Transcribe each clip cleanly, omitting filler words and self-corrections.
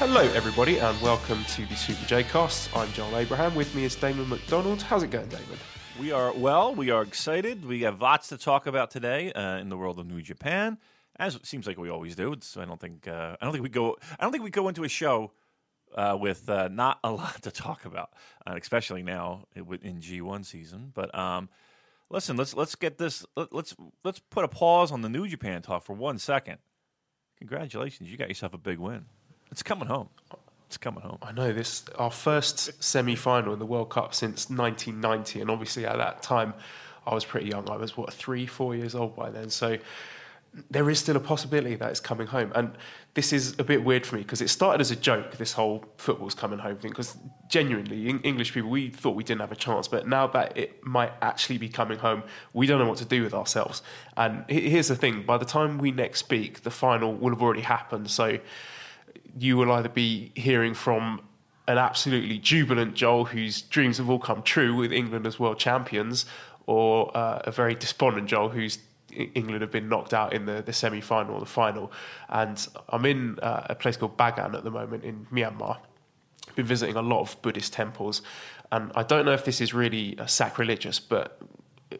Hello everybody and welcome to the Super Jcast. I'm John Abraham, with me is Damon McDonald. How's it going, Damon? We are well, we are excited. We have lots to talk about today in the world of New Japan, as it seems like we always do. So I don't think we go into a show with not a lot to talk about, especially now in G1 season. But listen, let's put a pause on the New Japan talk for 1 second. Congratulations, you got yourself a big win. It's coming home. It's coming home. I know this. Our first semi-final in the World Cup since 1990, and obviously at that time, I was pretty young. I was 3-4 years old by then. So there is still a possibility that it's coming home, and this is a bit weird for me because it started as a joke. This whole football's coming home thing, because genuinely, English people, we thought we didn't have a chance, but now that it might actually be coming home, we don't know what to do with ourselves. And here's the thing: by the time we next speak, the final will have already happened. So you will either be hearing from an absolutely jubilant Joel whose dreams have all come true with England as world champions, or a very despondent Joel whose England have been knocked out in the semi-final or the final. And I'm in a place called Bagan at the moment in Myanmar. I've been visiting a lot of Buddhist temples, and I don't know if this is really sacrilegious, but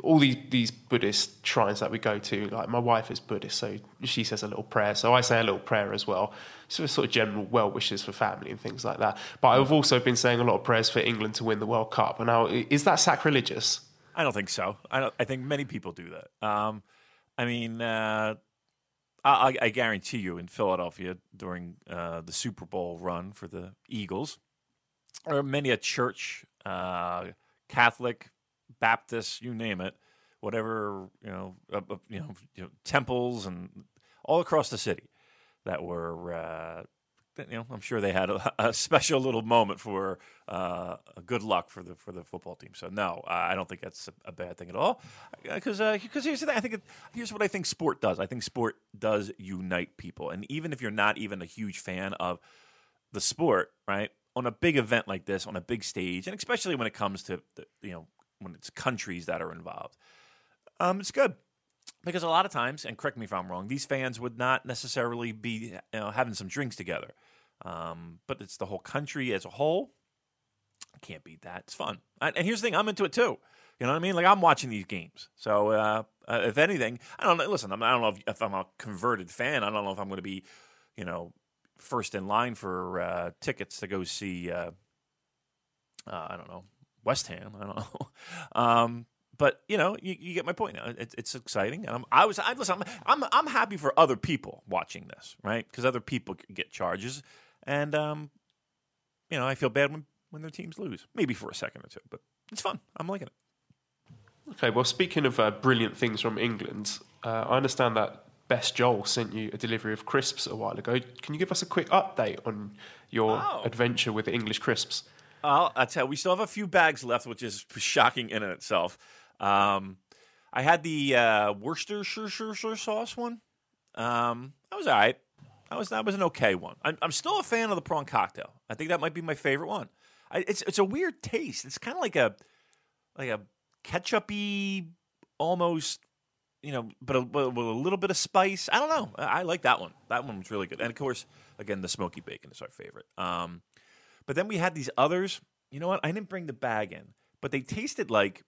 all these Buddhist shrines that we go to, like my wife is Buddhist, so she says a little prayer, so I say a little prayer as well. So it's sort of general well wishes for family and things like that. But I've also been saying a lot of prayers for England to win the World Cup. And now, is that sacrilegious? I don't think so. I think many people do that. I guarantee you in Philadelphia during the Super Bowl run for the Eagles, there are many a church, Catholic, Baptists, you name it, whatever, temples and all across the city that were, I'm sure they had a special little moment for good luck for the football team. So no, I don't think that's a bad thing at all. Because here's the thing, here's what I think sport does. I think sport does unite people, and even if you're not even a huge fan of the sport, right? On a big event like this, on a big stage, and especially when it comes to when it's countries that are involved, it's good. Because a lot of times, and correct me if I'm wrong, these fans would not necessarily be having some drinks together. But it's the whole country as a whole. I can't beat that. It's fun. And here's the thing, I'm into it too. You know what I mean? Like, I'm watching these games. So if anything, I don't know. Listen, I don't know if I'm a converted fan. I don't know if I'm going to be, first in line for tickets to go see, I don't know, West Ham. I don't know. But you get my point. It's exciting, and I'm happy for other people watching this, right? Because other people get charges, and I feel bad when their teams lose, maybe for a second or two, but it's fun. I'm liking it. Okay, well, speaking of brilliant things from England, I understand that Best Joel sent you a delivery of crisps a while ago. Can you give us a quick update on your adventure with the English crisps? I'll tell you, we still have a few bags left, which is shocking in itself. I had the Worcestershire sauce one. That was all right. That was an okay one. I'm still a fan of the prawn cocktail. I think that might be my favorite one. It's a weird taste. It's kind of like a ketchupy almost, but with a little bit of spice. I don't know. I like that one. That one was really good. And of course, again, the smoky bacon is our favorite. But then we had these others. You know what? I didn't bring the bag in, but they tasted like,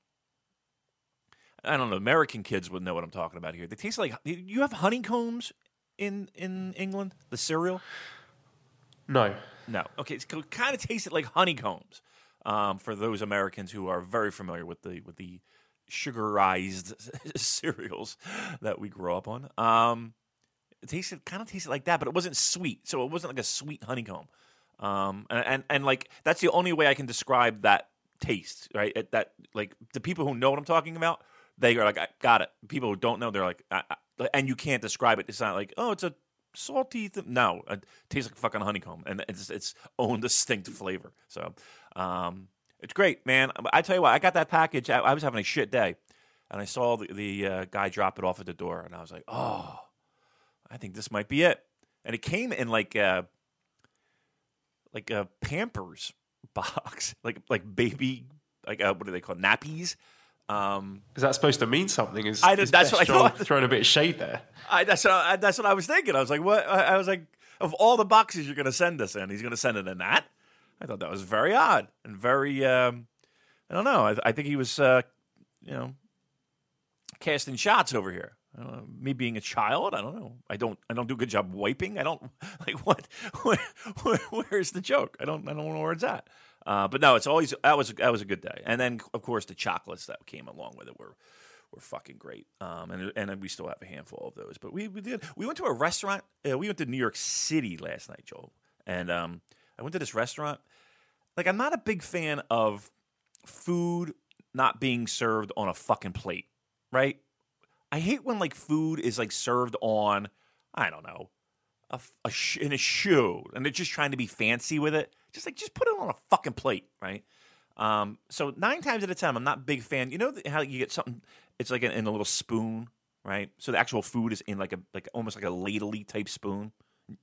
I don't know, American kids would know what I'm talking about here. They taste like, you have Honeycombs in England, the cereal? No. No. Okay, it's kind of tasted like honeycombs for those Americans who are very familiar with the sugarized cereals that we grew up on. It tasted kind of tasted like that, but it wasn't sweet, so it wasn't like a sweet honeycomb. And like that's the only way I can describe that taste, right? That like the people who know what I'm talking about, they are like, I got it. People who don't know, they're like, and you can't describe it. It's not like, oh, it's a salty thing. No, it tastes like fucking honeycomb, and it's its own distinct flavor. So it's great, man. I tell you what, I got that package. I was having a shit day, and I saw the guy drop it off at the door, and I was like, oh, I think this might be it. And it came in like a Pampers box, like baby, like what do they call nappies? Is that supposed to mean something? Is that's what I thought. Throwing a bit of shade there. That's what I was thinking. I was like, what? I was like, of all the boxes you're going to send us in, he's going to send it in that. I thought that was very odd and very. I don't know. I think he was, casting shots over here. Me being a child, I don't know. I don't do a good job wiping. I don't like what. Where's the joke? I don't know where it's at. But no, it's always that was a good day. And then of course the chocolates that came along with it were fucking great. And we still have a handful of those. But we went to a restaurant. We went to New York City last night, Joel. And I went to this restaurant. Like I'm not a big fan of food not being served on a fucking plate, right? I hate when like food is like served on, I don't know, in a shoe, and they're just trying to be fancy with it. Just put it on a fucking plate, right? So 9 times out of 10, I'm not a big fan. You know how you get something? It's like in a little spoon, right? So the actual food is in like almost like a ladle-y type spoon,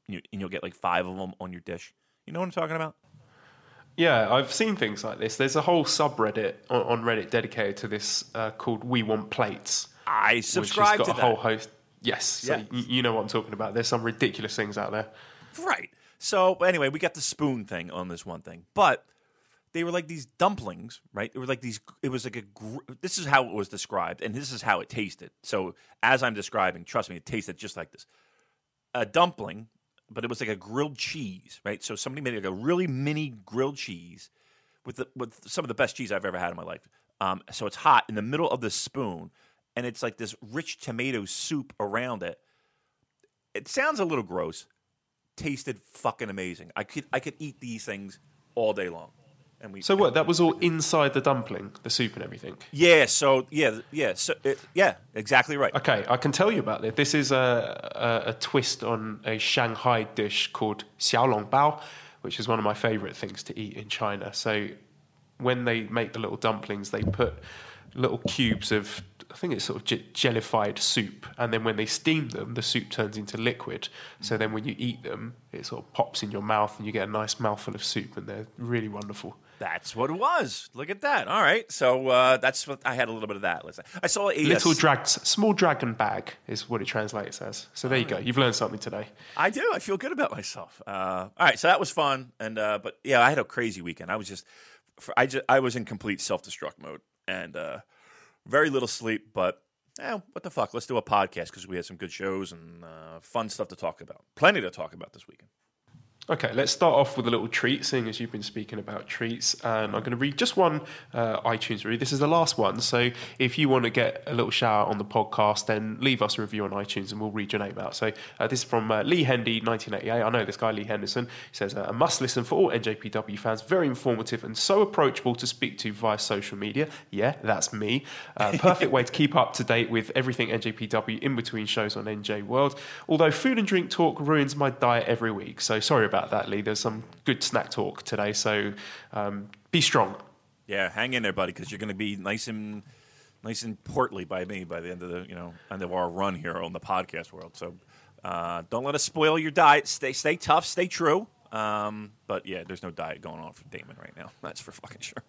and you'll get like 5 of them on your dish. You know what I'm talking about? Yeah, I've seen things like this. There's a whole subreddit on Reddit dedicated to this called "We Want Plates." I subscribe to that. Which has got a whole host. Yes, so you know what I'm talking about. There's some ridiculous things out there. Right. So anyway, we got the spoon thing on this one thing. But they were like these dumplings, right? They were like these – it was like a this is how it was described, and this is how it tasted. So as I'm describing, trust me, it tasted just like this. A dumpling, but it was like a grilled cheese, right? So somebody made like a really mini grilled cheese with some of the best cheese I've ever had in my life. So it's hot in the middle of the spoon – and it's like this rich tomato soup around it. It sounds a little gross. Tasted fucking amazing. I could eat these things all day long. And we. So what? That was all inside the dumpling, the soup and everything. Yeah. So exactly right. Okay, I can tell you about this. This is a twist on a Shanghai dish called xiaolong bao, which is one of my favorite things to eat in China. So when they make the little dumplings, they put little cubes of, I think it's sort of jellified soup, and then when they steam them, the soup turns into liquid. So then when you eat them, it sort of pops in your mouth, and you get a nice mouthful of soup, and they're really wonderful. That's what it was. Look at that. All right, so that's what I had a little bit of that. I saw a little small dragon bag is what it translates as. So there you go. You've learned something today. I do. I feel good about myself. All right, so that was fun, and but yeah, I had a crazy weekend. I was in complete self-destruct mode, and. Very little sleep, but what the fuck? Let's do a podcast because we had some good shows and fun stuff to talk about. Plenty to talk about this weekend. Okay, let's start off with a little treat, seeing as you've been speaking about treats. And I'm going to read just one iTunes review. This is the last one. So if you want to get a little shout out on the podcast, then leave us a review on iTunes and we'll read your name out. So this is from Lee Hendy, 1988. I know this guy, Lee Henderson. He says, a must listen for all NJPW fans. Very informative and so approachable to speak to via social media. Yeah, that's me. Perfect way to keep up to date with everything NJPW in between shows on NJ World. Although food and drink talk ruins my diet every week. So sorry about that, Lee. There's some good snack talk today, so be strong. Yeah, hang in there, buddy, because you're going to be nice and portly by me by the end of our run here on the podcast world. So don't let us spoil your diet. Stay tough, stay true. But yeah, there's no diet going on for Damon right now. That's for fucking sure.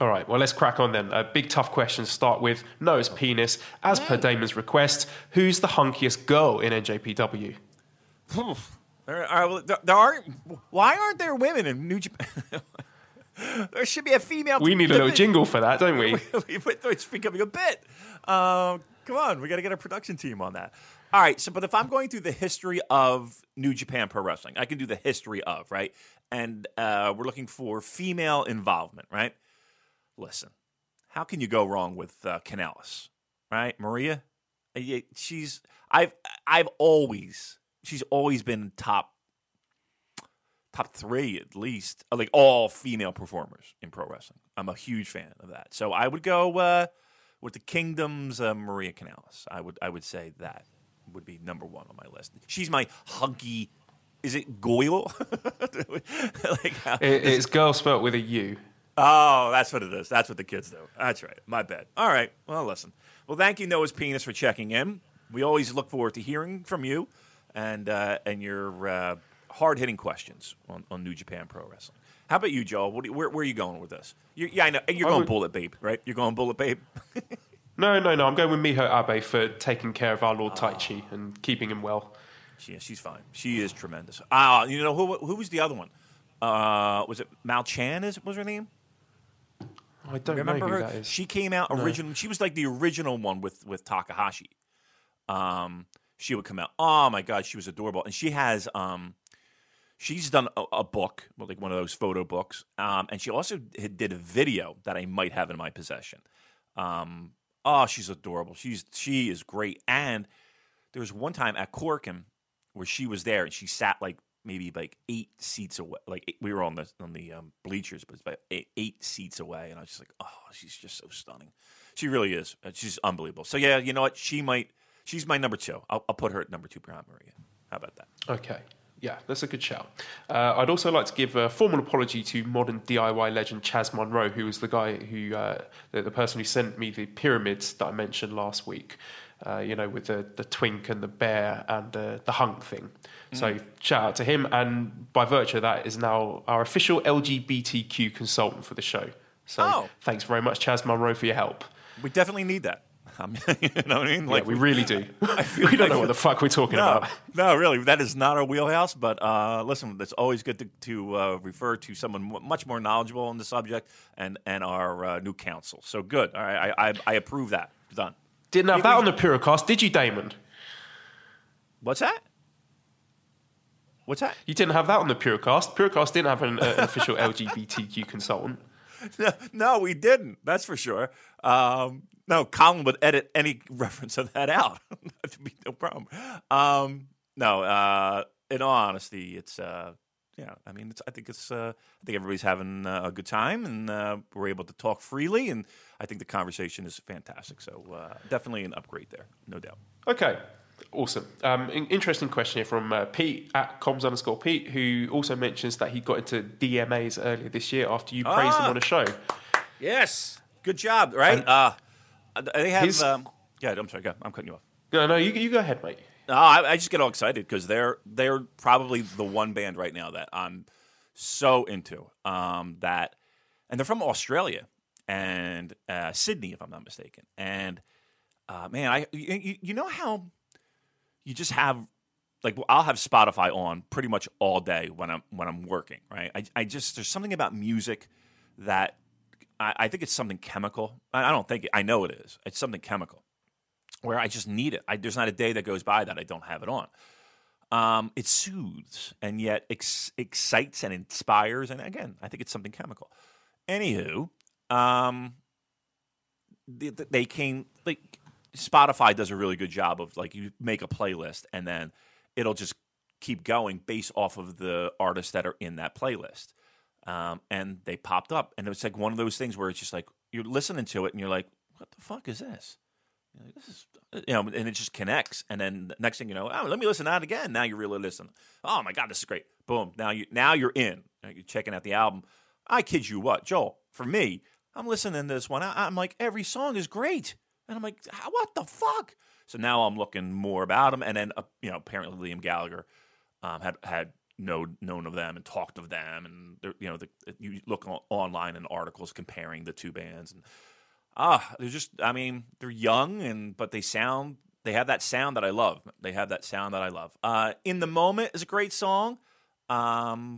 All right, well, let's crack on then. Big tough questions start with Noah's penis. As per Damon's request, who's the hunkiest girl in NJPW? Why aren't there women in New Japan? There should be a female. We need a little jingle for that, don't we? It's becoming a bit. Come on, we got to get a production team on that. All right, so but if I'm going through the history of New Japan Pro Wrestling, I can do the history of, right? And we're looking for female involvement, right? Listen, how can you go wrong with Kanellis, right? Maria, she's always been top three at least, like all female performers in pro wrestling. I'm a huge fan of that. So I would go with the Kingdom's Maria Kanellis. I would say that would be number one on my list. She's my hunky. Is it Goyle? It's girl spelt with a U. Oh, that's what it is. That's what the kids do. That's right. My bad. All right. Well, listen. Well, thank you, Noah's Penis, for checking in. We always look forward to hearing from you and your hard-hitting questions on New Japan Pro Wrestling. How about you, Joel? Where are you going with this? I know. You're going Bullet Babe, right? You're going Bullet Babe? No. I'm going with Miho Abe for taking care of our Lord Taichi and keeping him well. Yeah, she's fine. She is tremendous. You know, who was the other one? Was it Malchan? Was her name? I don't remember who that is. She came out original. No. She was like the original one with Takahashi. She would come out. Oh my God, she was adorable, and she has she's done a book, like one of those photo books, and she also did a video that I might have in my possession. She's adorable. She is great. And there was one time at Corkin where she was there, and she sat like maybe like 8 seats away. We were on the bleachers, but it's about 8 seats away. And I was just like, oh, she's just so stunning. She really is. She's unbelievable. So yeah, you know what? She's my number 2. I'll put her at number 2 behind Maria. How about that? Okay. Yeah, that's a good shout. I'd also like to give a formal apology to modern DIY legend Chaz Monroe, who was the guy who, the person who sent me the pyramids that I mentioned last week. You know, with the twink and the bear and the hunk thing. Mm. So shout out to him. And by virtue of that is now our official LGBTQ consultant for the show. So thanks very much, Chaz Monroe, for your help. We definitely need that. You know what I mean? Like, yeah, we really do. I don't know what the fuck we're talking about. No, really. That is not our wheelhouse. But listen, it's always good to refer to someone much more knowledgeable on the subject and our new counsel. So good. All right. I approve that. Done. Didn't have that on the Purocast, did you, Damon? What's that? You didn't have that on the Purocast. Purocast didn't have an official LGBTQ consultant. No, we didn't. That's for sure. No, Colin would edit any reference of that out. That'd be no problem. In all honesty, it's I think everybody's having a good time, and we're able to talk freely, and I think the conversation is fantastic. So definitely an upgrade there, no doubt. Okay, awesome. Interesting question here from Pete at comms_Pete, who also mentions that he got into DMAs earlier this year after you praised him on a show. Yes, good job. Right? And they have. Yeah, I'm sorry. Go. I'm cutting you off. No. You go ahead, mate. No, I just get all excited because they're probably the one band right now that I'm so into. And they're from Australia and Sydney, if I'm not mistaken. And man, you know how you just have I'll have Spotify on pretty much all day when I'm working, right? I just there's something about music that I think it's something chemical. I don't think it. I know it is. It's something chemical. Where I just need it. There's not a day that goes by that I don't have it on. It soothes and yet excites and inspires. And again, I think it's something chemical. Anywho, they came Spotify does a really good job of you make a playlist and then it'll just keep going based off of the artists that are in that playlist. And they popped up, and it's one of those things where it's just you're listening to it and you're like, what the fuck is this? This is, and it just connects. And then the next thing you know, let me listen to that again. Now you really listen. Oh my God, this is great. Boom. Now you're in. You're checking out the album. I kid you what, Joel, for me, I'm listening to this one. I'm like, every song is great. And I'm like, what the fuck? So now I'm looking more about him. And then, apparently Liam Gallagher had known of them and talked of them. And, you look online in articles comparing the two bands and, they're just, they're young, but they have that sound that I love. They have that sound that I love. In the Moment is a great song. What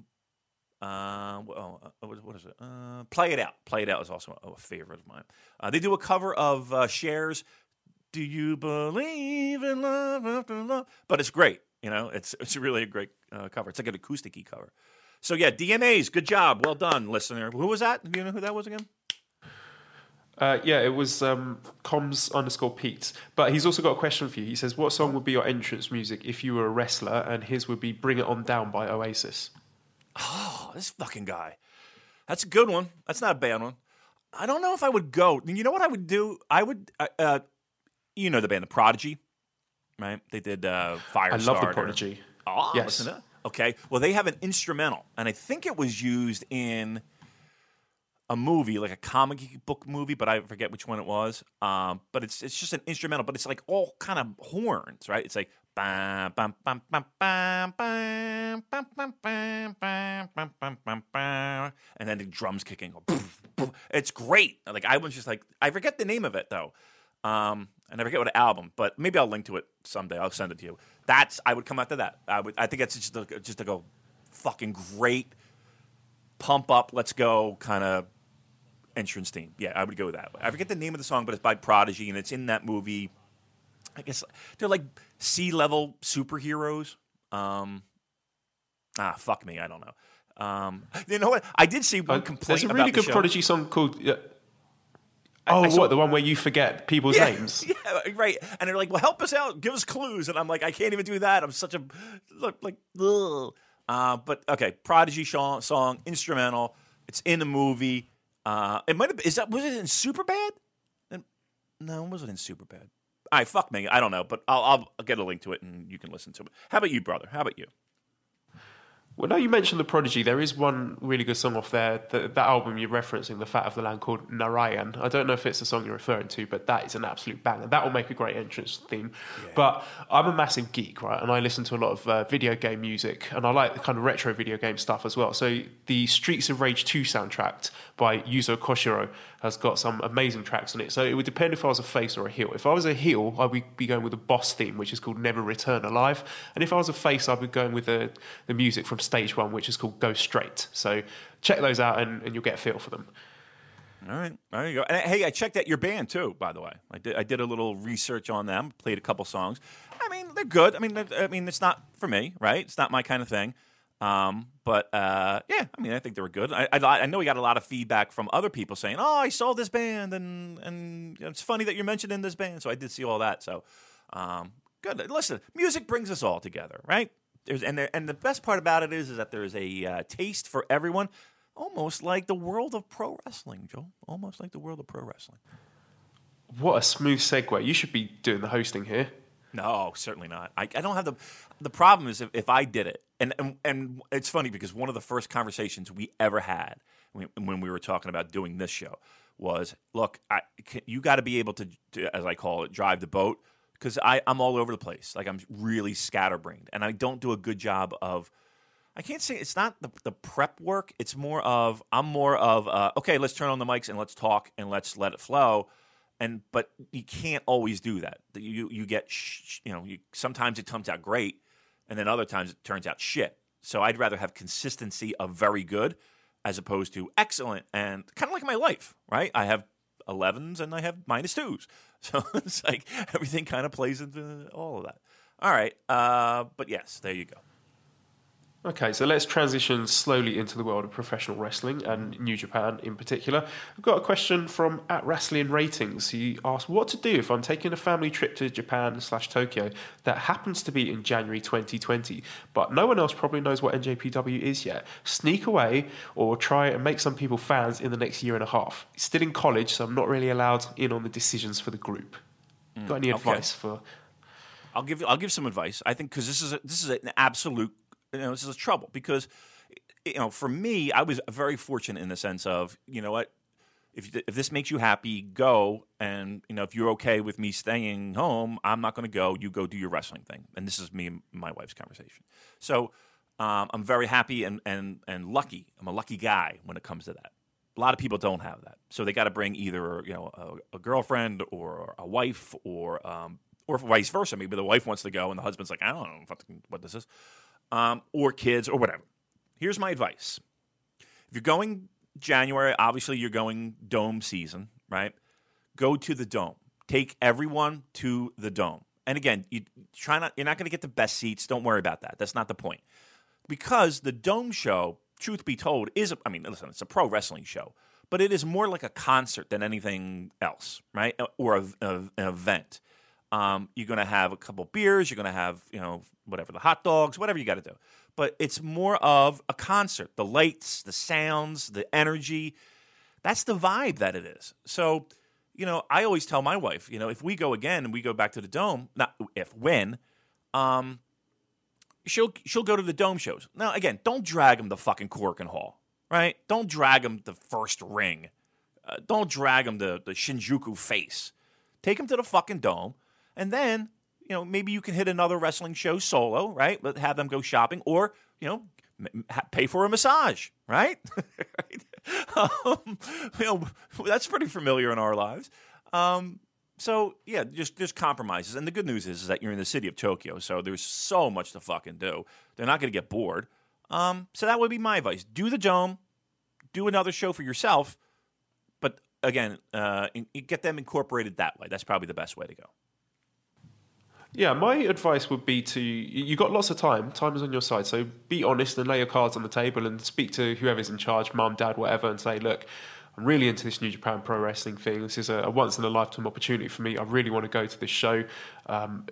is it? Play It Out. Play It Out is also a favorite of mine. They do a cover of Cher's Do you believe in love after love? But it's great. You know, it's really a great cover. It's like an acoustic-y cover. So, yeah, DMAs, good job. Well done, listener. Who was that? Do you know who that was again? Yeah, it was comms_Pete. But he's also got a question for you. He says, what song would be your entrance music if you were a wrestler? And his would be Bring It On Down by Oasis. Oh, this fucking guy. That's a good one. That's not a bad one. I don't know if I would go. You know what I would do? I would, you know the band The Prodigy, right? They did Firestarter. I love The Prodigy. Oh, yes. Listen to that. Okay, well, they have an instrumental, and I think it was used in a movie, like a comic book movie, but I forget which one it was. But it's just an instrumental, but it's like all kind of horns, right? It's like bam, bam, bam, bam, bam, bam, bam, bam, bam, bam, bam, bam, bam, bam, and then the drums kicking. It's great. Like I was just like, I forget the name of it though, and I forget what album, but maybe I'll link to it someday. I'll send it to you. I would come after that. I think that's just to go fucking great, pump up, let's go kind of entrance theme. Yeah, I would go that way. I forget the name of the song, but it's by Prodigy, and it's in that movie. I guess they're like C-level superheroes. Fuck me, I don't know. You know what? I did see one complaint about the show. There's a really good Prodigy song called... the one where you forget people's names? Yeah, right. And they're like, well, help us out. Give us clues. And I'm like, I can't even do that. I'm such a... ugh. But, okay, Prodigy song, instrumental. It's in a movie. It might have been... Was it in Superbad? No, it wasn't in Superbad. All right, fuck me. I don't know, but I'll get a link to it and you can listen to it. How about you, brother? How about you? Well, now you mentioned The Prodigy. There is one really good song off there, that album you're referencing, The Fat of the Land, called Narayan. I don't know if it's the song you're referring to, but that is an absolute banger. That will make a great entrance theme. Yeah. But I'm a massive geek, right? And I listen to a lot of video game music, and I like the kind of retro video game stuff as well. So the Streets of Rage 2 soundtrack by Yuzo Koshiro has got some amazing tracks on it. So it would depend if I was a face or a heel. If I was a heel, I would be going with a boss theme, which is called Never Return Alive. And if I was a face, I'd be going with the music from Stage 1, which is called Go Straight. So check those out and you'll get a feel for them. All right. There you go. And hey, I checked out your band too, by the way. I did a little research on them, played a couple songs. I mean, they're good. I mean, it's not for me, right? It's not my kind of thing. Yeah, I mean, I think they were good. I know we got a lot of feedback from other people saying, oh, I saw this band, and it's funny that you're mentioning this band. So I did see all that. So good. Listen, music brings us all together, right? And the best part about it is that there's a taste for everyone, almost like the world of pro wrestling, Joel. Almost like the world of pro wrestling. What a smooth segue. You should be doing the hosting here. No, certainly not. I don't have the problem is if I did it. And it's funny because one of the first conversations we ever had when we were talking about doing this show was, look, you got to be able to, as I call it, drive the boat. Because I'm all over the place. Like, I'm really scatterbrained. And I don't do a good job of... I can't say... It's not the prep work. It's more of... I'm more of, okay, let's turn on the mics and let's talk and let's let it flow. But you can't always do that. You get... sometimes it comes out great, and then other times it turns out shit. So I'd rather have consistency of very good as opposed to excellent. And kind of like my life, right? I have 11s and I have -2s. So it's like everything kind of plays into all of that. All right. But yes, there you go. Okay, so let's transition slowly into the world of professional wrestling and New Japan in particular. I've got a question from @WrestlingRatings. He asked, what to do if I'm taking a family trip to Japan/Tokyo that happens to be in January 2020, but no one else probably knows what NJPW is yet. Sneak away or try and make some people fans in the next year and a half. Still in college, so I'm not really allowed in on the decisions for the group. Got any advice for... I'll give some advice. I think because this is an absolute... this is a trouble because, for me, I was very fortunate in the sense of, you know what, if this makes you happy, go. And, if you're okay with me staying home, I'm not going to go. You go do your wrestling thing. And this is me and my wife's conversation. So I'm very happy and lucky. I'm a lucky guy when it comes to that. A lot of people don't have that. So they got to bring either, a girlfriend or a wife or vice versa. Maybe the wife wants to go and the husband's like, I don't know what this is. Or kids or whatever. Here's my advice. If you're going January, obviously you're going dome season, right? Go to the dome. Take everyone to the Dome. And again, you're not going to get the best seats. Don't worry about that. That's not the point. Because the Dome show, truth be told, it's a pro wrestling show. But it is more like a concert than anything else, right? Or an event. You're going to have a couple beers. You're going to have, whatever, the hot dogs, whatever you got to do. But it's more of a concert. The lights, the sounds, the energy. That's the vibe that it is. So, I always tell my wife, if we go again and we go back to the Dome, she'll go to the Dome shows. Now, again, don't drag them to fucking Cork and Hall, right? Don't drag them to First Ring. Don't drag them to the Shinjuku Face. Take them to the fucking Dome, and then, maybe you can hit another wrestling show solo, right? But have them go shopping or, pay for a massage, right? Right? That's pretty familiar in our lives. So, yeah, just compromises. And the good news is that you're in the city of Tokyo, so there's so much to fucking do. They're not going to get bored. So that would be my advice. Do the Dome. Do another show for yourself. But, again, get them incorporated that way. That's probably the best way to go. Yeah, my advice would be to, you got lots of time. Time is on your side. So be honest and lay your cards on the table and speak to whoever's in charge, mum, dad, whatever, and say, look, I'm really into this New Japan Pro Wrestling thing. This is a once-in-a-lifetime opportunity for me. I really want to go to this show.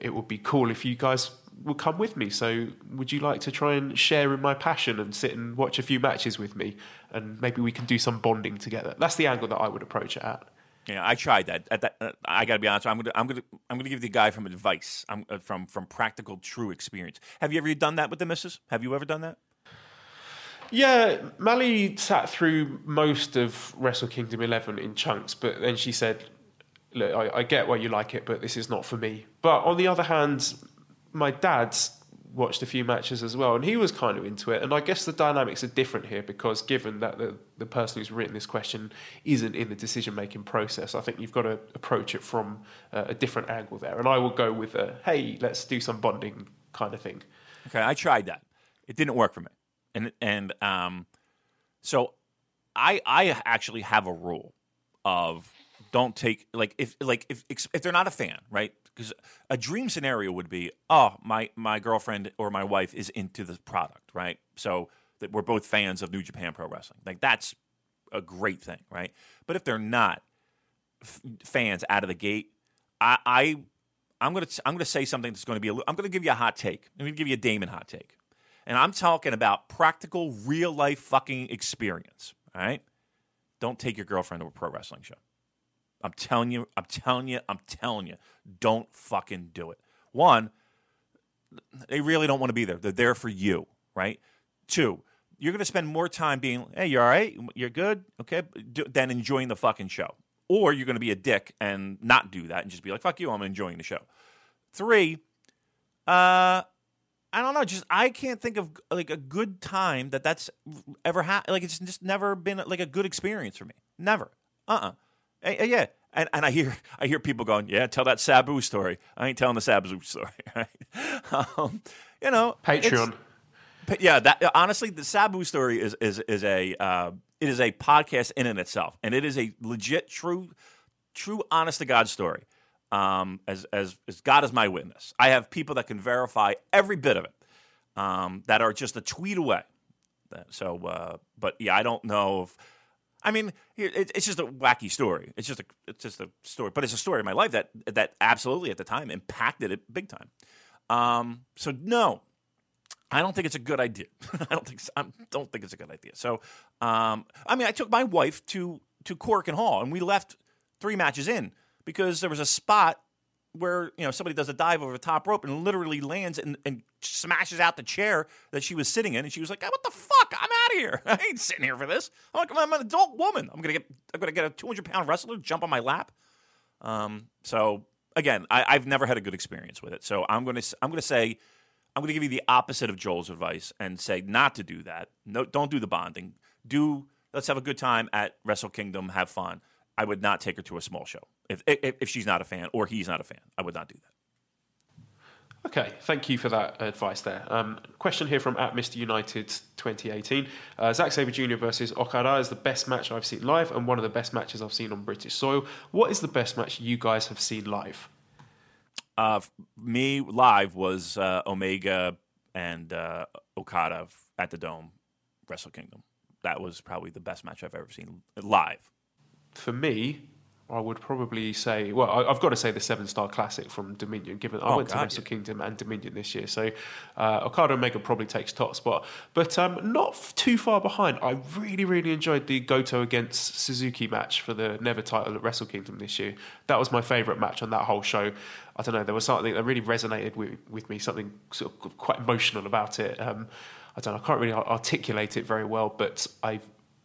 It would be cool if you guys would come with me. So would you like to try and share in my passion and sit and watch a few matches with me? And maybe we can do some bonding together. That's the angle that I would approach it at. Yeah, I tried that. I got to be honest. I'm gonna give the guy from advice. From practical, true experience. Have you ever done that with the missus? Have you ever done that? Yeah, Mally sat through most of Wrestle Kingdom 11 in chunks, but then she said, "Look, I get why you like it, but this is not for me." But on the other hand, my dad's watched a few matches as well, and he was kind of into it. And I guess the dynamics are different here because given that the person who's written this question isn't in the decision-making process, I think you've got to approach it from a different angle there. And I will go with a, hey, let's do some bonding kind of thing. Okay, I tried that. It didn't work for me. And so I actually have a rule of don't take, if they're not a fan, right? Because a dream scenario would be, oh, my girlfriend or my wife is into the product, right? So that we're both fans of New Japan Pro Wrestling. Like, that's a great thing, right? But if they're not fans out of the gate, I'm gonna say something that's going to be I'm going to give you a hot take. I'm going to give you a Damon hot take. And I'm talking about practical, real-life fucking experience, all right? Don't take your girlfriend to a pro wrestling show. I'm telling you, don't fucking do it. One, they really don't want to be there. They're there for you, right? Two, you're going to spend more time being, hey, you all right? You're good? Okay, than enjoying the fucking show. Or you're going to be a dick and not do that and just be like, fuck you, I'm enjoying the show. Three, I don't know, just I can't think of like a good time that's ever happened. Like, it's just never been like a good experience for me. Never. Yeah, and I hear people going, yeah, tell that Sabu story. I ain't telling the Sabu story, right? Patreon. Yeah, that honestly, the Sabu story is a podcast in and itself, and it is a legit, true, honest to God story. As God is my witness, I have people that can verify every bit of it. That are just a tweet away. So, but yeah, I don't know if. I mean, it's just a wacky story. It's just a story, but it's a story of my life that absolutely at the time impacted it big time. So no, I don't think it's a good idea. I don't think it's a good idea. So, I took my wife to Cork and Hall, and we left 3 matches in because there was a spot where somebody does a dive over the top rope and literally lands and smashes out the chair that she was sitting in, and she was like, oh, what the fuck? I'm out of here. I ain't sitting here for this. I'm like, I'm an adult woman. I'm gonna get a 200-pound wrestler to jump on my lap. So again, I've never had a good experience with it. So I'm gonna give you the opposite of Joel's advice and say not to do that. No, don't do the bonding. Let's have a good time at Wrestle Kingdom, have fun. I would not take her to a small show if she's not a fan or he's not a fan. I would not do that. Okay, thank you for that advice there. Question here from @MrUnited2018. Zack Sabre Jr. versus Okada is the best match I've seen live and one of the best matches I've seen on British soil. What is the best match you guys have seen live? Me live was Omega and Okada at the Dome, Wrestle Kingdom. That was probably the best match I've ever seen live. For me, I would probably say, well, I've got to say the 7-Star Classic from Dominion, given I went to Wrestle Kingdom and Dominion this year. So Okada Omega probably takes top spot. But not too far behind, I really, really enjoyed the Goto against Suzuki match for the Never title at Wrestle Kingdom this year. That was my favourite match on that whole show. I don't know, there was something that really resonated with me, something sort of quite emotional about it. I don't know, I can't really articulate it very well, but I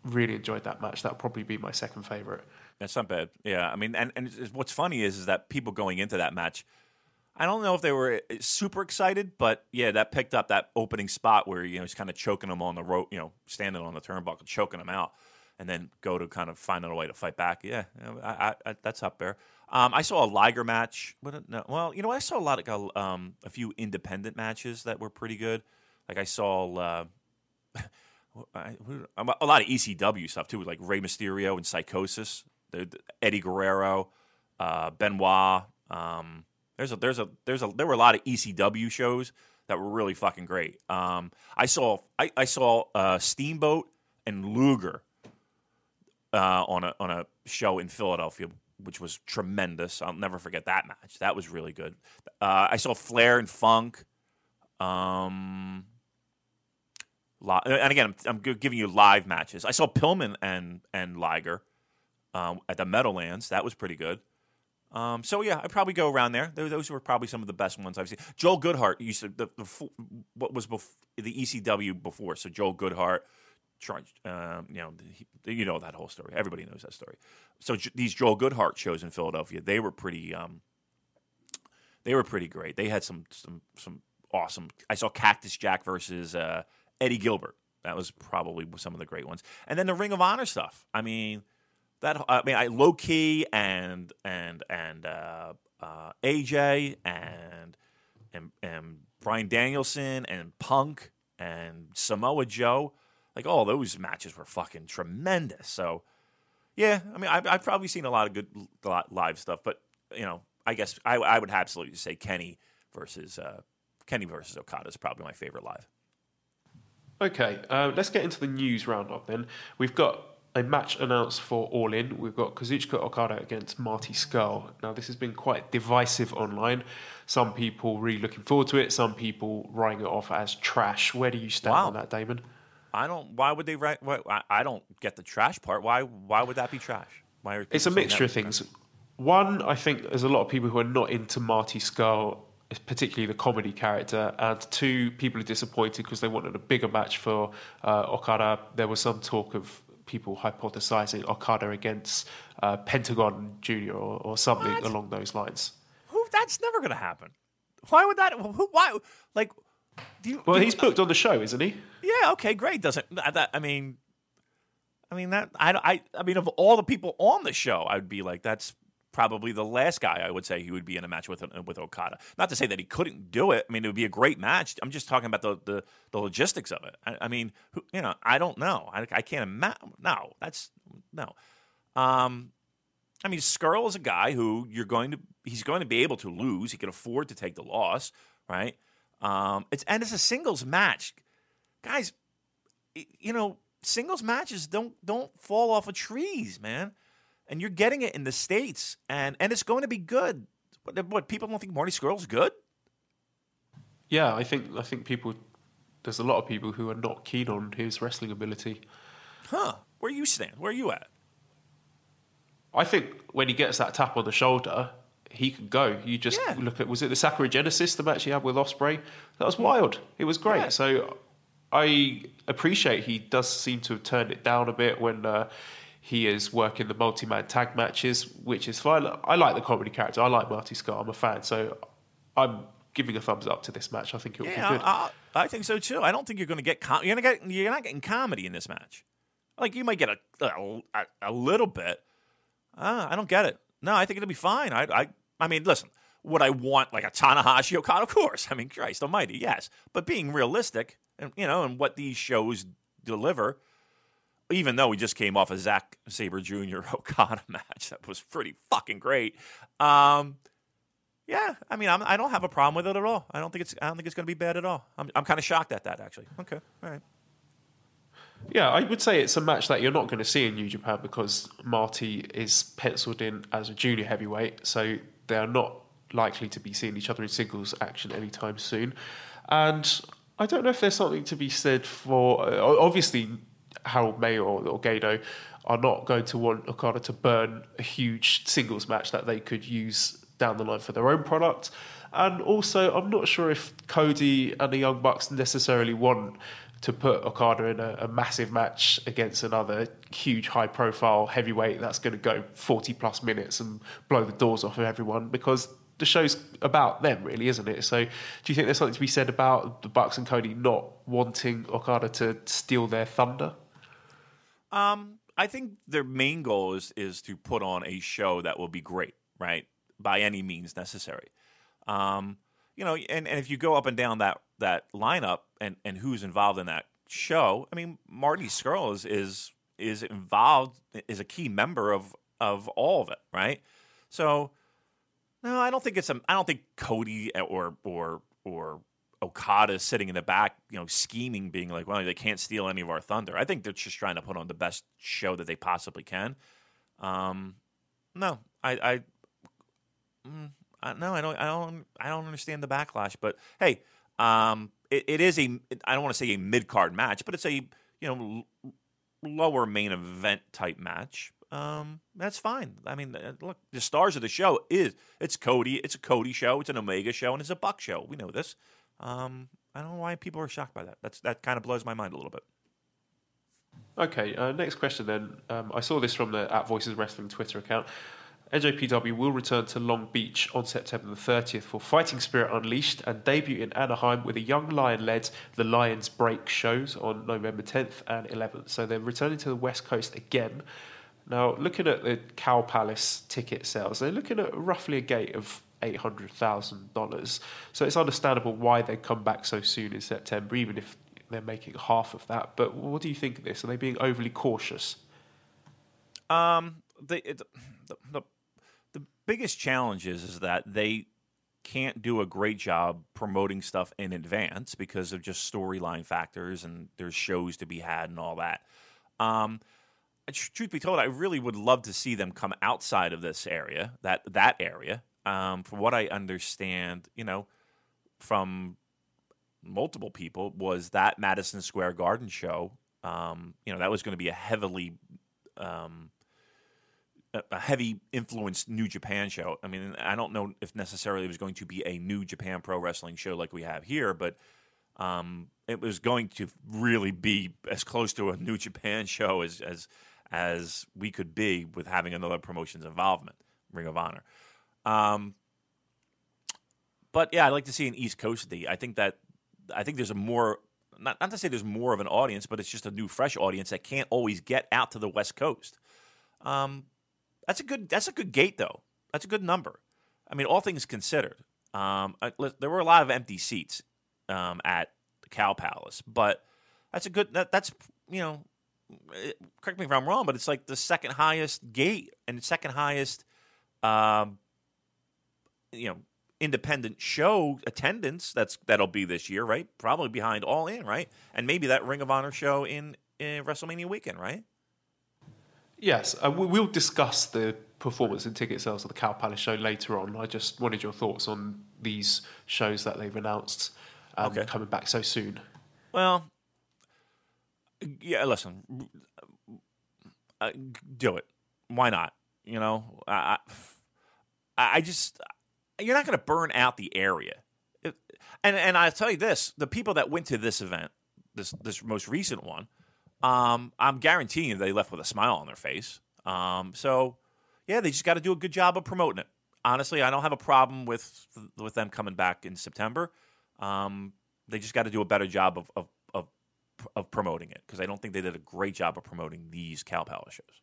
really enjoyed that match. That'll probably be my second favourite. That's not bad. Yeah, I mean, and what's funny is that people going into that match, I don't know if they were super excited, but yeah, that picked up that opening spot where, you know, he's kind of choking them on the rope, you know, standing on the turnbuckle, choking them out, and then go to kind of find out a way to fight back. Yeah, I that's up there. I saw a Liger match. Well, you know, I saw a few independent matches that were pretty good. Like I saw... a lot of ECW stuff too, like Rey Mysterio and Psychosis, Eddie Guerrero, Benoit. There were a lot of ECW shows that were really fucking great. I saw Steamboat and Luger on a show in Philadelphia, which was tremendous. I'll never forget that match. That was really good. I saw Flair and Funk. And again, I'm giving you live matches. I saw Pillman and Liger at the Meadowlands. That was pretty good. So yeah, I'd probably go around there. Those were probably some of the best ones I've seen. Joel Goodhart used to what was before, the ECW before. So Joel Goodhart, you know that whole story. Everybody knows that story. So these Joel Goodhart shows in Philadelphia, they were pretty great. They had some awesome. I saw Cactus Jack versus Eddie Gilbert. That was probably some of the great ones. And then the Ring of Honor stuff. I mean, Low-Key and AJ and Bryan Danielson and Punk and Samoa Joe. Like all those matches were fucking tremendous. So yeah, I mean, I've probably seen a lot of good live stuff, but you know, I guess I would absolutely say Kenny versus Okada is probably my favorite live. Okay, let's get into the news roundup then. We've got a match announced for All In. We've got Kazuchika Okada against Marty Scurll. Now, this has been quite divisive online. Some people really looking forward to it. Some people writing it off as trash. Where do you stand on that, Damon? Why would they write? I don't get the trash part. Why would that be trash? It's a mixture of things. One, I think there's a lot of people who are not into Marty Scurll, particularly the comedy character, and two, people are disappointed because they wanted a bigger match for Okada. There was some talk of people hypothesizing Okada against Pentagon Jr. or something along those lines. That's never going to happen. Why would that? He's booked on the show, isn't he? Yeah. Okay. Great. Of all the people on the show, I would be like, that's probably the last guy I would say he would be in a match with Okada. Not to say that he couldn't do it. I mean, it would be a great match. I'm just talking about the logistics of it. I don't know. I can't imagine. No, that's no. I mean, Scurll is a guy who he's going to be able to lose. He can afford to take the loss, right? It's a singles match, guys. You know, singles matches don't fall off of trees, man. And you're getting it in the States, and it's going to be good. What people don't think Marty Scurll's good? Yeah, I think people. There's a lot of people who are not keen on his wrestling ability. Huh? Where you stand? Where are you at? I think when he gets that tap on the shoulder, he can go. You just look at, was it the Sakura Genesis, the match he had with Osprey? That was wild. It was great. Yeah. So I appreciate he does seem to have turned it down a bit when. He is working the multi-man tag matches, which is fine. I like the comedy character. I like Marty Scurll. I'm a fan. So I'm giving a thumbs up to this match. I think it will be good. I think so too. I don't think you're going to get you're not getting comedy in this match. Like you might get a little bit. I don't get it. No, I think it'll be fine. I mean, listen, Would I want like a Tanahashi Okada? Of course. I mean, Christ almighty, yes. But being realistic and, you know, and what these shows deliver, even though we just came off a Zack Sabre Jr. Okada match that was pretty fucking great. Yeah, I mean, I don't have a problem with it at all. I don't think it's going to be bad at all. I'm kind of shocked at that, actually. Okay, all right. Yeah, I would say it's a match that you're not going to see in New Japan because Marty is penciled in as a junior heavyweight, so they are not likely to be seeing each other in singles action anytime soon. And I don't know if there's something to be said for... obviously, Harold May or Gedo are not going to want Okada to burn a huge singles match that they could use down the line for their own product. And also, I'm not sure if Cody and the Young Bucks necessarily want to put Okada in a massive match against another huge high-profile heavyweight that's going to go 40-plus minutes and blow the doors off of everyone, because the show's about them, really, isn't it? So do you think there's something to be said about the Bucks and Cody not wanting Okada to steal their thunder? I think their main goal is to put on a show that will be great, right? By any means necessary. You know, and if you go up and down that lineup and who's involved in that show, I mean, Marty Scurll is involved, is a key member of all of it, right? So no, I don't think it's I don't think Cody or Okada sitting in the back, you know, scheming, being like, well, they can't steal any of our thunder. I think they're just trying to put on the best show that they possibly can. No, I don't understand the backlash, but hey, it is a, I don't want to say a mid-card match, but it's a, you know, lower main event type match. That's fine. I mean, look, the stars of the show it's Cody, it's a Cody show, it's an Omega show, and it's a Buck show. We know this. I don't know why people are shocked by that. That kind of blows my mind a little bit. Okay, next question then. I saw this from the @VoicesWrestling Twitter account. NJPW will return to Long Beach on September the 30th for Fighting Spirit Unleashed and debut in Anaheim with a Young Lion-led The Lions Break shows on November 10th and 11th. So they're returning to the West Coast again. Now, looking at the Cow Palace ticket sales, they're looking at roughly a gate of $800,000. So it's understandable why they come back so soon in September, even if they're making half of that. But what do you think of this? Are they being overly cautious? The biggest challenge is that they can't do a great job promoting stuff in advance because of just storyline factors, and there's shows to be had and all that. Truth be told, I really would love to see them come outside of this area, that area. From what I understand, you know, from multiple people, was that Madison Square Garden show, you know, that was going to be a heavily... a heavy influenced New Japan show. I mean, I don't know if necessarily it was going to be a New Japan pro wrestling show like we have here, but it was going to really be as close to a New Japan show as we could be with having another promotion's involvement, Ring of Honor. But yeah, I'd like to see an East Coast D. I think there's a more, not to say there's more of an audience, but it's just a new, fresh audience that can't always get out to the West Coast. That's a good gate, though. That's a good number. I mean, all things considered, there were a lot of empty seats at the Cow Palace, but that's a good. That's you know, correct me if I'm wrong, but it's like the second highest gate and the second highest, you know, independent show attendance. That'll be this year, right? Probably behind All In, right? And maybe that Ring of Honor show in WrestleMania weekend, right? Yes, we'll discuss the performance and ticket sales of the Cow Palace show later on. I just wanted your thoughts on these shows that they've announced coming back so soon. Well, yeah, listen, do it. Why not? You know, I just, you're not going to burn out the area. And I'll tell you this, the people that went to this event, this most recent one, I'm guaranteeing they left with a smile on their face. So, yeah, they just got to do a good job of promoting it. Honestly, I don't have a problem with them coming back in September. They just got to do a better job of promoting it because I don't think they did a great job of promoting these Cow Palace shows.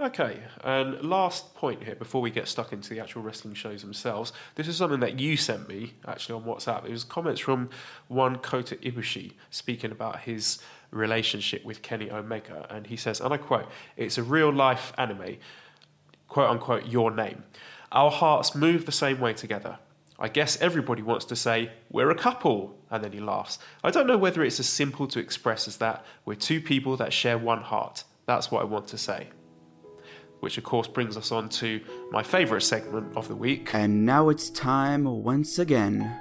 Okay, and last point here before we get stuck into the actual wrestling shows themselves. This is something that you sent me, actually, on WhatsApp. It was comments from one Kota Ibushi speaking about his relationship with Kenny Omega, and he says, and I quote, "It's a real-life anime, quote-unquote, your name. Our hearts move the same way together. I guess everybody wants to say, we're a couple," and then he laughs. "I don't know whether it's as simple to express as that. We're two people that share one heart. That's what I want to say." Which, of course, brings us on to my favourite segment of the week. And now it's time once again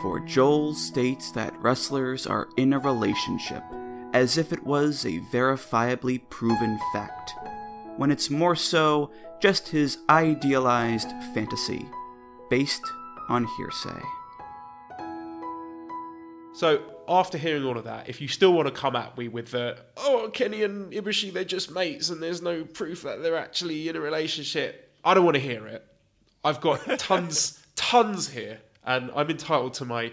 for Joel states that wrestlers are in a relationship, as if it was a verifiably proven fact, when it's more so just his idealized fantasy, based on hearsay. So, after hearing all of that, if you still want to come at me with the, "Oh, Kenny and Ibushi, they're just mates and there's no proof that they're actually in a relationship," I don't want to hear it. I've got tons here, and I'm entitled to my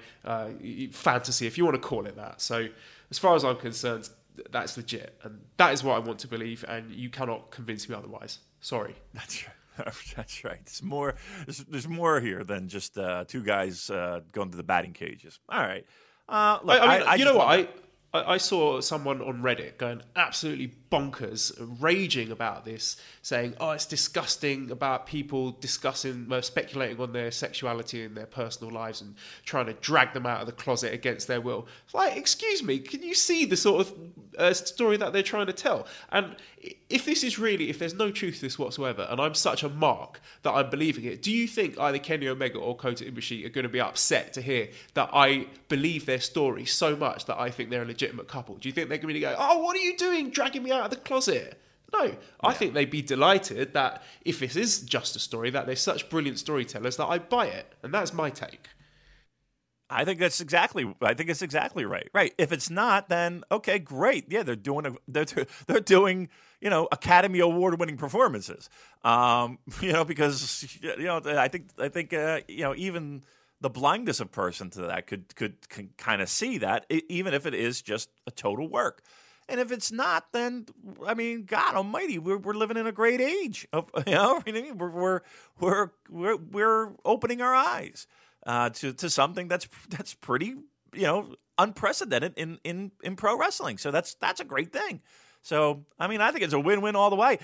fantasy, if you want to call it that. So as far as I'm concerned, that's legit, and that is what I want to believe, and you cannot convince me otherwise. Sorry. That's right. That's right. It's more. There's more here than just two guys going to the batting cages. All right. Look, I mean, you know what? I saw someone on Reddit going absolutely bonkers, raging about this, saying, "Oh, it's disgusting about people discussing, speculating on their sexuality and their personal lives and trying to drag them out of the closet against their will." It's like, excuse me, can you see the sort of story that they're trying to tell? And if this is really, if there's no truth to this whatsoever, and I'm such a mark that I'm believing it, do you think either Kenny Omega or Kota Ibushi are going to be upset to hear that I believe their story so much that I think they're a legitimate couple? Do you think they're going to go, "Oh, what are you doing, dragging me out of the closet"? No, yeah. I think they'd be delighted that if this is just a story, that they're such brilliant storytellers that I buy it, and that's my take. I think that's exactly right. Right. If it's not, then okay, great. Yeah, they're doing Academy Award winning performances. Because I think even the blindest of person to that could kind of see that, even if it is just a total work. And if it's not, then I mean, God Almighty, we're living in a great age of we're opening our eyes to something that's pretty unprecedented in pro wrestling. So that's a great thing. So I mean, I think it's a win-win all the way.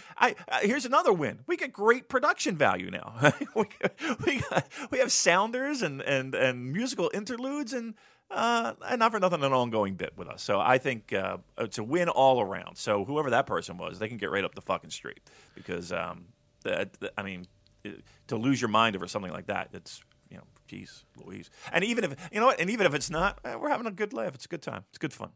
Here's another win: we get great production value now. we have sounders and musical interludes and not for nothing, an ongoing bit with us. So I think it's a win all around. So whoever that person was, they can get right up the fucking street, because to lose your mind over something like that, it's geez Louise. And even if it's not, we're having a good laugh. It's a good time. It's good fun.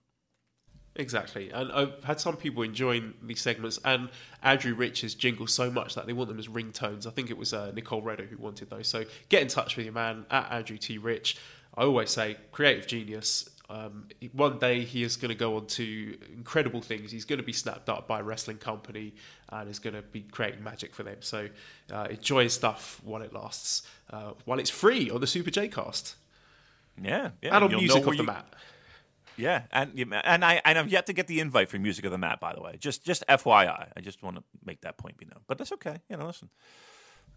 Exactly, and I've had some people enjoying these segments and Andrew Rich's jingles so much that they want them as ringtones. I think it was Nicole Redder who wanted those. So get in touch with your man at Andrew T. Rich. I always say, creative genius. One day he is going to go on to incredible things. He's going to be snapped up by a wrestling company and is going to be creating magic for them. So enjoy stuff while it lasts, while it's free on the Super Jcast. Yeah. And on Music of the Mat. Yeah, and I've yet to get the invite for Music of the Mat, by the way. Just FYI, I just want to make that point be known. But that's okay. Listen,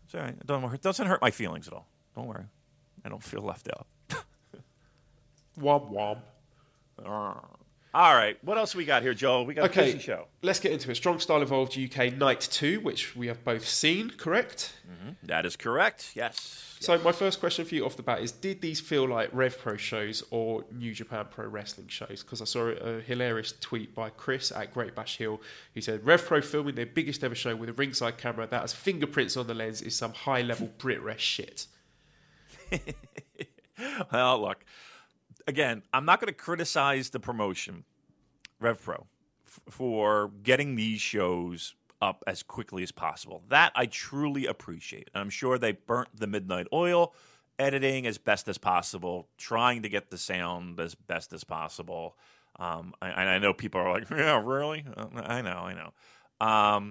it's all right. It doesn't hurt my feelings at all. Don't worry, I don't feel left out. Womp womp. All right, what else we got here, Joel? We got a busy show. Let's get into it. Strong Style Evolved UK Night 2, which we have both seen, correct? Mm-hmm. That is correct, yes. So my first question for you off the bat is, did these feel like RevPro shows or New Japan Pro Wrestling shows? Because I saw a hilarious tweet by Chris at Great Bash Hill. He said, RevPro filming their biggest ever show with a ringside camera that has fingerprints on the lens is some high-level Brit-Rest shit. Well, look. Again, I'm not going to criticize the promotion, RevPro, for getting these shows up as quickly as possible. That I truly appreciate. And I'm sure they burnt the midnight oil, editing as best as possible, trying to get the sound as best as possible. And I know people are like, yeah, really? I know.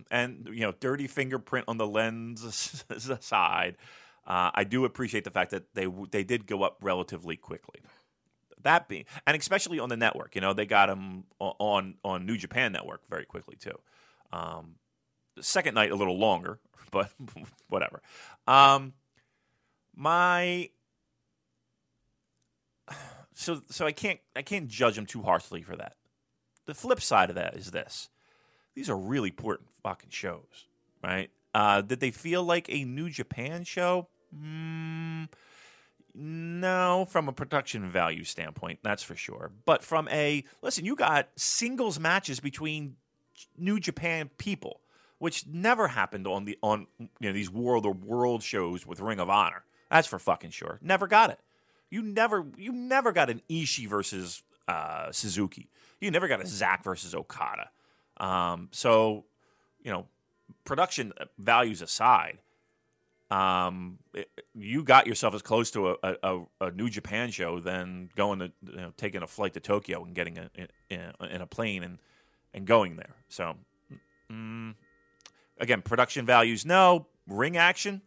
And dirty fingerprint on the lens aside, I do appreciate the fact that they did go up relatively quickly. That being, and especially on the network, they got them on New Japan Network very quickly too. the second night a little longer, but whatever. I can't judge him too harshly for that. The flip side of that is this: these are really important fucking shows, right? Did they feel like a New Japan show? No, from a production value standpoint, that's for sure. But from a, listen, you got singles matches between New Japan people, which never happened on the these world shows with Ring of Honor. That's for fucking sure. Never got it. You never got an Ishii versus Suzuki. You never got a Zack versus Okada. Production values aside, you got yourself as close to a New Japan show than going to taking a flight to Tokyo and getting in a plane and going there. So, again, production values, no. Ring action,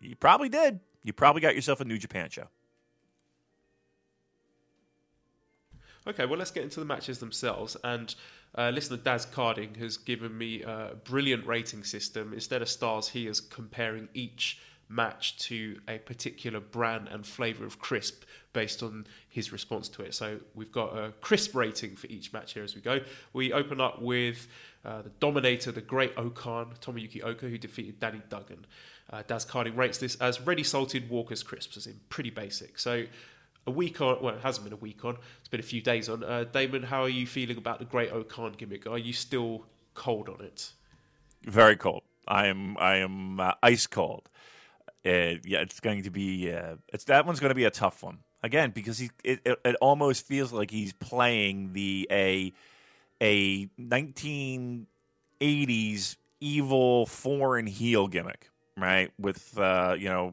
you probably did. You probably got yourself a New Japan show. Okay, well, let's get into the matches themselves. And listener Daz Carding has given me a brilliant rating system. Instead of stars, he is comparing each match to a particular brand and flavour of crisp based on his response to it. So we've got a crisp rating for each match here as we go. We open up with the Dominator, the Great Okan, Tomoyuki Oka, who defeated Danny Duggan. Daz Carding rates this as ready salted Walker's crisps, as in pretty basic. So a week on, well, it hasn't been a week on, it's been a few days on. Damon, how are you feeling about the Great Okan gimmick? Are you still cold on it? Very cold. I am ice cold. It's going to be, that one's going to be a tough one. Again, because it almost feels like he's playing a 1980s evil foreign heel gimmick, right? With, the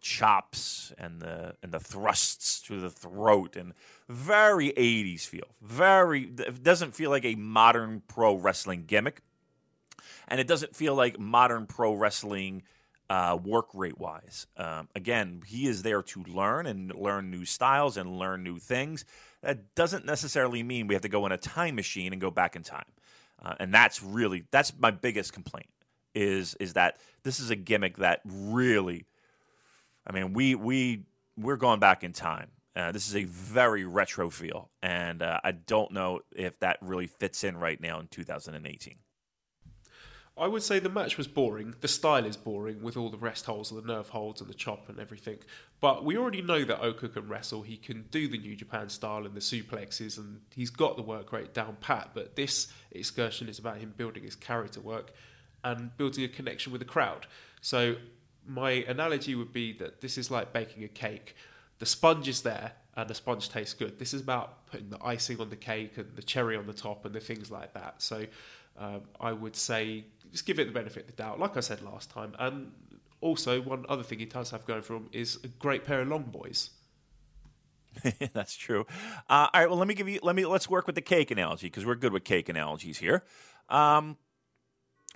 chops and the thrusts to the throat, and very 80s feel. It doesn't feel like a modern pro wrestling gimmick, and it doesn't feel like modern pro wrestling work rate wise. Again, he is there to learn and learn new styles and learn new things. That doesn't necessarily mean we have to go in a time machine and go back in time, and that's my biggest complaint. Is that this is a gimmick that really, I mean, we're going back in time. This is a very retro feel, and I don't know if that really fits in right now in 2018. I would say the match was boring. The style is boring with all the rest holds, the nerve holds, and the chop and everything. But we already know that Oka can wrestle. He can do the New Japan style and the suplexes, and he's got the work rate down pat. But this excursion is about him building his character work and building a connection with the crowd. So my analogy would be that this is like baking a cake. The sponge is there, and the sponge tastes good. This is about putting the icing on the cake and the cherry on the top and the things like that. So I would say just give it the benefit of the doubt, like I said last time. And also, one other thing he does have going for him is a great pair of long boys. That's true. All right, well, let's work with the cake analogy, because we're good with cake analogies here.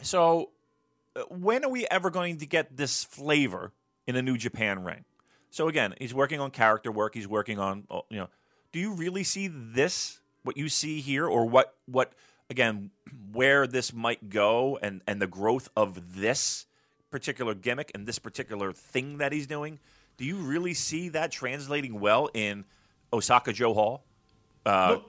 So when are we ever going to get this flavor in a New Japan ring? So again, he's working on character work. He's working on, do you really see this, what you see here, or what again, where this might go and the growth of this particular gimmick and this particular thing that he's doing? Do you really see that translating well in Osaka Joe Hall,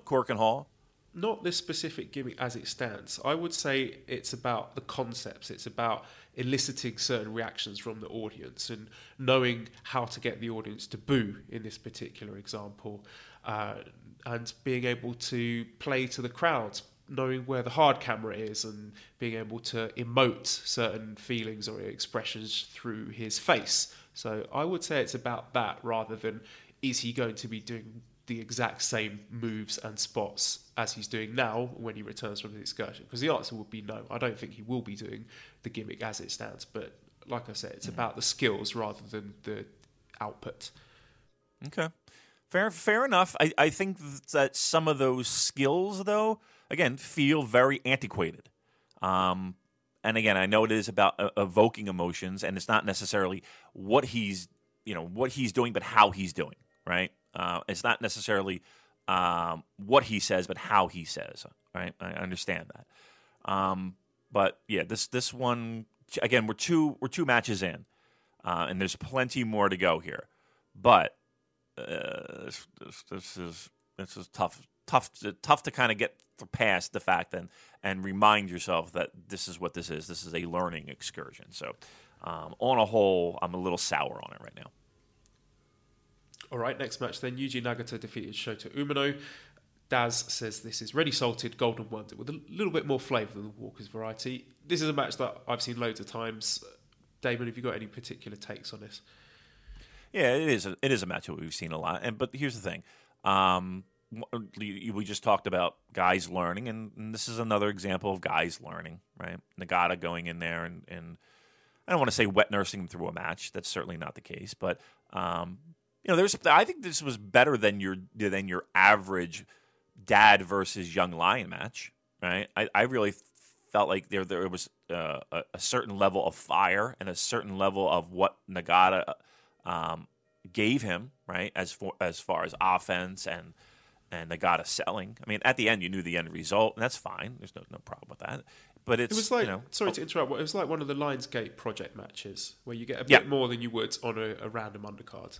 Corkin Hall? Not this specific gimmick as it stands. I would say it's about the concepts. It's about eliciting certain reactions from the audience and knowing how to get the audience to boo in this particular example, and being able to play to the crowd, knowing where the hard camera is and being able to emote certain feelings or expressions through his face. So I would say it's about that rather than is he going to be doing the exact same moves and spots as he's doing now when he returns from the excursion, because the answer would be no. I don't think he will be doing the gimmick as it stands, but like I said, it's about the skills rather than the output. Okay. Fair enough. I think that some of those skills, though, again, feel very antiquated. And again, I know it is about evoking emotions, and it's not necessarily what he's doing, but how he's doing, right? It's not necessarily what he says, but how he says. Right? I understand that. But yeah, this one again, we're two matches in, and there's plenty more to go here. But this is tough to kind of get past the fact and remind yourself that this is what this is. This is a learning excursion. So on a whole, I'm a little sour on it right now. All right, next match then. Yuji Nagata defeated Shota Umino. Daz says this is ready salted golden wonder with a little bit more flavour than the Walker's variety. This is a match that I've seen loads of times. Damon, have you got any particular takes on this? Yeah, it is a match that we've seen a lot. But here's the thing. We just talked about guys learning, and this is another example of guys learning, right? Nagata going in there and I don't want to say wet nursing him through a match. That's certainly not the case, but I think this was better than your average dad versus young lion match, right? I really felt like there was a certain level of fire and a certain level of what Nagata gave him, right? As far as offense and Nagata selling. I mean, at the end, you knew the end result, and that's fine. There's no problem with that. But it was like, sorry to interrupt, it was like one of the Lionsgate project matches where you get a bit more than you would on a random undercard.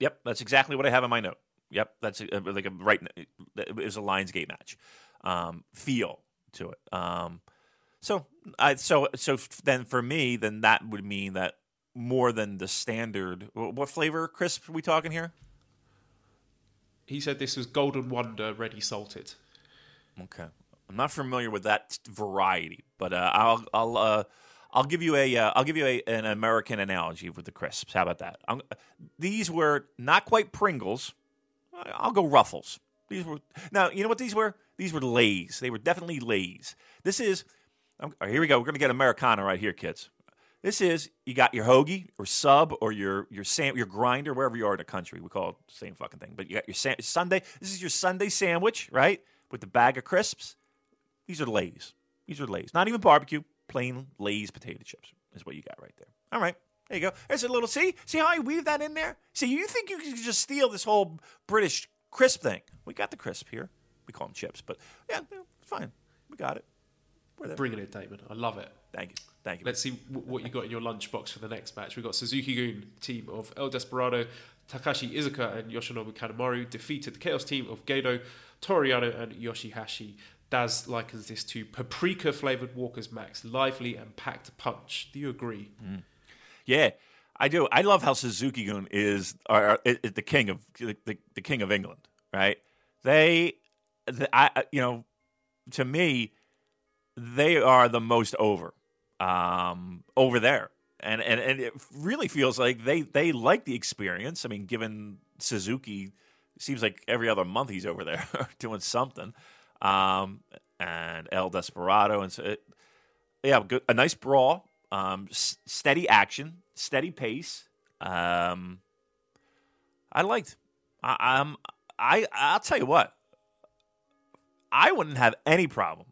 Yep, that's exactly what I have in my note. Yep, that's it was a Lionsgate match feel to it. So then for me, then that would mean that more than the standard. What flavor crisp are we talking here? He said this was Golden Wonder, ready salted. Okay. I'm not familiar with that variety, but I'll give you an American analogy with the crisps. How about that? These were not quite Pringles. I'll go Ruffles. You know what these were? These were Lay's. They were definitely Lay's. This is here we go. We're gonna get Americana right here, kids. This is, you got your hoagie or sub or your grinder, wherever you are in the country. We call it the same fucking thing. But you got your Sunday. This is your Sunday sandwich, right? With the bag of crisps. These are Lay's. These are Lay's. Not even barbecue. Plain Lay's potato chips is what you got right there. All right. There you go. There's a little, see how I weave that in there? See, you think you can just steal this whole British crisp thing. We got the crisp here. We call them chips. But yeah, fine. We got it. Bringing it, Damon. I love it. Thank you. Let's see what you got in your lunchbox for the next match. We've got Suzuki-Gun team of El Desperado, Takashi Iizuka, and Yoshinobu Kanemaru defeated the Chaos team of Gedo, Toriano, and Yoshihashi. Daz likens this to paprika-flavoured Walker's Max, lively and packed to punch. Do you agree? Yeah, I do. I love how Suzuki-Gun is the king of England, right? To me, they are the most over there. And it really feels like they like the experience. I mean, given Suzuki, it seems like every other month he's over there doing something. And El Desperado. And so a nice brawl, steady action, steady pace. I'll tell you what, I wouldn't have any problem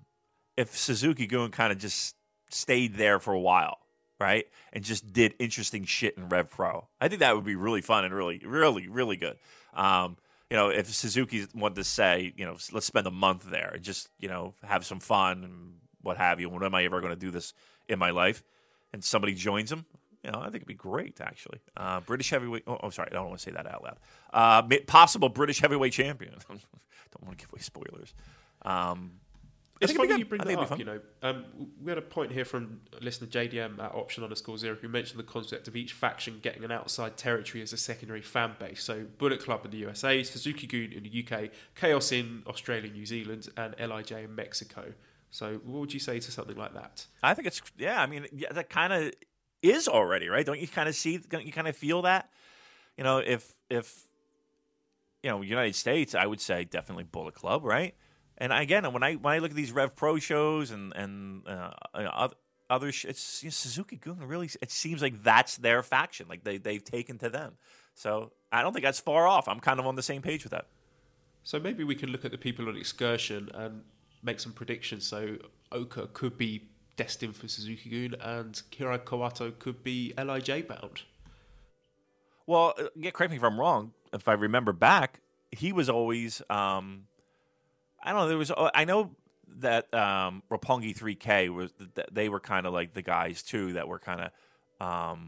if Suzuki-Gun kind of just stayed there for a while, right, and just did interesting shit in Rev Pro. I think that would be really fun and really, really, really good. If Suzuki wanted to say, let's spend a month there and just, have some fun and what have you. When am I ever going to do this in my life? And somebody joins him. I think it'd be great, actually. British heavyweight. Oh, I'm sorry. I don't want to say that out loud. Possible British heavyweight champion. Don't want to give away spoilers. It's funny you bring that up, we had a point here from listener JDM at option_0 who mentioned the concept of each faction getting an outside territory as a secondary fan base. So Bullet Club in the USA, Suzuki-Gun in the UK, Chaos in Australia, New Zealand, and LIJ in Mexico. So what would you say to something like that? I think it's, that kind of is already, right? Don't you kind of feel that? If United States, I would say definitely Bullet Club, right? And again, when I look at these Rev Pro shows and other it's Suzuki-Gun really, it seems like that's their faction, like they've taken to them. So I don't think that's far off. I'm kind of on the same page with that. So maybe we can look at the people on Excursion and make some predictions. So Oka could be destined for Suzuki-Gun, and Kirai Kawato could be LIJ bound. Well, correct me if I'm wrong. If I remember back, he was always, I don't know, there was, I know that Roppongi 3K was, they were kind of like the guys too that were kind of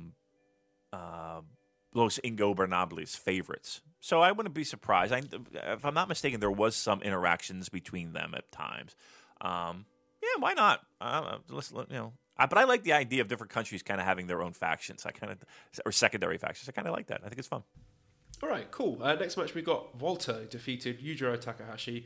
Los Ingobernables favorites. So I wouldn't be surprised. If I'm not mistaken, there was some interactions between them at times. Yeah, why not? But I like the idea of different countries kind of having their own factions. Or secondary factions. I kind of like that. I think it's fun. All right, cool. Next match, we've got Walter defeated Yujiro Takahashi.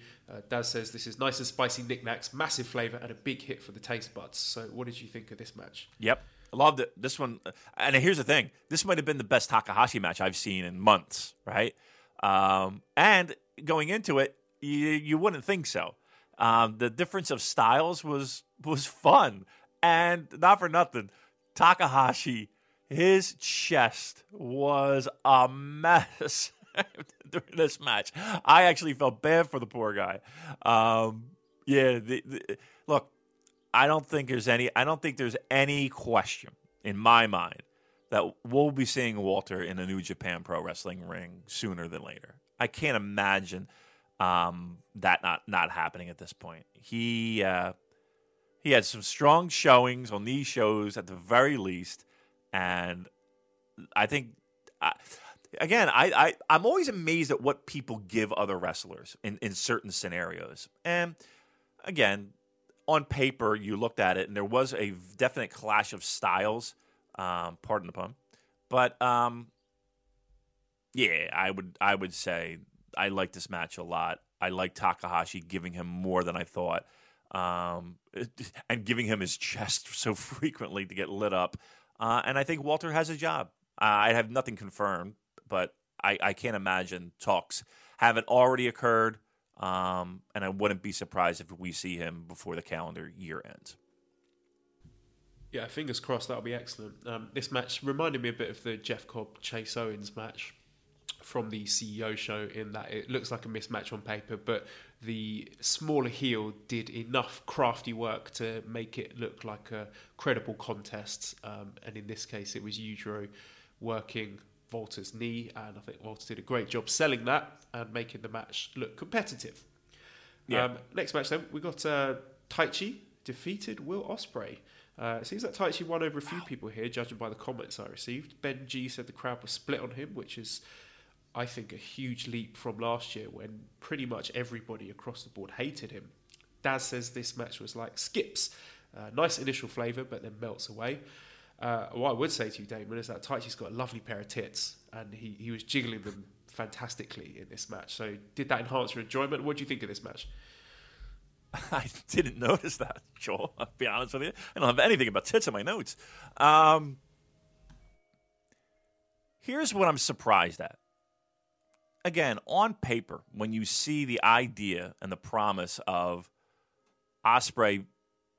Daz says this is nice and spicy knickknacks, massive flavor, and a big hit for the taste buds. So what did you think of this match? Yep, I loved it. This one, and here's the thing. This might have been the best Takahashi match I've seen in months, right? And going into it, you wouldn't think so. The difference of styles was fun. And not for nothing, Takahashi... his chest was a mess during this match. I actually felt bad for the poor guy. Look, I don't think there's any question in my mind that we'll be seeing Walter in a New Japan Pro Wrestling ring sooner than later. I can't imagine that not happening at this point. He had some strong showings on these shows at the very least. And I think, again, I'm always amazed at what people give other wrestlers in certain scenarios. And, again, on paper, you looked at it, and there was a definite clash of styles, pardon the pun. But, I would say I like this match a lot. I like Takahashi giving him more than I thought, and giving him his chest so frequently to get lit up. And I think Walter has a job. I have nothing confirmed, but I can't imagine talks haven't already occurred, and I wouldn't be surprised if we see him before the calendar year ends. Yeah, fingers crossed, that'll be excellent. This match reminded me a bit of the Jeff Cobb Chase Owens match from the CEO show, in that it looks like a mismatch on paper, but the smaller heel did enough crafty work to make it look like a credible contest. And in this case, it was Yujiro working Walter's knee, and I think Walter did a great job selling that and making the match look competitive. Yeah. Next match then, we got Taichi defeated Will Ospreay. It seems that Taichi won over a few people here, judging by the comments I received. Ben G said the crowd was split on him, which is... I think a huge leap from last year when pretty much everybody across the board hated him. Daz says this match was like Skips. Nice initial flavour, but then melts away. What I would say to you, Damon, is that Taichi's got a lovely pair of tits, and he was jiggling them fantastically in this match. So did that enhance your enjoyment? What do you think of this match? I didn't notice that, Joel. I'll be honest with you. I don't have anything about tits in my notes. Here's what I'm surprised at. Again, on paper, when you see the idea and the promise of Ospreay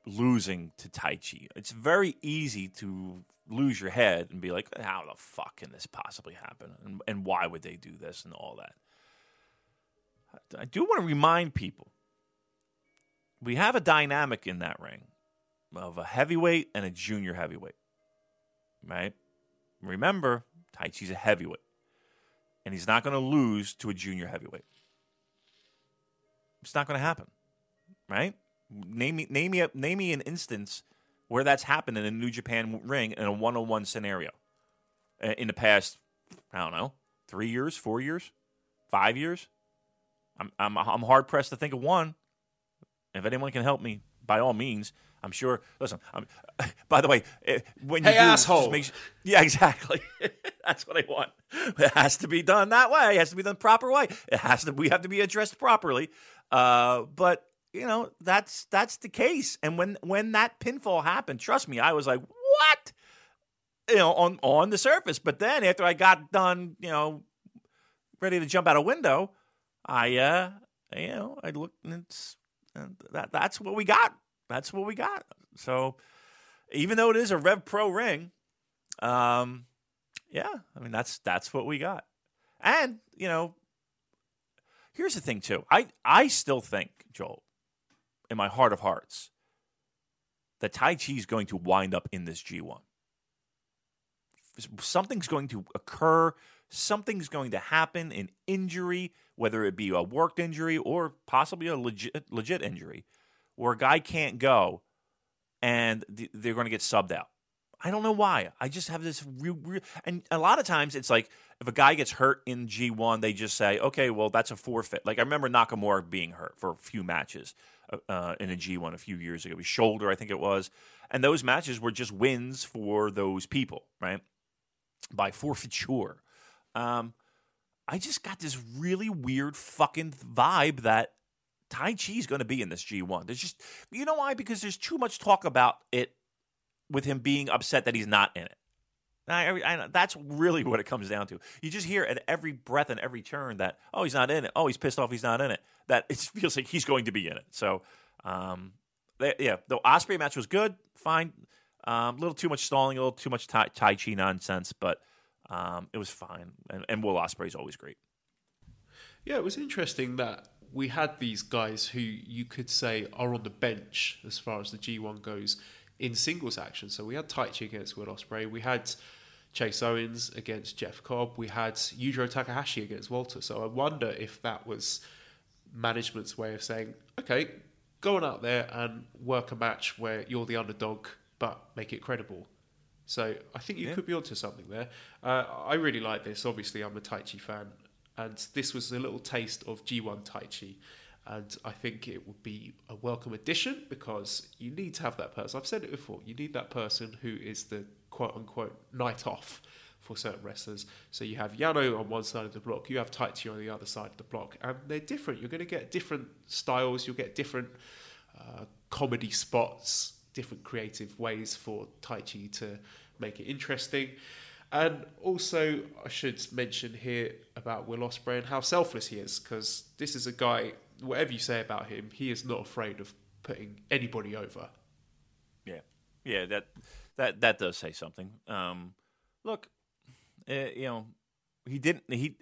losing to Taichi, it's very easy to lose your head and be like, how the fuck can this possibly happen? And why would they do this and all that? I do want to remind people, we have a dynamic in that ring of a heavyweight and a junior heavyweight, right? Remember, Taichi's a heavyweight. And he's not going to lose to a junior heavyweight. It's not going to happen, right? Name me an instance where that's happened in a New Japan ring in a one-on-one scenario in the past. I don't know, 3 years, 4 years, 5 years. I'm hard pressed to think of one. If anyone can help me, by all means. I'm sure. Listen, by the way, when you asshole. Yeah, exactly. That's what I want. It has to be done that way. It has to be done the proper way. We have to be addressed properly. But you know, that's the case. And when that pinfall happened, trust me, I was like, what? You know, on the surface. But then after I got done, you know, ready to jump out a window, I looked, and that's what we got. That's what we got. So, even though it is a Rev Pro ring, that's what we got. And, you know, here's the thing, too. I still think, Joel, in my heart of hearts, that Taichi is going to wind up in this G1. Something's going to occur something's going to happen, an injury, whether it be a worked injury or possibly a legit injury, where a guy can't go and they're going to get subbed out. I don't know why. I just have this real, and a lot of times it's like if a guy gets hurt in G1, they just say, okay, well, that's a forfeit. Like I remember Nakamura being hurt for a few matches in a G1 a few years ago. His shoulder, I think it was. And those matches were just wins for those people, right? By forfeiture. I just got this really weird fucking vibe that Tai Chi's going to be in this G1. There's just, you know why? Because there's too much talk about it, with him being upset that he's not in it. That's really what it comes down to. You just hear at every breath and every turn that, oh, he's not in it. Oh, he's pissed off he's not in it. That it feels like he's going to be in it. So, the Osprey match was good, fine. A little too much stalling, a little too much Tai Chi nonsense, but it was fine. And Will Ospreay's always great. Yeah, it was interesting that we had these guys who you could say are on the bench as far as the G1 goes, in singles action. So we had Taichi against Will Ospreay. We had Chase Owens against Jeff Cobb. We had Yujiro Takahashi against Walter. So I wonder if that was management's way of saying, okay, go on out there and work a match where you're the underdog, but make it credible. So I think you could be onto something there. I really like this. Obviously, I'm a Taichi fan. And this was a little taste of G1 Taichi. And I think it would be a welcome addition because you need to have that person. I've said it before. You need that person who is the quote-unquote night off for certain wrestlers. So you have Yano on one side of the block. You have Taichi on the other side of the block. And they're different. You're going to get different styles. You'll get different comedy spots, different creative ways for Taichi to make it interesting. And also, I should mention here about Will Ospreay and how selfless he is, because this is a guy... whatever you say about him, he is not afraid of putting anybody over. Yeah, that does say something. Look, you know, he didn't. He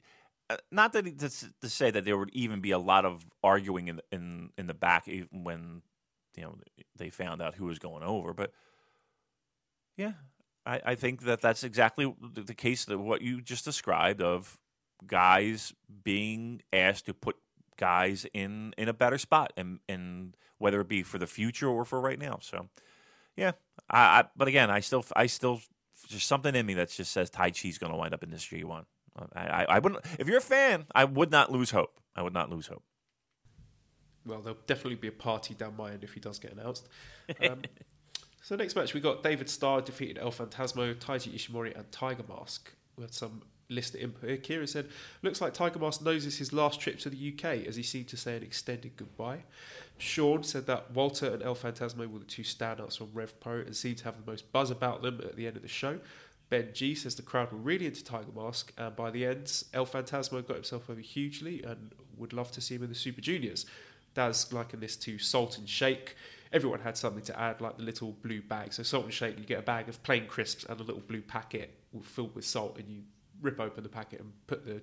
not that he, to say that there would even be a lot of arguing in the back even when you know they found out who was going over. But yeah, I think that's exactly the case that what you just described of guys being asked to put guys in a better spot, and whether it be for the future or for right now. So, yeah. But again, I still there's something in me that just says Tai Chi's going to wind up in this G1. I wouldn't. If you're a fan, I would not lose hope. Well, there'll definitely be a party down my end if he does get announced. So next match we got David Starr defeated El Phantasmo, Taiji Ishimori, and Tiger Mask. We had some listener input. Kira said, looks like Tiger Mask noses his last trip to the UK as he seemed to say an extended goodbye. Sean said that Walter and El Phantasmo were the two standouts from RevPro and seemed to have the most buzz about them at the end of the show. Ben G says the crowd were really into Tiger Mask, and by the end, El Phantasmo got himself over hugely and would love to see him in the Super Juniors. Daz likened this to Salt and Shake. Everyone had something to add, like the little blue bag. So Salt and Shake, you get a bag of plain crisps and a little blue packet filled with salt, and you rip open the packet and put the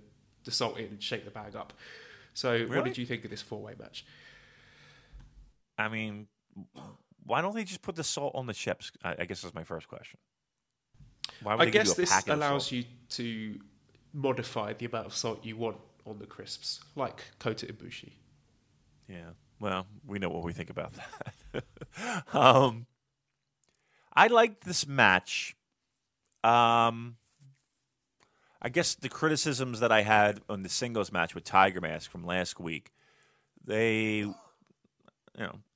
salt in and shake the bag up. So really? What did you think of this four-way match? I mean, why don't they just put the salt on the chips? I guess that's my first question. Why would I guess this allows you to modify the amount of salt you want on the crisps, like Kota Ibushi. Yeah, well, we know what we think about that. I liked this match. I guess the criticisms that I had on the singles match with Tiger Mask from last week, they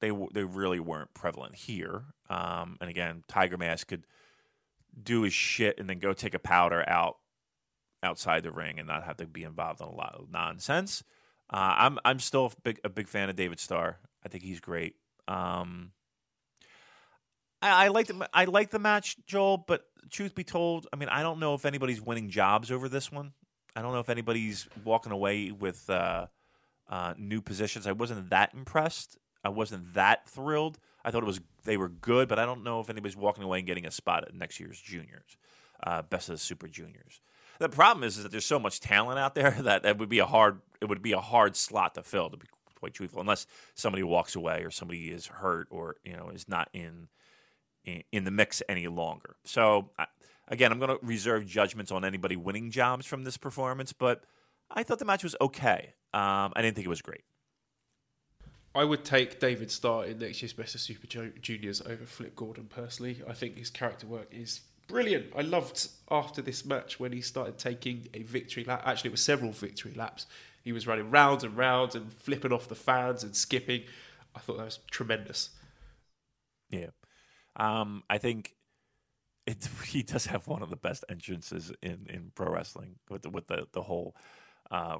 really weren't prevalent here. And again, Tiger Mask could do his shit and then go take a powder outside the ring and not have to be involved in a lot of nonsense. I'm still a big fan of David Starr. I think he's great. I like the match, Joel, but truth be told, I mean, I don't know if anybody's winning jobs over this one. I don't know if anybody's walking away with new positions. I wasn't that impressed. I wasn't that thrilled. I thought they were good, but I don't know if anybody's walking away and getting a spot at next year's juniors, best of the Super Juniors. The problem is that there's so much talent out there that would be a hard slot to fill, to be quite truthful, unless somebody walks away or somebody is hurt or is not in the mix any longer. So Again, I'm going to reserve judgments on anybody winning jobs from this performance, but I thought the match was okay. I didn't think it was great. I would take David Starr in next year's Best of Super Juniors over Flip Gordon, personally. I think his character work is brilliant. I loved after this match when he started taking a victory lap. Actually, it was several victory laps. He was running round and round and flipping off the fans and skipping. I thought that was tremendous. Yeah. I think he does have one of the best entrances in pro wrestling with the whole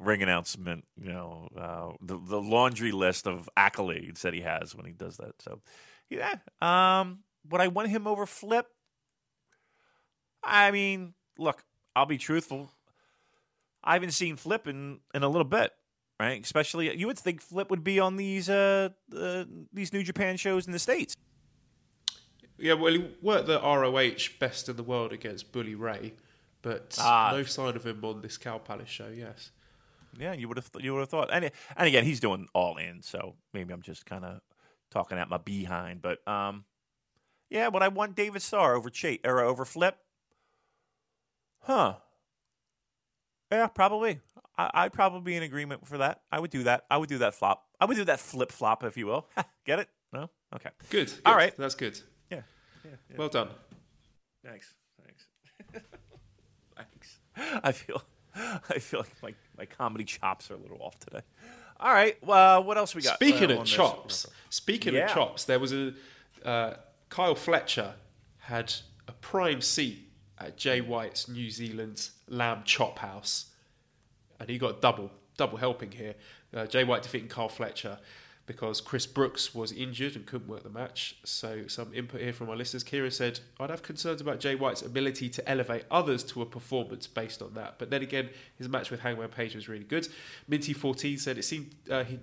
ring announcement, the laundry list of accolades that he has when he does that. So, yeah. Would I want him over Flip? I mean, look, I'll be truthful. I haven't seen Flip in a little bit, right? Especially, you would think Flip would be on these New Japan shows in the States. Yeah, well, he worked the ROH Best in the World against Bully Ray, but no sign of him on this Cow Palace show. Yes, yeah, you would have thought. And again, he's doing All In, so maybe I'm just kind of talking at my behind. But yeah, would I want David Starr over over Flip? Huh. Yeah, probably. I'd probably be in agreement for that. I would do that. I would do that flop. I would do that flip flop, if you will. Get it? No? Okay. Good. All right. That's good. Yeah. Well done. Thanks. Thanks. I feel like my comedy chops are a little off today. All right. Well, what else we got? Speaking of chops, there was a Kyle Fletcher had a prime seat at Jay White's New Zealand Lamb Chop House. And he got double helping here. Jay White defeating Carl Fletcher because Chris Brooks was injured and couldn't work the match. So some input here from our listeners. Kira said, I'd have concerns about Jay White's ability to elevate others to a performance based on that. But then again, his match with Hangman Page was really good. Minty14 said,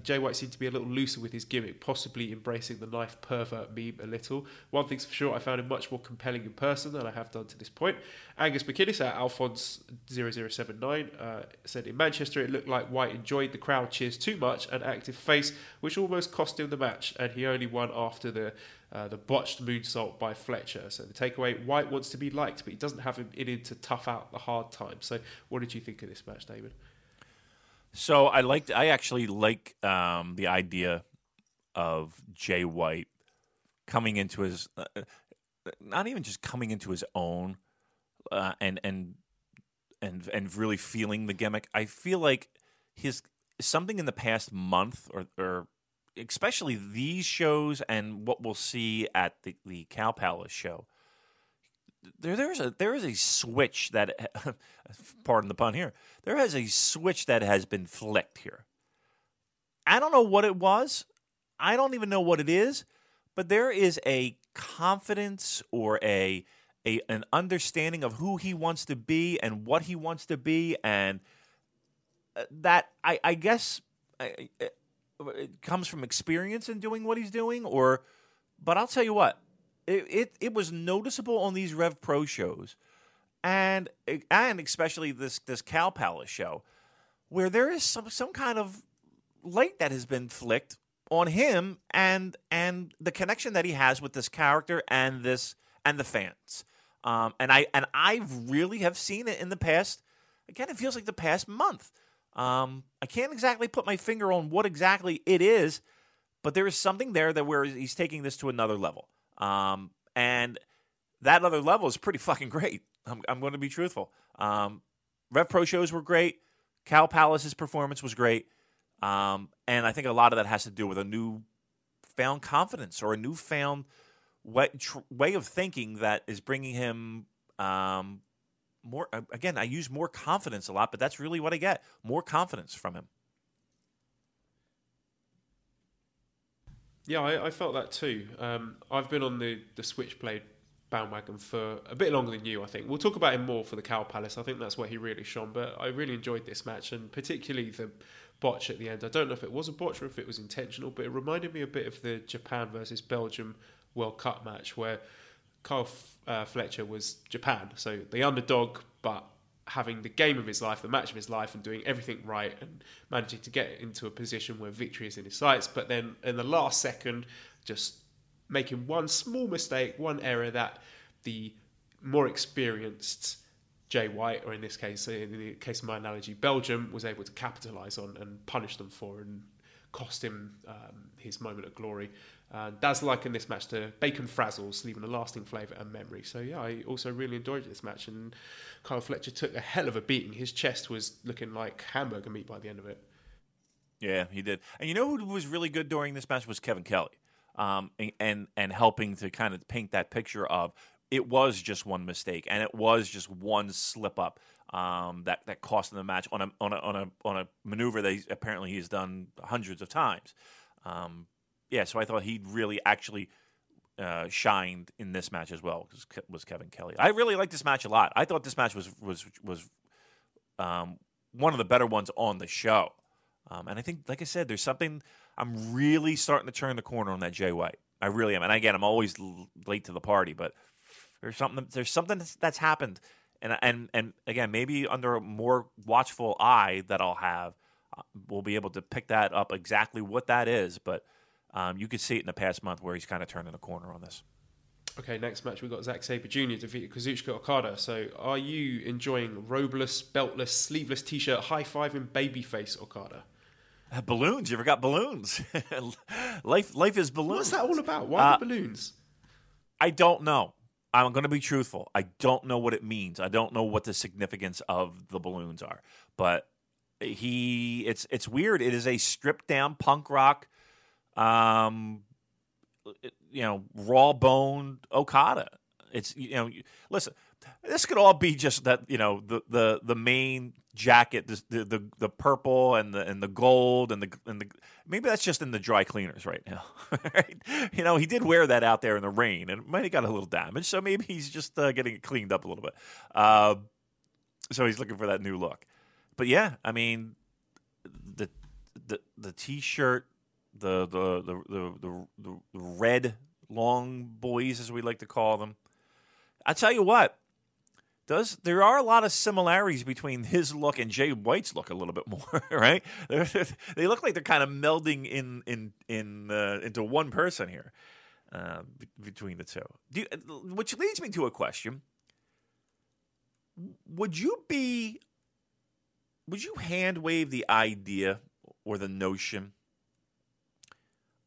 Jay White seemed to be a little looser with his gimmick, possibly embracing the knife pervert meme a little. One thing's for sure, I found him much more compelling in person than I have done to this point. Angus McInnes at Alphonse0079 said, in Manchester, it looked like White enjoyed the crowd cheers too much and active face, which almost cost him the match, and he only won after the botched moonsault by Fletcher. So the takeaway, White wants to be liked, but he doesn't have him in it to tough out the hard times. So what did you think of this match, David? So I actually like the idea of Jay White coming into his not even just coming into his own and really feeling the gimmick. I feel like something in the past month or especially these shows and what we'll see at the Cow Palace show, there is a switch that, pardon the pun here, there is a switch that has been flicked here. I don't know what it was. I don't even know what it is, but there is a confidence or an understanding of who he wants to be and what he wants to be, and that I guess it comes from experience in doing what he's doing, but I'll tell you what, it was noticeable on these Rev Pro shows, and especially this Cow Palace show, where there is some kind of light that has been flicked on him and the connection that he has with this character and the fans, and I really have seen it in the past. Again, it feels like the past month. I can't exactly put my finger on what exactly it is, but there is something there that where he's taking this to another level. And that other level is pretty fucking great. I'm going to be truthful. Rev Pro shows were great. Cow Palace's performance was great. And I think a lot of that has to do with a newfound confidence or a newfound way of thinking that is bringing him more. Again, I use more confidence a lot, but that's really what I get. More confidence from him. Yeah, I felt that too. I've been on the Switchblade bandwagon for a bit longer than you, I think. We'll talk about him more for the Cow Palace. I think that's where he really shone, but I really enjoyed this match, and particularly the botch at the end. I don't know if it was a botch or if it was intentional, but it reminded me a bit of the Japan versus Belgium World Cup match where Kyle Fletcher was Japan, so the underdog, but having the game of his life, the match of his life, and doing everything right, and managing to get into a position where victory is in his sights. But then in the last second, just making one small mistake, one error that the more experienced Jay White, or in this case, in the case of my analogy, Belgium, was able to capitalise on and punish them for and cost him his moment of glory. Daz likened this match to bacon frazzles, leaving a lasting flavour and memory. So yeah, I also really enjoyed this match, and Kyle Fletcher took a hell of a beating. His chest was looking like hamburger meat by the end of it. Yeah, he did. And you know who was really good during this match was Kevin Kelly, and helping to kind of paint that picture of it was just one mistake and it was just one slip up that cost him the match on a maneuver that apparently he's done hundreds of times. Yeah, so I thought he really actually shined in this match as well, because was Kevin Kelly. I really liked this match a lot. I thought this match was one of the better ones on the show. And I think, like I said, there's something, I'm really starting to turn the corner on that Jay White. I really am. And again, I'm always late to the party, but there's something that's happened. And again, maybe under a more watchful eye that I'll have, we'll be able to pick that up exactly what that is. But you could see it in the past month where he's kind of turning a corner on this. Okay, next match, we've got Zack Sabre Jr. defeated Kazuchika Okada. So are you enjoying robeless, beltless, sleeveless T-shirt, high-fiving babyface Okada? Balloons. You ever got balloons? Life is balloons. What's that all about? Why are balloons? I don't know. I'm going to be truthful. I don't know what it means. I don't know what the significance of the balloons are. But it's weird. It is a stripped-down punk rock, raw-boned Okada. It's, listen, this could all be just that, the main jacket, the purple and the gold and the maybe that's just in the dry cleaners right now. Right? He did wear that out there in the rain and it might have got a little damaged, so maybe he's just getting it cleaned up a little bit. So he's looking for that new look. But yeah, I mean, the T-shirt, the red long boys, as we like to call them. I tell you what, there are a lot of similarities between his look and Jay White's look a little bit more, right? They look like they're kind of melding into one person here between the two. Which leads me to a question: Would you hand wave the idea or the notion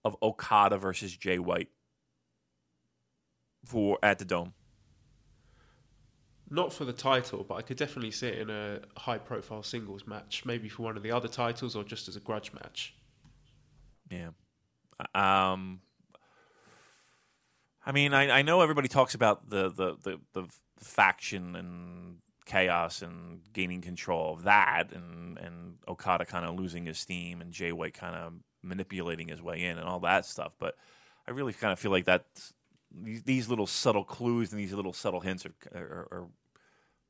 of Okada versus Jay White at the Dome? Not for the title, but I could definitely see it in a high-profile singles match, maybe for one of the other titles or just as a grudge match. Yeah. I mean, I know everybody talks about the faction and chaos and gaining control of that and Okada kind of losing his steam and Jay White kind of manipulating his way in and all that stuff, but I really kind of feel like that's these little subtle clues and these little subtle hints are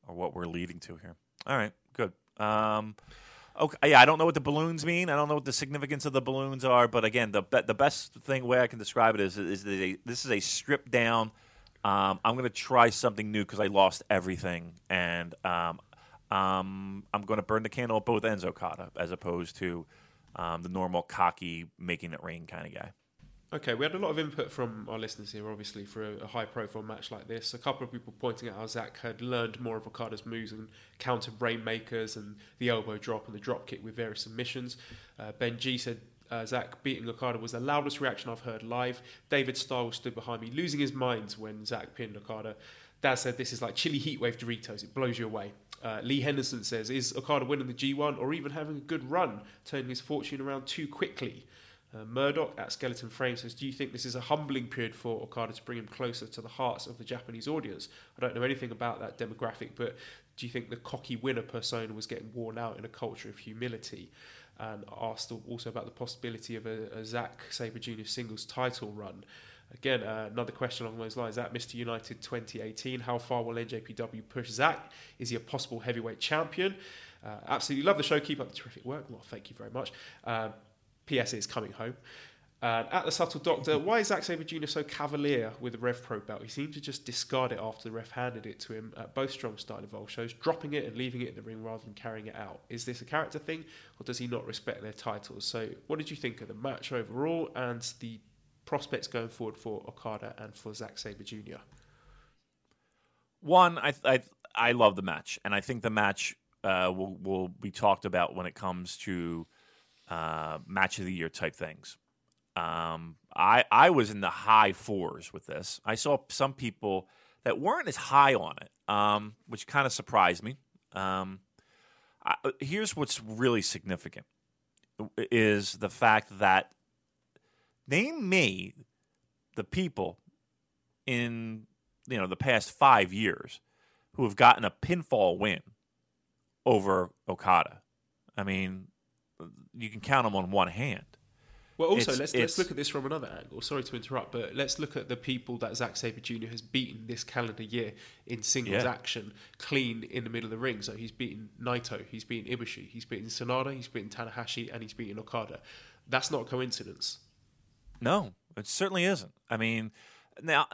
what we're leading to here. All right, good. Okay, yeah, I don't know what the balloons mean. I don't know what the significance of the balloons are. But again, the best way I can describe it is this is a stripped down. I'm going to try something new because I lost everything, and I'm going to burn the candle at both ends, Okada, as opposed to the normal cocky making it rain kind of guy. Okay, we had a lot of input from our listeners here, obviously, for a high-profile match like this. A couple of people pointing out how Zach had learned more of Okada's moves and countered rainmakers and the elbow drop and the drop kick with various submissions. Ben G said Zach beating Okada was the loudest reaction I've heard live. David Stiles stood behind me, losing his mind when Zach pinned Okada. Daz said this is like chili heatwave Doritos. It blows you away. Lee Henderson says, is Okada winning the G1 or even having a good run, turning his fortune around too quickly? Murdoch at Skeleton Frame says, do you think this is a humbling period for Okada to bring him closer to the hearts of the Japanese audience? I don't know anything about that demographic, but do you think the cocky winner persona was getting worn out in a culture of humility? And asked also about the possibility of a Zack Sabre Jr. singles title run. Again, another question along those lines. At Mr. United 2018, how far will NJPW push Zack? Is he a possible heavyweight champion? Absolutely love the show. Keep up the terrific work. Well, thank you very much. P.S. is coming home. At the Subtle Doctor, why is Zack Sabre Jr. so cavalier with the Rev Pro belt? He seemed to just discard it after the ref handed it to him at both Strong Style Evolve shows, dropping it and leaving it in the ring rather than carrying it out. Is this a character thing, or does he not respect their titles? So what did you think of the match overall and the prospects going forward for Okada and for Zack Sabre Jr.? one, I love the match, and I think the match will be talked about when it comes to match of the year type things. I was in the high fours with this. I saw some people that weren't as high on it, which kind of surprised me. Here's what's really significant is the fact that name me the people in the past 5 years who have gotten a pinfall win over Okada. I mean, you can count them on one hand. Well, also, let's look at this from another angle. Sorry to interrupt, but let's look at the people that Zack Sabre Jr. has beaten this calendar year in singles action, clean in the middle of the ring. So he's beaten Naito, he's beaten Ibushi, he's beaten Sanada, he's beaten Tanahashi, and he's beaten Okada. That's not a coincidence. No, it certainly isn't. I mean, now,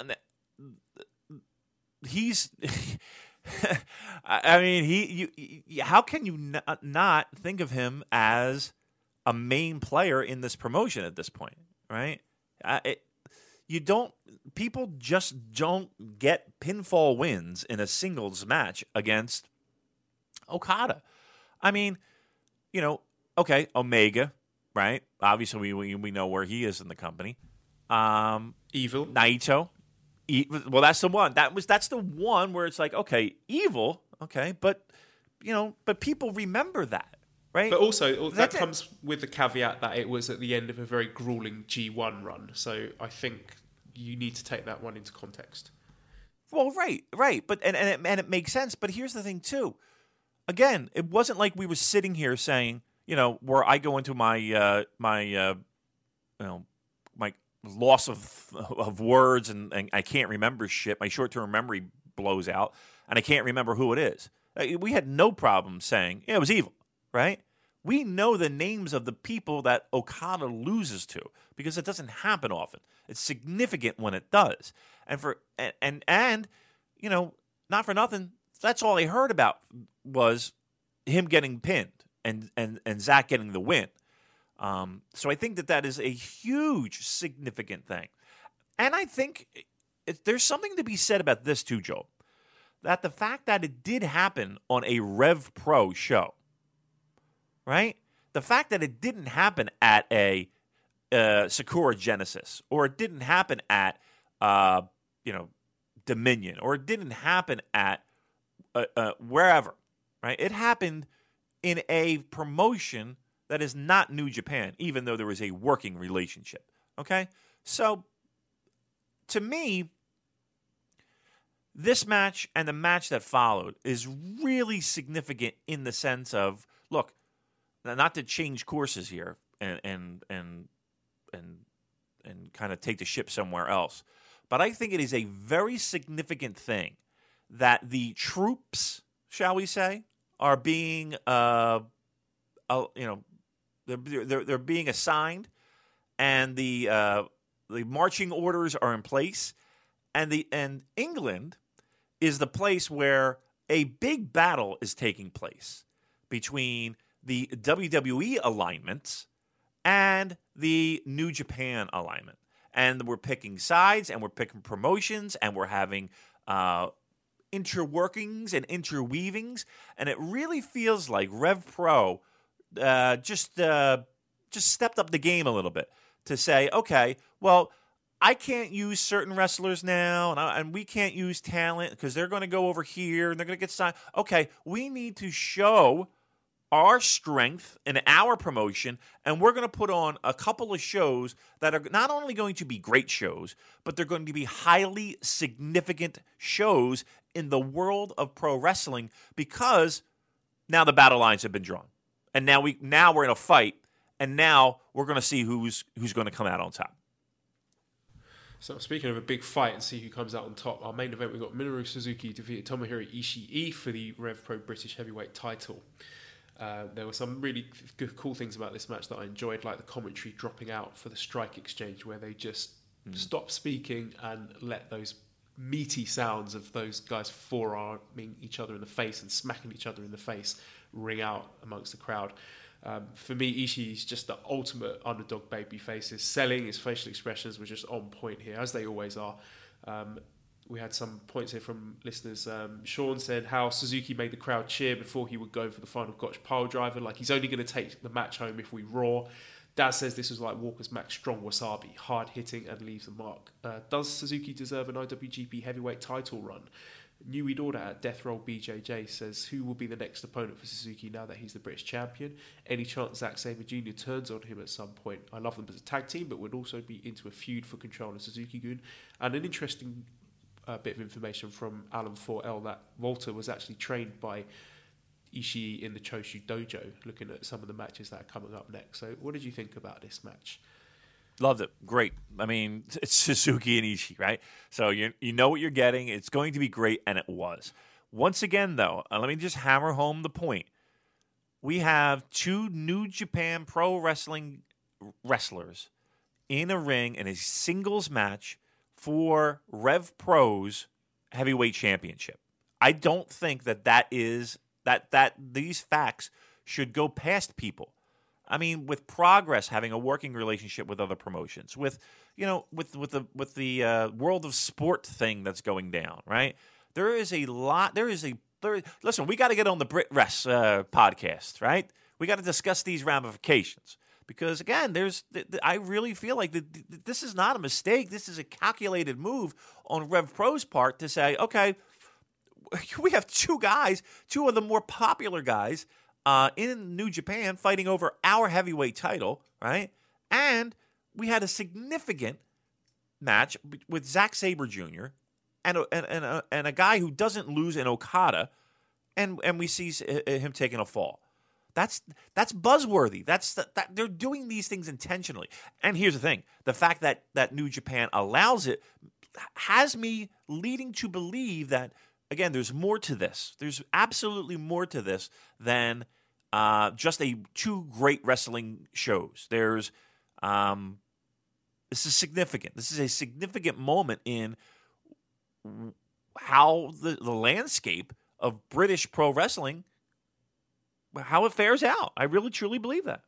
he's... I mean, how can you not think of him as a main player in this promotion at this point, right? People just don't get pinfall wins in a singles match against Okada. I mean, okay, Omega, right? Obviously, we know where he is in the company. Evil. Naito. Well, that's the one. That's the one where it's like, okay, Evil, okay, but people remember that. Right? But also, that comes with the caveat that it was at the end of a very grueling G1 run. So I think you need to take that one into context. Well, right. But and it makes sense. But here's the thing, too. Again, it wasn't like we were sitting here saying, where I go into my my loss of words and I can't remember shit. My short-term memory blows out, and I can't remember who it is. We had no problem saying it was Evil. Right? We know the names of the people that Okada loses to because it doesn't happen often. It's significant when it does. And not for nothing, that's all I heard about was him getting pinned and Zack getting the win. So I think that is a huge, significant thing. And I think there's something to be said about this too, Joel, that the fact that it did happen on a Rev Pro show. Right? The fact that it didn't happen at a Sakura Genesis, or it didn't happen at, Dominion, or it didn't happen at wherever, right? It happened in a promotion that is not New Japan, even though there was a working relationship, okay? So, to me, this match and the match that followed is really significant in the sense of, look, not to change courses here and kind of take the ship somewhere else, but I think it is a very significant thing that the troops, shall we say, are being they're being assigned, and the marching orders are in place, and England is the place where a big battle is taking place between the WWE alignment and the New Japan alignment. And we're picking sides, and we're picking promotions, and we're having interworkings and interweavings. And it really feels like Rev Pro just stepped up the game a little bit to say, okay, well, I can't use certain wrestlers now, and we can't use talent because they're going to go over here, and they're going to get signed. Okay, we need to show our strength in our promotion, and we're going to put on a couple of shows that are not only going to be great shows, but they're going to be highly significant shows in the world of pro wrestling, because now the battle lines have been drawn, and now we're in a fight, and now we're going to see who's going to come out on top. So speaking of a big fight and see who comes out on top, our main event, we've got Minoru Suzuki defeated Tomohiro Ishii for the Rev Pro British Heavyweight title. There were some really good, cool things about this match that I enjoyed, like the commentary dropping out for the strike exchange, where they just stop speaking and let those meaty sounds of those guys forearming each other in the face and smacking each other in the face ring out amongst the crowd. For me, Ishii is just the ultimate underdog baby face. His selling, his facial expressions were just on point here, as they always are. we had some points here from listeners. Sean said how Suzuki made the crowd cheer before he would go for the final Gotch pile driver. Like, he's only going to take the match home if we roar. Dad says this was like Walker's match, strong wasabi, hard hitting and leaves the mark. Does Suzuki deserve an IWGP heavyweight title run? Newey Daughter at Death Roll BJJ says, who will be the next opponent for Suzuki now that he's the British champion? Any chance Zack Sabre Jr. turns on him at some point? I love them as a tag team, but would also be into a feud for control of Suzuki-gun. And an interesting bit of information from Alan 4L that Walter was actually trained by Ishii in the Choshu Dojo, looking at some of the matches that are coming up next. So what did you think about this match? Loved it. Great. I mean, it's Suzuki and Ishii, right? So you know what you're getting. It's going to be great, and it was. Once again, though, let me just hammer home the point. We have two New Japan Pro Wrestling wrestlers in a ring in a singles match for Rev Pro's Heavyweight Championship. I don't think that these facts should go past people. I mean, with Progress having a working relationship with other promotions, with the world of sport thing that's going down, right? There is a lot. Listen, we got to get on the Brit Rest podcast, right? We got to discuss these ramifications because again, I really feel like this is not a mistake. This is a calculated move on Rev Pro's part to say, okay, we have two of the more popular guys. In New Japan, fighting over our heavyweight title, right? And we had a significant match with Zack Sabre Jr. and a guy who doesn't lose in Okada, and we see him taking a fall. That's buzzworthy. That they're doing these things intentionally. And here's the thing: the fact that New Japan allows it has me leading to believe that. Again, there's more to this. There's absolutely more to this than just two great wrestling shows. There's this is significant. This is a significant moment in how the landscape of British pro wrestling, how it fares out. I really truly believe that.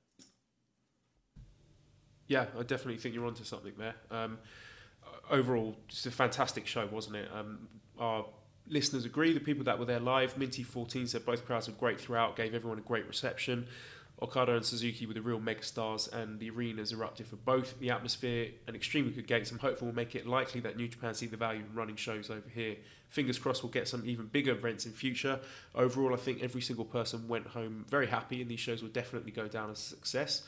Yeah, I definitely think you're onto something there. Overall, just a fantastic show, wasn't it? Our listeners agree, the people that were there live. Minty14 said both crowds were great throughout, gave everyone a great reception. Okada and Suzuki were the real megastars, and the arenas erupted for both. The atmosphere, an extremely good gate. I'm hopeful will make it likely that New Japan see the value in running shows over here. Fingers crossed we'll get some even bigger events in future. Overall, I think every single person went home very happy, and these shows will definitely go down as a success.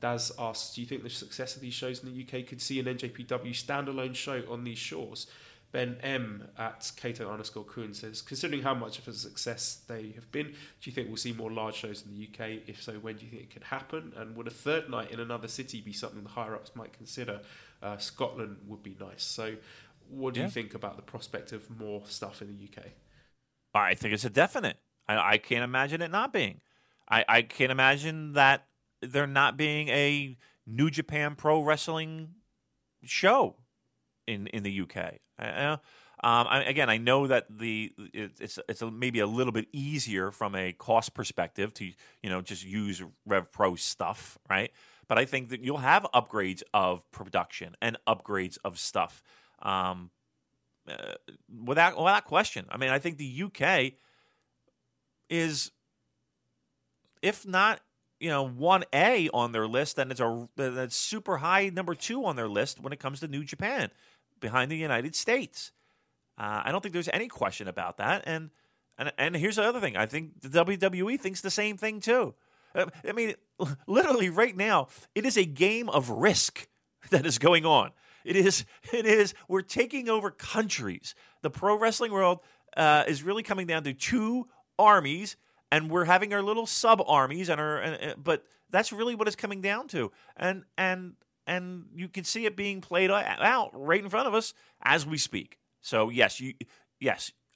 Daz asks, do you think the success of these shows in the UK could see an NJPW standalone show on these shores? Ben M at Kato_Kuhn says, considering how much of a success they have been, do you think we'll see more large shows in the UK? If so, when do you think it could happen? And would a third night in another city be something the higher-ups might consider? Scotland would be nice. So what do you think about the prospect of more stuff in the UK? I think it's a definite. I can't imagine it not being. I can't imagine that there not being a New Japan Pro Wrestling show in the UK. I know that it's maybe a little bit easier from a cost perspective to just use Rev Pro stuff, right? But I think that you'll have upgrades of production and upgrades of stuff without question. I mean, I think the UK is, if not 1A on their list, then that's super high number 2 on their list when it comes to New Japan, behind the United States. I don't think there's any question about that. And here's the other thing. I think the WWE thinks the same thing too. I mean, literally right now, it is a game of risk that is going on. It is. We're taking over countries. The pro wrestling world is really coming down to two armies, and we're having our little sub armies. But that's really what it's coming down to. And you can see it being played out right in front of us as we speak. So, yes,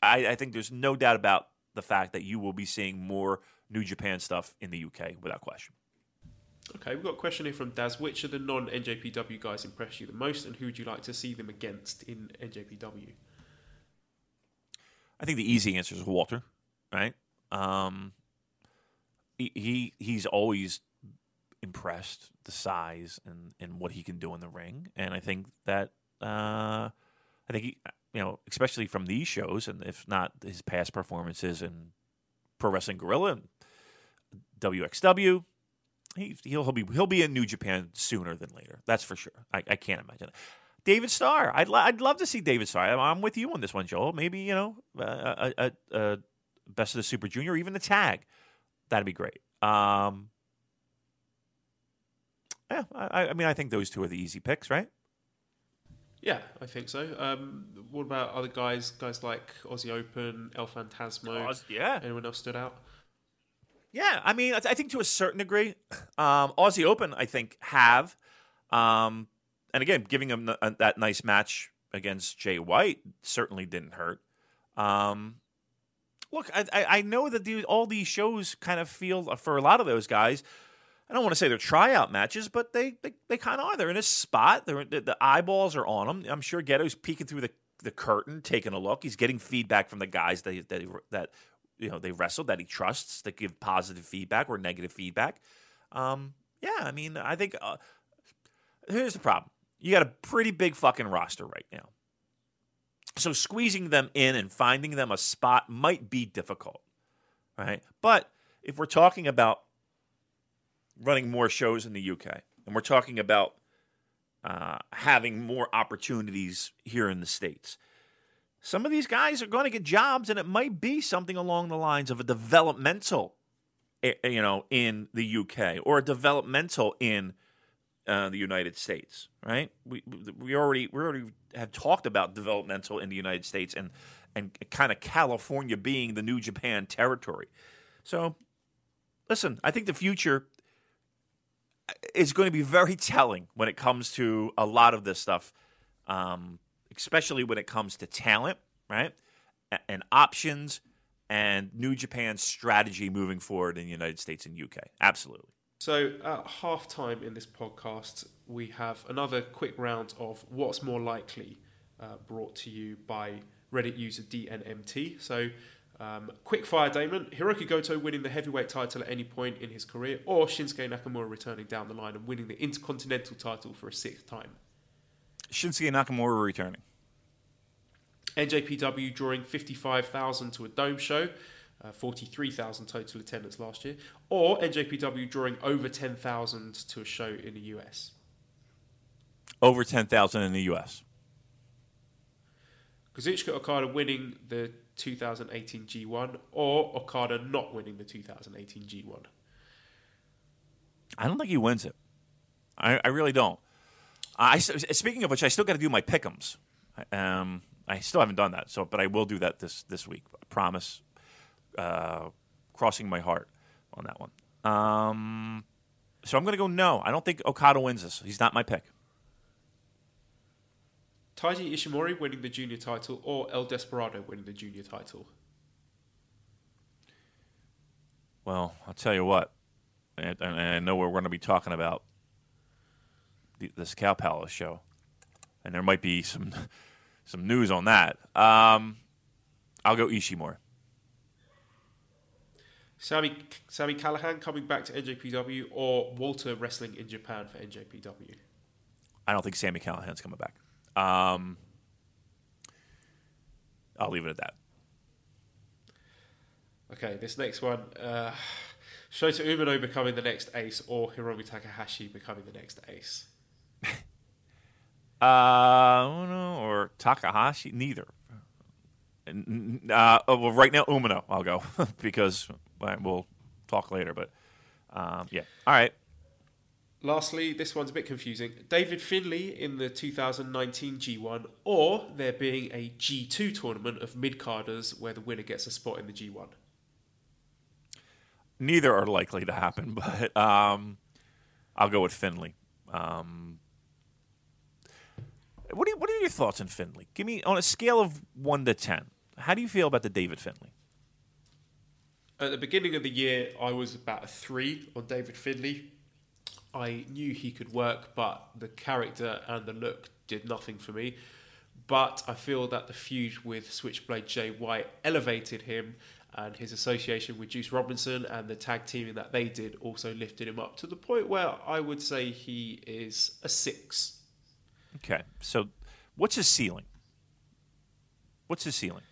I think there's no doubt about the fact that you will be seeing more New Japan stuff in the UK, without question. Okay, we've got a question here from Daz. Which of the non-NJPW guys impressed you the most, and who would you like to see them against in NJPW? I think the easy answer is Walter, right? He's always impressed the size and what he can do in the ring, and I think that I think he, you know, especially from these shows, and if not his past performances in Pro Wrestling Guerrilla and WXW, he'll be in New Japan sooner than later. That's for sure. I can't imagine it. David Starr. I'd love to see David Starr. I'm with you on this one, Joel. Maybe, you know, a Best of the Super Junior, even the tag. That'd be great. Yeah, I mean, I think those two are the easy picks, right? Yeah, I think so. What about other guys? Guys like Aussie Open, El Fantasmo. Yeah. Anyone else stood out? Yeah, I mean, I think to a certain degree, Aussie Open, I think, have. And again, giving him that nice match against Jay White certainly didn't hurt. Look, I know that all these shows kind of feel, for a lot of those guys, I don't want to say they're tryout matches, but they kind of are. They're in a spot. The eyeballs are on them. I'm sure Ghetto's peeking through the curtain, taking a look. He's getting feedback from the guys that you know, they wrestled, that he trusts, that give positive feedback or negative feedback. Yeah, I mean, I think here's the problem. You got a pretty big fucking roster right now. So squeezing them in and finding them a spot might be difficult, right? But if we're talking about running more shows in the UK, and we're talking about having more opportunities here in the States, some of these guys are going to get jobs, and it might be something along the lines of a developmental, you know, in the UK, or a developmental in the United States, right? We already have talked about developmental in the United States, and kind of California being the New Japan territory. So, listen, I think the future is going to be very telling when it comes to a lot of this stuff, especially when it comes to talent, right, and options and New Japan's strategy moving forward in the United States and UK. Absolutely. So at halftime in this podcast, we have another quick round of What's More Likely, brought to you by Reddit user DNMT. So quick fire, Damon. Hiroki Goto winning the heavyweight title at any point in his career, or Shinsuke Nakamura returning down the line and winning the Intercontinental title for a sixth time? Shinsuke Nakamura returning. NJPW drawing 55,000 to a Dome show, 43,000 total attendance last year, or NJPW drawing over 10,000 to a show in the US? Over 10,000 in the US. Kazuchika Okada winning the 2018 G1, or Okada not winning the 2018 G1? I don't think he wins it. I really don't. Speaking of which, I still got to do my pick'ems. I still haven't done that, so but I will do that this week. I promise. Crossing my heart on that one. So I'm going to go no. I don't think Okada wins this. He's not my pick. Taiji Ishimori winning the junior title, or El Desperado winning the junior title? Well, I'll tell you what. And I know we're going to be talking about this Cow Palace show, and there might be some news on that. I'll go Ishimori. Sami Callihan coming back to NJPW, or Walter wrestling in Japan for NJPW? I don't think Sami Callihan's coming back. I'll leave it at that. Okay, this next one. Shota Umino becoming the next ace, or Hiromu Takahashi becoming the next ace? Umino or Takahashi? Neither. Well, right now, Umino, I'll go, because we'll talk later. But, yeah. All right. Lastly, this one's a bit confusing. David Finlay in the 2019 G1, or there being a G2 tournament of mid-carders where the winner gets a spot in the G1? Neither are likely to happen, but I'll go with Finlay. What are your thoughts on Finlay? Give me, on a scale of 1 to 10, how do you feel about the David Finlay? At the beginning of the year, I was about a 3 on David Finlay. I knew he could work, but the character and the look did nothing for me. But I feel that the feud with Switchblade Jay White elevated him, and his association with Juice Robinson and the tag teaming that they did also lifted him up to the point where I would say he is a 6. Okay, so what's his ceiling? What's his ceiling?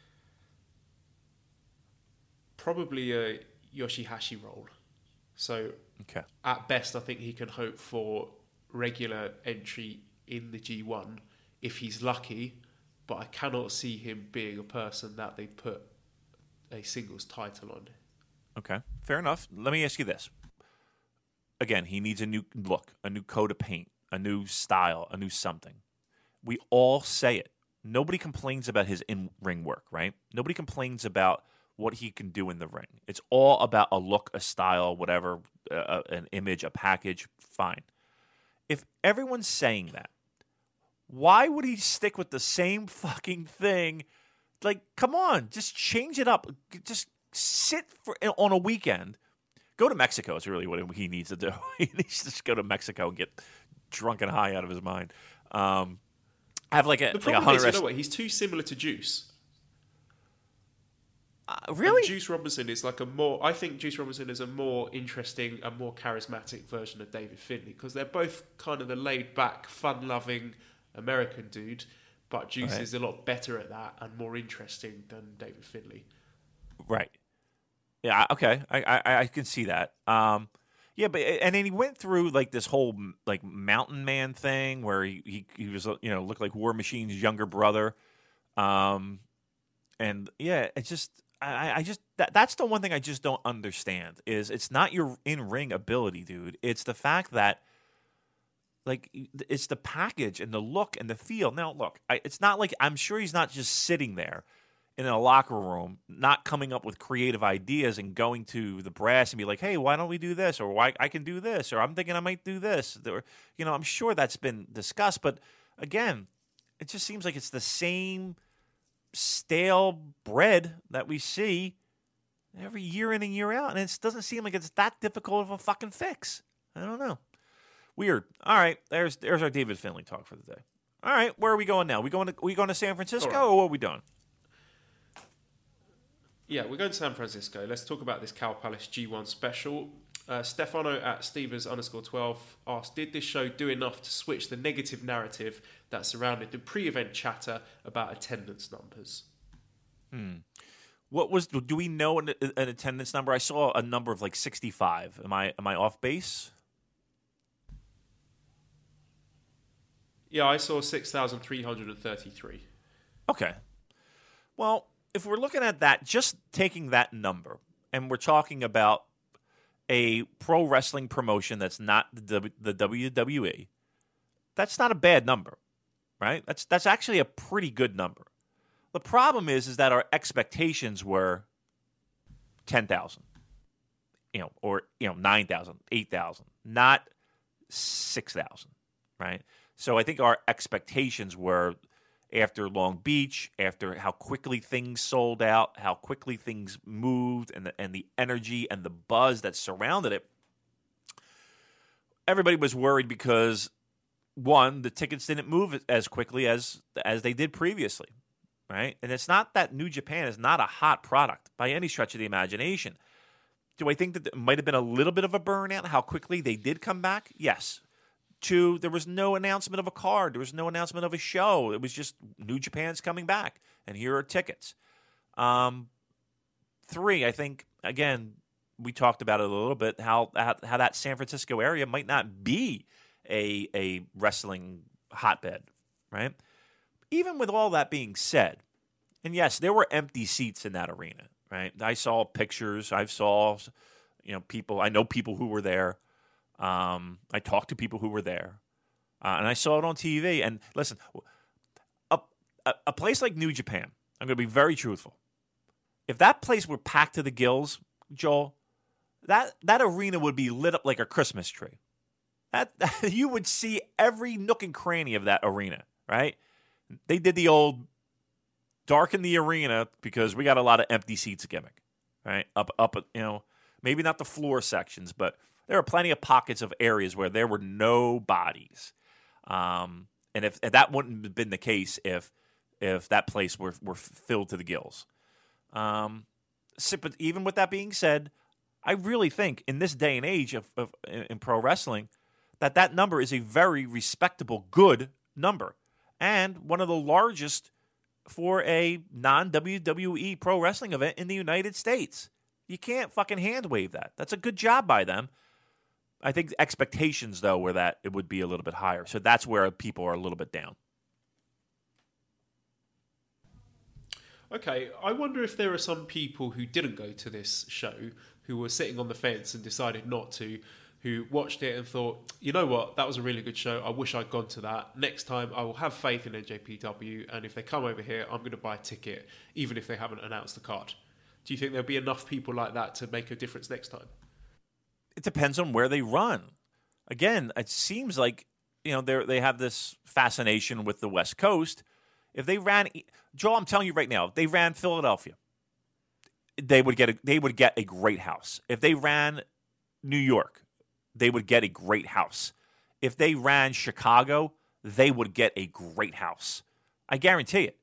Probably a Yoshihashi role. So okay. At best, I think he can hope for regular entry in the G1 if he's lucky, but I cannot see him being a person that they put a singles title on. Okay, fair enough. Let me ask you this. Again, he needs a new look, a new coat of paint, a new style, a new something. We all say it. Nobody complains about his in-ring work, right? Nobody complains about what he can do in the ring. It's all about a look, a style, whatever, an image, a package, fine. If everyone's saying that, why would he stick with the same fucking thing? Like, come on, just change it up. Just sit on a weekend. Go to Mexico is really what he needs to do. He needs to just go to Mexico and get drunk and high out of his mind. Have like a the problem like a is, you know what? He's too similar to Juice. Really? And Juice Robinson is like a more... I think Juice Robinson is a more interesting and more charismatic version of David Finlay because they're both kind of the laid-back, fun-loving American dude, but Juice is a lot better at that and more interesting than David Finlay. Right. Yeah, okay. I can see that. Yeah, but and then he went through like this whole like mountain man thing where he was, you know, looked like War Machine's younger brother. And yeah, it's just that's the one thing I just don't understand is it's not your in-ring ability, dude. It's the fact that like it's the package and the look and the feel. Now, look, it's not like I'm sure he's not just sitting there in a locker room, not coming up with creative ideas and going to the brass and be like, hey, why don't we do this? Or why I can do this? Or I'm thinking I might do this. Or, you know, I'm sure that's been discussed. But again, it just seems like it's the same stale bread that we see every year in and year out. And it doesn't seem like it's that difficult of a fucking fix. I don't know. Weird. All right. There's our David Finlay talk for the day. All right. Where are we going now? We going to San Francisco or what are we doing? Yeah, we're going to San Francisco. Let's talk about this Cow Palace G1 special. Stefano at Stevens_12 asked, did this show do enough to switch the negative narrative that surrounded the pre-event chatter about attendance numbers? Do we know an attendance number? I saw a number of like 65. Am I off base? Yeah, I saw 6,333. Okay. Well, if we're looking at that, just taking that number, and we're talking about a pro wrestling promotion that's not the WWE, that's not a bad number, right? That's actually a pretty good number. The problem is that our expectations were 10,000, you know, or 9,000, 8,000, not 6,000, right? So I think our expectations were, after Long Beach, after how quickly things sold out, how quickly things moved, and the energy and the buzz that surrounded it, everybody was worried because, one, the tickets didn't move as quickly as they did previously, right? And it's not that New Japan is not a hot product by any stretch of the imagination. Do I think that it might have been a little bit of a burnout, how quickly they did come back? Yes. Two, there was no announcement of a card. There was no announcement of a show. It was just New Japan's coming back, and here are tickets. Three, I think, again, we talked about it a little bit, how that San Francisco area might not be a wrestling hotbed, right? Even with all that being said, and yes, there were empty seats in that arena, right? I saw pictures. I saw, people. I know people who were there. I talked to people who were there, and I saw it on TV. And listen, a place like New Japan, I'm going to be very truthful. If that place were packed to the gills, Joel, that arena would be lit up like a Christmas tree. That you would see every nook and cranny of that arena, right? They did the old darken the arena because we got a lot of empty seats gimmick, right? Up, maybe not the floor sections, but there are plenty of pockets of areas where there were no bodies, and if that wouldn't have been the case if that place were filled to the gills. But even with that being said, I really think in this day and age in pro wrestling that number is a very respectable, good number, and one of the largest for a non-WWE pro wrestling event in the United States. You can't fucking hand wave that. That's a good job by them. I think the expectations, though, were that it would be a little bit higher. So that's where people are a little bit down. Okay, I wonder if there are some people who didn't go to this show who were sitting on the fence and decided not to, who watched it and thought, you know what, that was a really good show. I wish I'd gone to that. Next time I will have faith in NJPW, and if they come over here, I'm going to buy a ticket, even if they haven't announced the card. Do you think there'll be enough people like that to make a difference next time? It depends on where they run. Again, it seems like, you know, they have this fascination with the West Coast. If they ran, Joel, I'm telling you right now, if they ran Philadelphia, they would get a great house. If they ran New York, they would get a great house. If they ran Chicago, they would get a great house. I guarantee it.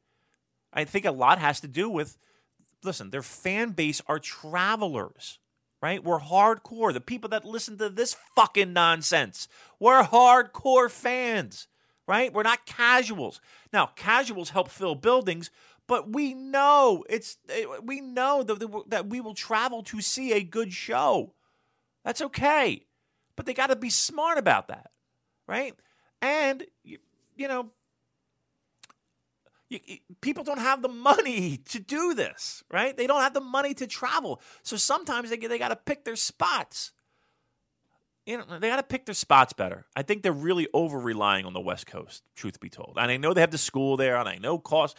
I think a lot has to do with, listen, their fan base are travelers, right? We're hardcore. The people that listen to this fucking nonsense, we're hardcore fans, right? We're not casuals. Now, casuals help fill buildings, but we know that we will travel to see a good show. That's okay. But they got to be smart about that, right? And, you know, people don't have the money to do this, right? They don't have the money to travel. So sometimes they got to pick their spots. You know, they got to pick their spots better. I think they're really over-relying on the West Coast, truth be told. And I know they have the school there, and I know cost.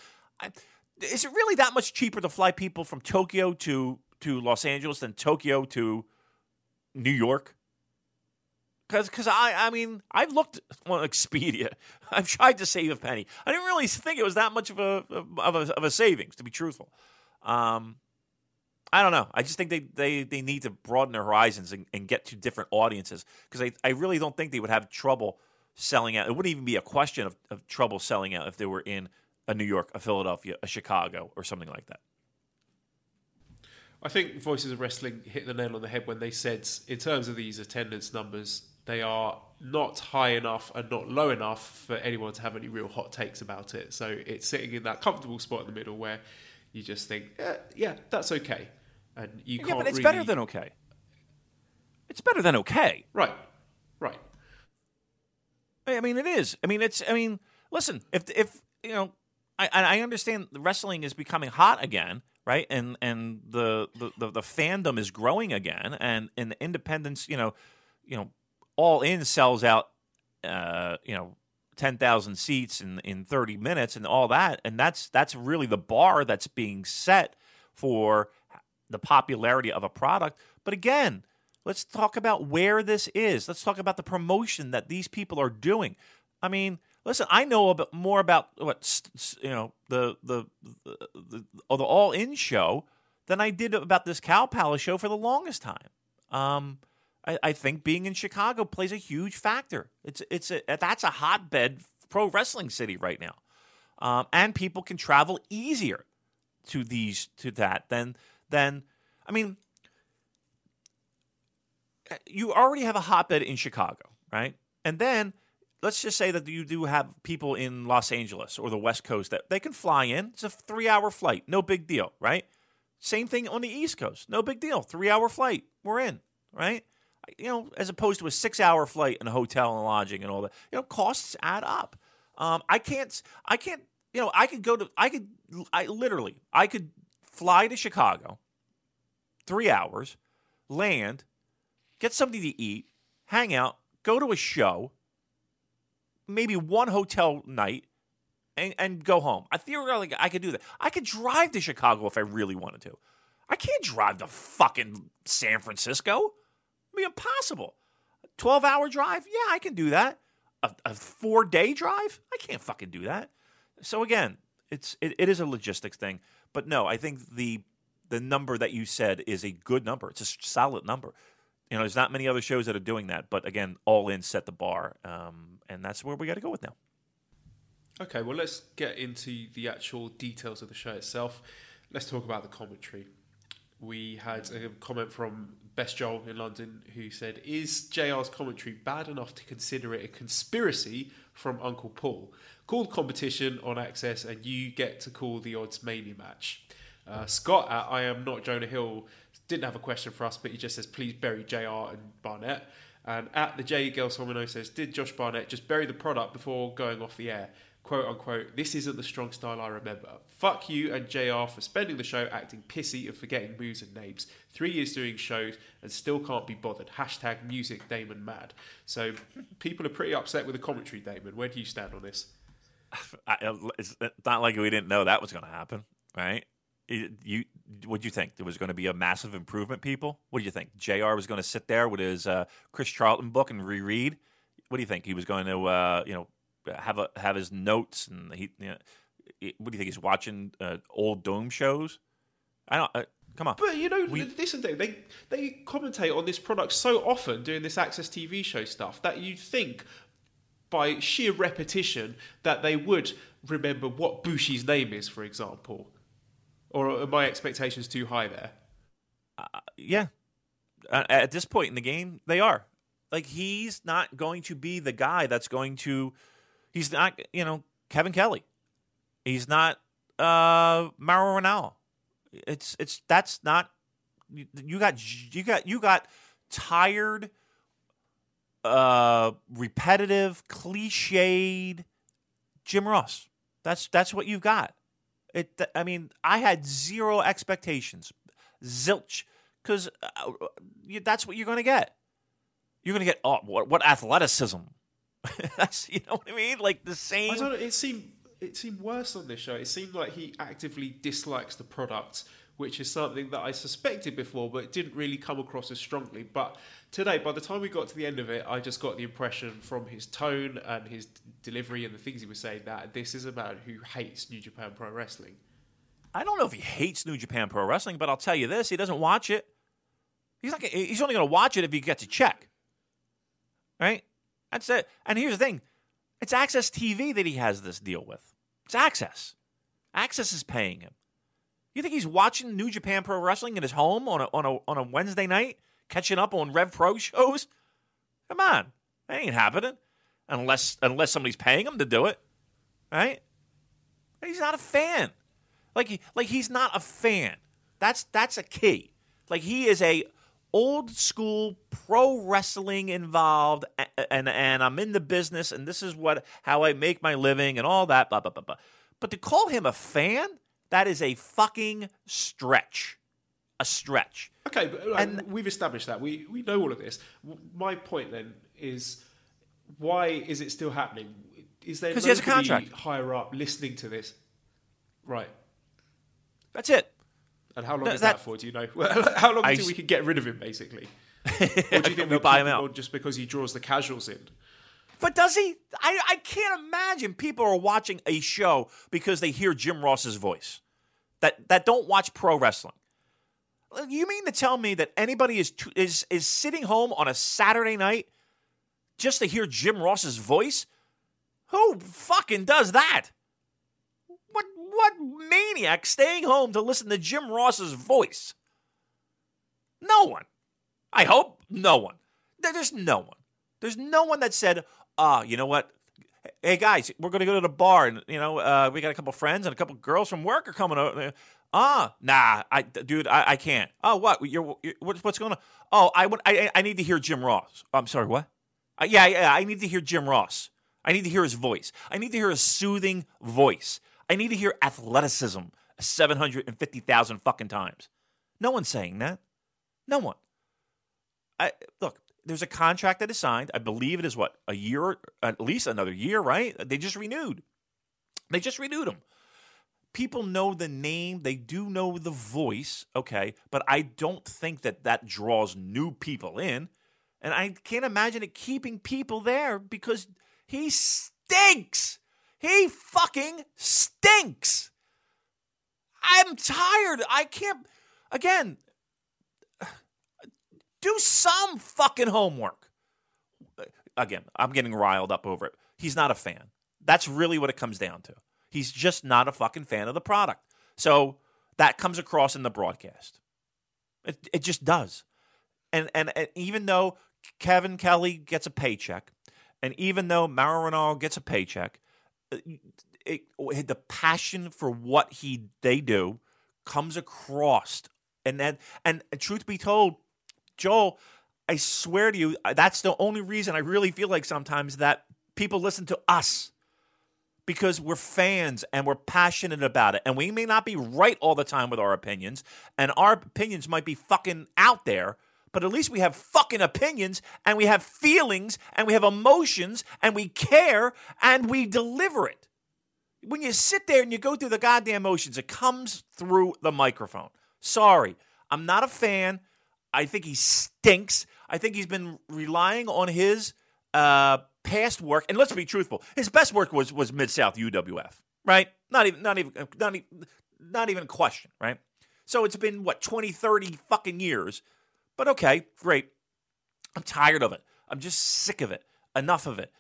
Is it really that much cheaper to fly people from Tokyo to Los Angeles than Tokyo to New York? Because I mean, I've looked on Expedia. I've tried to save a penny. I didn't really think it was that much of a savings, to be truthful. I don't know. I just think they need to broaden their horizons and get to different audiences. Because I really don't think they would have trouble selling out. It wouldn't even be a question of trouble selling out if they were in a New York, a Philadelphia, a Chicago, or something like that. I think Voices of Wrestling hit the nail on the head when they said, in terms of these attendance numbers, they are not high enough and not low enough for anyone to have any real hot takes about it. So it's sitting in that comfortable spot in the middle where you just think, yeah, that's okay. And you can't but it's really... better than okay. It's better than okay. Right. I mean, it is. I mean, it's. I mean, listen, if you know, I understand wrestling is becoming hot again. Right, and the fandom is growing again, and the independents, you know, All In sells out, 10,000 seats in 30 minutes and all that, and that's really the bar that's being set for the popularity of a product. But again, let's talk about where this is. Let's talk about the promotion that these people are doing. I mean. Listen, I know a bit more about the All In show than I did about this Cow Palace show for the longest time. I think being in Chicago plays a huge factor. That's a hotbed pro wrestling city right now, and people can travel easier to that than I mean, you already have a hotbed in Chicago, right? And then. Let's just say that you do have people in Los Angeles or the West Coast that they can fly in. It's a 3-hour flight. No big deal, right? Same thing on the East Coast. No big deal. 3-hour flight. We're in, right? You know, as opposed to a 6-hour flight and a hotel and lodging and all that. You know, costs add up. I could fly to Chicago, 3 hours, land, get something to eat, hang out, go to a show, maybe one hotel night and go home. I theoretically, I could do that. I could drive to Chicago if I really wanted to. I can't drive to fucking San Francisco. I mean, impossible. A 12-hour drive? Yeah, I can do that. A 4-day drive? I can't fucking do that. So again, it is a logistics thing. But no, I think the number that you said is a good number. It's a solid number. You know, there's not many other shows that are doing that. But again, All In set the bar. And that's where we got to go with now. Okay, well, let's get into the actual details of the show itself. Let's talk about the commentary. we had a comment from Best Joel in London who said, is JR's commentary bad enough to consider it a conspiracy from Uncle Paul? Called competition on Access and you get to call the odds mania match. Scott at I Am Not Jonah Hill didn't have a question for us, but he just says, please bury JR and Barnett. And at the J Girl Somino says, did Josh Barnett just bury the product before going off the air? Quote unquote, this isn't the strong style I remember. Fuck you and JR for spending the show acting pissy and forgetting moves and names. 3 years doing shows and still can't be bothered. Hashtag music Damon mad. So people are pretty upset with the commentary, Damon. Where do you stand on this? It's not like we didn't know that was going to happen, right? What do you think? There was going to be a massive improvement, people? What do you think? JR was going to sit there with his Chris Charlton book and reread? What do you think? He was going to, have his notes and what do you think he's watching old Dome shows? I don't. Come on. But listen, they commentate on this product so often doing this Access TV show stuff that you'd think by sheer repetition that they would remember what Bushi's name is, for example. Or are my expectations too high there? Yeah. At this point in the game, they are. Like, he's not going to be the guy that's going to. He's not, Kevin Kelly. He's not Mauro Ranallo. It's that's not. You got tired, repetitive, cliched Jim Ross. That's what you've got. I had zero expectations, zilch, because that's what you're going to get. You're going to get what athleticism. You know what I mean? Like the same. I don't know, it seemed worse on this show. It seemed like he actively dislikes the product, which is something that I suspected before, but it didn't really come across as strongly. But today, by the time we got to the end of it, I just got the impression from his tone and his delivery and the things he was saying that this is a man who hates New Japan Pro Wrestling. I don't know if he hates New Japan Pro Wrestling, but I'll tell you this, he doesn't watch it. He's only going to watch it if he gets a check. Right? That's it. And here's the thing. It's Access TV that he has this deal with. It's Access. Access is paying him. You think he's watching New Japan Pro Wrestling at his home on a Wednesday night, catching up on Rev Pro shows? Come on. That ain't happening. Unless somebody's paying him to do it. Right? He's not a fan. He's not a fan. That's a key. Like, he is a old school pro wrestling involved and I'm in the business and this is how I make my living and all that, blah, blah, blah, blah. But to call him a fan? That is a fucking stretch. A stretch. Okay, but we've established that. We know all of this. My point then is, why is it still happening? Is there nobody higher up listening to this? Right. That's it. And how long is that for, do you know? How long do we can get rid of him, basically? Or do you think we'll buy him out just because he draws the casuals in? But does he? I can't imagine people are watching a show because they hear Jim Ross's voice that don't watch pro wrestling. You mean to tell me that anybody is sitting home on a Saturday night just to hear Jim Ross's voice? Who fucking does that? What maniac staying home to listen to Jim Ross's voice? No one. I hope no one. There's no one. There's no one that said, you know what? Hey, guys, we're going to go to the bar, and, we got a couple friends and a couple girls from work are coming over. I can't. Oh, what? What's going on? Oh, I need to hear Jim Ross. I'm sorry, what? I need to hear Jim Ross. I need to hear his voice. I need to hear a soothing voice. I need to hear athleticism 750,000 fucking times. No one's saying that. No one. Look. There's a contract that is signed. I believe it is, a year, at least another year, right? They just renewed. They just renewed him. People know the name. They do know the voice, okay? But I don't think that draws new people in. And I can't imagine it keeping people there because he stinks. He fucking stinks. I'm tired. I can't. Again. Do some fucking homework. Again, I'm getting riled up over it. He's not a fan. That's really what it comes down to. He's just not a fucking fan of the product. So that comes across in the broadcast. It just does. And even though Kevin Kelly gets a paycheck, and even though Mauro Ranallo gets a paycheck, the passion for what they do comes across. And truth be told, Joel, I swear to you, that's the only reason I really feel like sometimes that people listen to us, because we're fans and we're passionate about it. And we may not be right all the time with our opinions, and our opinions might be fucking out there, but at least we have fucking opinions, and we have feelings, and we have emotions, and we care, and we deliver it. When you sit there and you go through the goddamn motions, it comes through the microphone. Sorry, I'm not a fan. I think he stinks. I think he's been relying on his past work. And let's be truthful. His best work was Mid-South UWF, right? Not even a question, right? So it's been, 20, 30 fucking years. But okay, great. I'm tired of it. I'm just sick of it. Enough of it.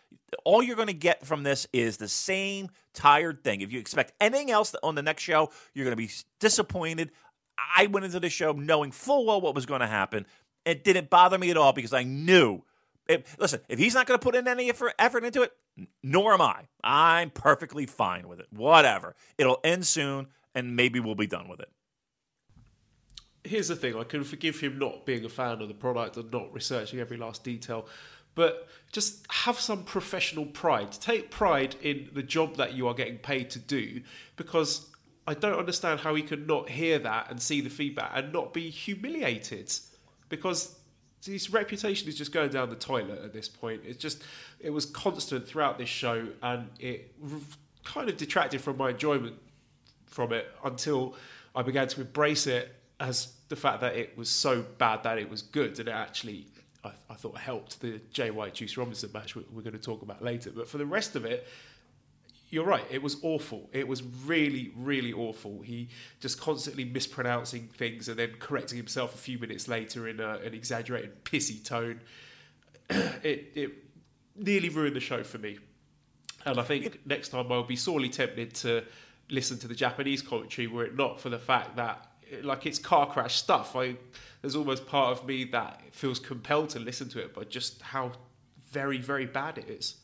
All you're going to get from this is the same tired thing. If you expect anything else on the next show, you're going to be disappointed. I went into the show knowing full well what was going to happen. It didn't bother me at all because I knew. Listen, if he's not going to put in any effort into it, nor am I. I'm perfectly fine with it. Whatever. It'll end soon, and maybe we'll be done with it. Here's the thing. I can forgive him not being a fan of the product and not researching every last detail, but just have some professional pride. Take pride in the job that you are getting paid to do, because I don't understand how he could not hear that and see the feedback and not be humiliated, because his reputation is just going down the toilet at this point. It was constant throughout this show, and it kind of detracted from my enjoyment from it until I began to embrace it as the fact that it was so bad that it was good, and it actually, I thought, helped the JY Juice Robinson match we're going to talk about later. But for the rest of it, you're right, it was awful. It was really, really awful. He just constantly mispronouncing things and then correcting himself a few minutes later in an exaggerated, pissy tone. It nearly ruined the show for me. And I think next time I'll be sorely tempted to listen to the Japanese commentary were it not for the fact that, like, it's car crash stuff. There's almost part of me that feels compelled to listen to it, but just how very, very bad it is.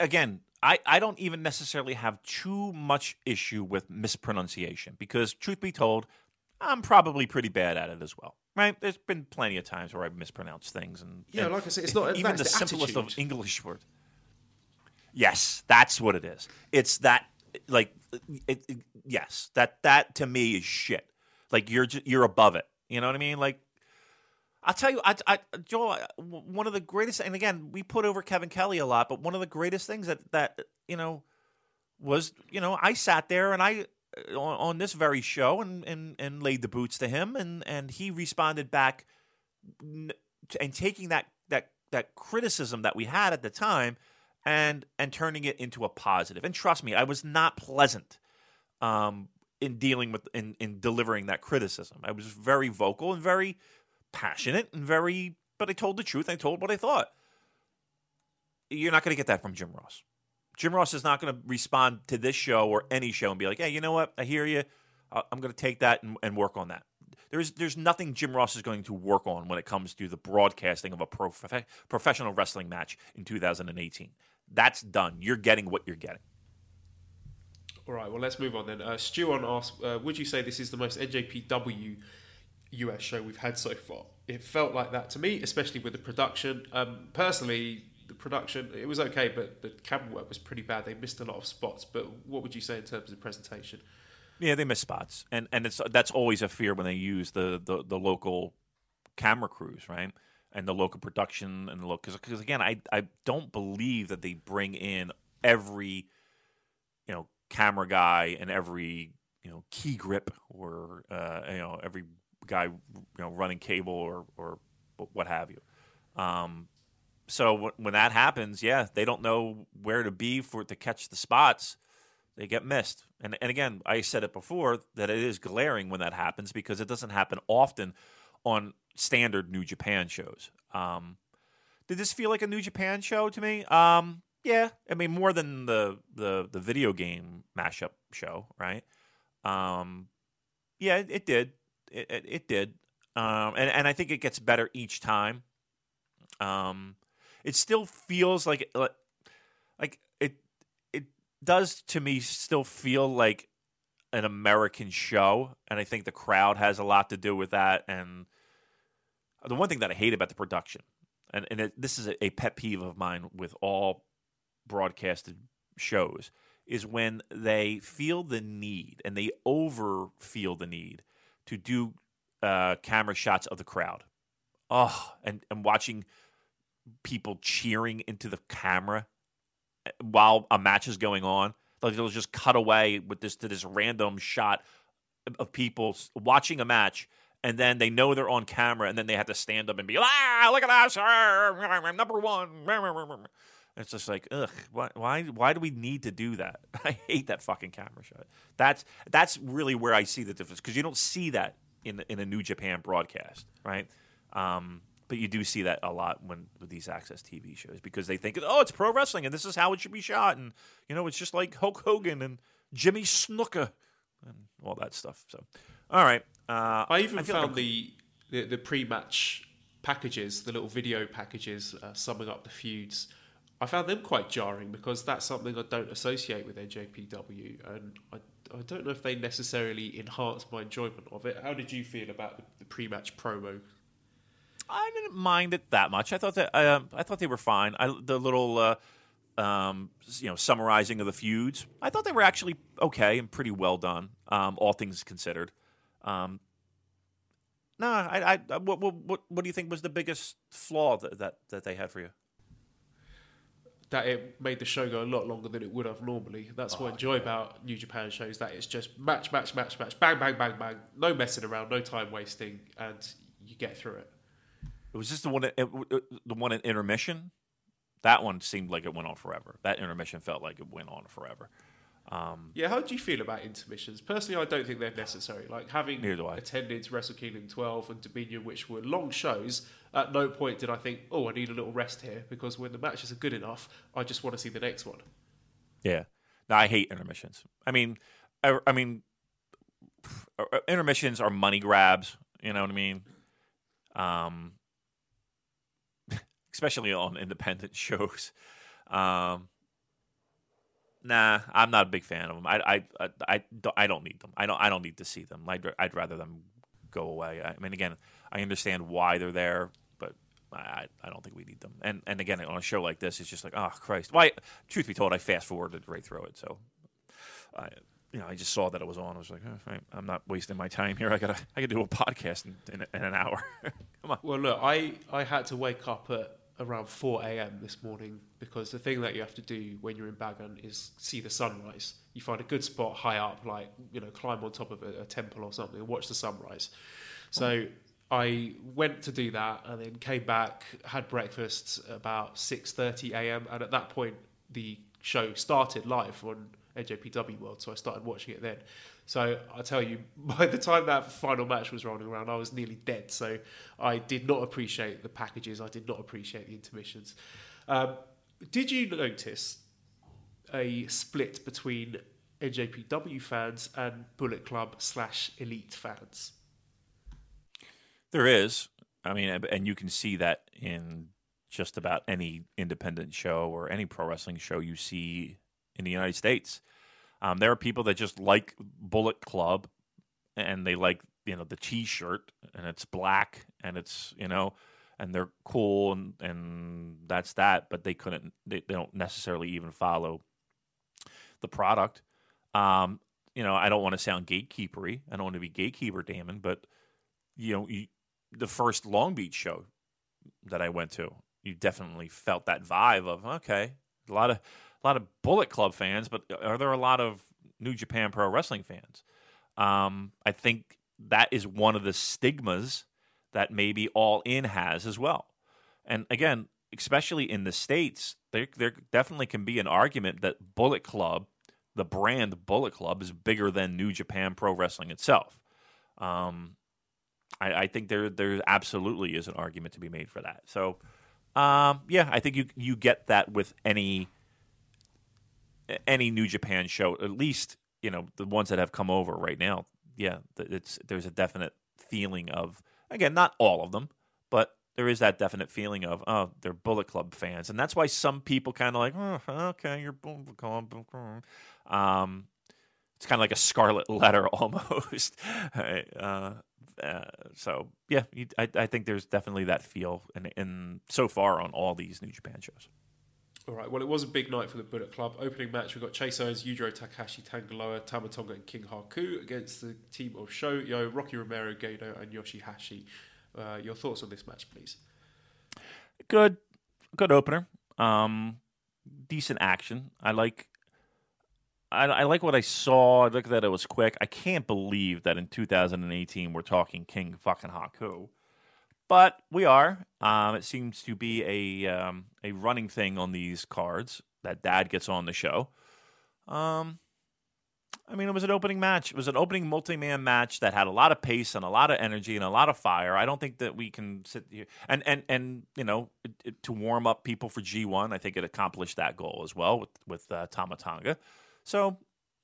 Again, I don't even necessarily have too much issue with mispronunciation because, truth be told, I'm probably pretty bad at it as well, right? There's been plenty of times where I've mispronounced things. And like I said, it's not even the simplest of English words. Yes, that's what it is. It's that, yes, that to me is shit. Like, you're above it. You know what I mean? Like, I'll tell you, Joel, one of the greatest, and again, we put over Kevin Kelly a lot, but one of the greatest things that was I sat there and on this very show and laid the boots to him, and he responded back, and taking that criticism that we had at the time and turning it into a positive. And trust me, I was not pleasant in dealing with, in delivering that criticism. I was very vocal and very passionate and very, but I told the truth. I told what I thought. You're not going to get that from Jim Ross. Jim Ross is not going to respond to this show or any show and be like, "Hey, you know what? I hear you. I'm going to take that and work on that." There's nothing Jim Ross is going to work on when it comes to the broadcasting of a professional wrestling match in 2018. That's done. You're getting what you're getting. All right. Well, let's move on then. Stuart asked, "Would you say this is the most NJPW?" US show we've had so far? It felt like that to me, especially with the production. Personally, the production, it was okay, but the camera work was pretty bad. They missed a lot of spots. But what would you say in terms of presentation? Yeah, they missed spots, and that's always a fear when they use the local camera crews, right? And the local production and the local, because again, I don't believe that they bring in every camera guy and every key grip or every guy running cable or what have you. So when that happens, yeah, they don't know where to be to catch the spots. They get missed. And again, I said it before that it is glaring when that happens because it doesn't happen often on standard New Japan shows. Did this feel like a New Japan show to me? Yeah, I mean more than the video game mashup show, right? Yeah, it did. It did. And I think it gets better each time. It still feels like it does to me still feel like an American show, and I think the crowd has a lot to do with that. And the one thing that I hate about the production, this is a pet peeve of mine with all broadcasted shows, is when they feel the need, and they overfeel the need, to do camera shots of the crowd. Oh, and watching people cheering into the camera while a match is going on. Like, they'll just cut away with this random shot of people watching a match, and then they know they're on camera, and then they have to stand up and be, look at us, number one. And it's just like, ugh, why do we need to do that? I hate that fucking camera shot. That's really where I see the difference, because you don't see that in a New Japan broadcast, right? But you do see that a lot with these access TV shows, because they think, it's pro wrestling, and this is how it should be shot. And, it's just like Hulk Hogan and Jimmy Snuka and all that stuff. So, all right. I found the pre-match packages, the little video packages summing up the feuds, I found them quite jarring, because that's something I don't associate with NJPW. And I don't know if they necessarily enhanced my enjoyment of it. How did you feel about the pre-match promo? I didn't mind it that much. I thought that I thought they were fine. The little summarizing of the feuds, I thought they were actually okay and pretty well done, all things considered. What do you think was the biggest flaw that they had for you? That it made the show go a lot longer than it would have normally. That's what I enjoy about New Japan shows, that it's just match, bang, bang, bang, bang. No messing around, no time wasting, and you get through it. It was just the one at intermission. That one seemed like it went on forever. That intermission felt like it went on forever. Yeah, how do you feel about intermissions? Personally, I don't think they're necessary. Like, having attended Wrestle Kingdom 12 and Dominion, which were long shows, at no point did I think, I need a little rest here, because when the matches are good enough, I just want to see the next one. Yeah. No, I hate intermissions. I mean, intermissions are money grabs. You know what I mean? Especially on independent shows. Nah, I'm not a big fan of them. I don't need them. I don't need to see them. I'd rather them go away. I mean, again, I understand why they're there, but I don't think we need them. And again, on a show like this, it's just like, oh Christ. Why? Truth be told, I fast forwarded right through it. So, I just saw that it was on. I was like, I'm not wasting my time here. I could do a podcast in an hour. Come on. Well, look, I had to wake up at around 4 a.m. this morning, because the thing that you have to do when you're in Bagan is see the sunrise. You find a good spot high up, like, climb on top of a temple or something and watch the sunrise. So I went to do that and then came back, had breakfast about 6:30 a.m. And at that point, the show started live on NJPW World, so I started watching it then. So I tell you, by the time that final match was rolling around, I was nearly dead. So I did not appreciate the packages. I did not appreciate the intermissions. Did you notice a split between NJPW fans and Bullet Club / Elite fans? There is. I mean, and you can see that in just about any independent show or any pro wrestling show you see in the United States. There are people that just like Bullet Club, and they like, the T-shirt, and it's black, and it's, and they're cool, and that's that, but they don't necessarily even follow the product. I don't want to sound gatekeepery. I don't want to be gatekeeper, Damon, but, the first Long Beach show that I went to, you definitely felt that vibe of, okay, a lot of Bullet Club fans, but are there a lot of New Japan Pro Wrestling fans? I think that is one of the stigmas that maybe All In has as well. And again, especially in the States, there definitely can be an argument that Bullet Club, the brand Bullet Club, is bigger than New Japan Pro Wrestling itself. I think there absolutely is an argument to be made for that. So, I think you get that with any New Japan show, at least the ones that have come over right now. Yeah, there's a definite feeling of, again, not all of them, but there is that definite feeling of, oh, they're Bullet Club fans. And that's why some people kind of like, oh, okay, you're Bullet Club. It's kind of like a scarlet letter almost. So, yeah, I think there's definitely that feel in so far on all these New Japan shows. All right, well, it was a big night for the Bullet Club. Opening match, we've got Chase Owens, Yujiro Takahashi, Tangaloa, Tama Tonga, and King Haku against the team of Shoyo, Rocky Romero, Gedo, and Yoshihashi. Your thoughts on this match, please? Good opener. Decent action. I like what I saw. I like that it was quick. I can't believe that in 2018 we're talking King fucking Haku. But we are. It seems to be a running thing on these cards that Dad gets on the show. I mean, it was an opening match. It was an opening multi-man match that had a lot of pace and a lot of energy and a lot of fire. I don't think that we can sit here and you know, to warm up people for G1. I think it accomplished that goal as well with Tama Tonga. So,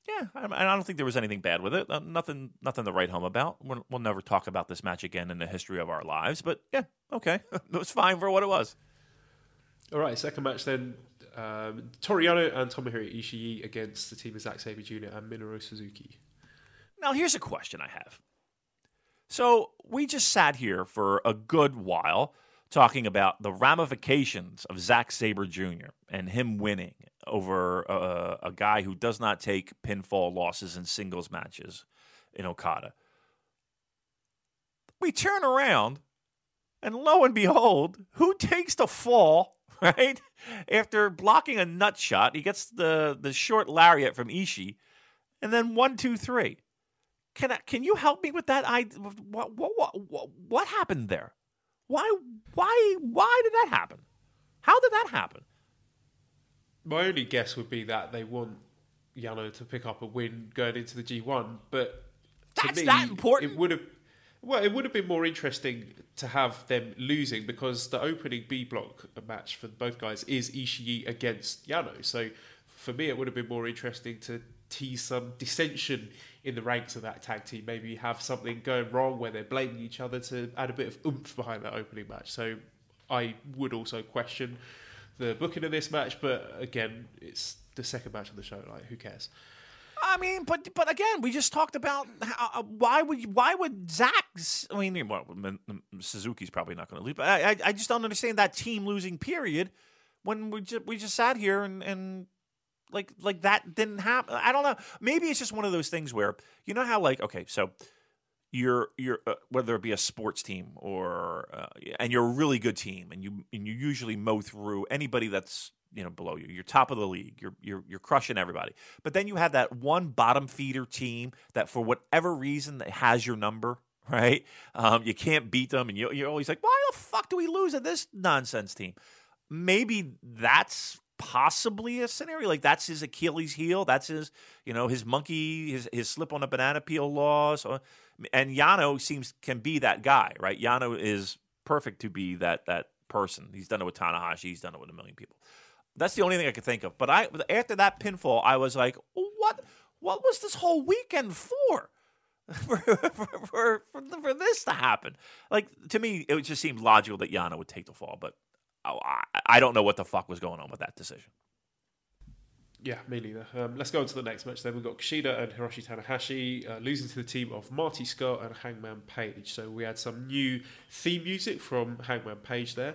yeah, I don't think there was anything bad with it. Nothing to write home about. We'll never talk about this match again in the history of our lives. But, yeah, okay. It was fine for what it was. All right, second match then. Toriano and Tomohiro Ishii against the team of Zack Sabre Jr. and Minoru Suzuki. Now, here's a question I have. So, we just sat here for a good while talking about the ramifications of Zack Sabre Jr. and him winning over a guy who does not take pinfall losses in singles matches in Okada. We turn around, and lo and behold, who takes the fall, right? After blocking a nut shot, he gets the short lariat from Ishii, and then 1, 2, 3. Can you help me with that? What happened there? Why did that happen? How did that happen? My only guess would be that they want Yano to pick up a win going into the G1, but that's that important. It would have been more interesting to have them losing because the opening B block match for both guys is Ishii against Yano. So for me, it would have been more interesting to tease some dissension in the ranks of that tag team. Maybe have something going wrong where they're blaming each other to add a bit of oomph behind that opening match. So I would also question the booking of this match, but again, it's the second match of the show. Like, who cares? I mean, but again, we just talked about how, why would Zack's? I mean, well, Suzuki's probably not going to leave. But I just don't understand that team losing period when we just sat here and like that didn't happen. I don't know. Maybe it's just one of those things where you know how like okay, so you're whether it be a sports team or and you're a really good team and you usually mow through anybody that's, you know, below you. You're top of the league. You're crushing everybody. But then you have that one bottom feeder team that for whatever reason that has your number, right? You can't beat them, and you're always like, why the fuck do we lose at this nonsense team? Maybe that's possibly a scenario. Like that's his Achilles heel. That's his, you know, his monkey, his slip on a banana peel law. So, and Yano can be that guy, right? Yano is perfect to be that person. He's done it with Tanahashi. He's done it with a million people. That's the only thing I could think of. But after that pinfall, I was like, what was this whole weekend for? for this to happen? Like, to me, it just seemed logical that Yano would take the fall. But I don't know what the fuck was going on with that decision. Yeah, me neither. Let's go on to the next match then. We've got Kushida and Hiroshi Tanahashi losing to the team of Marty Scurll and Hangman Page. So we had some new theme music from Hangman Page there.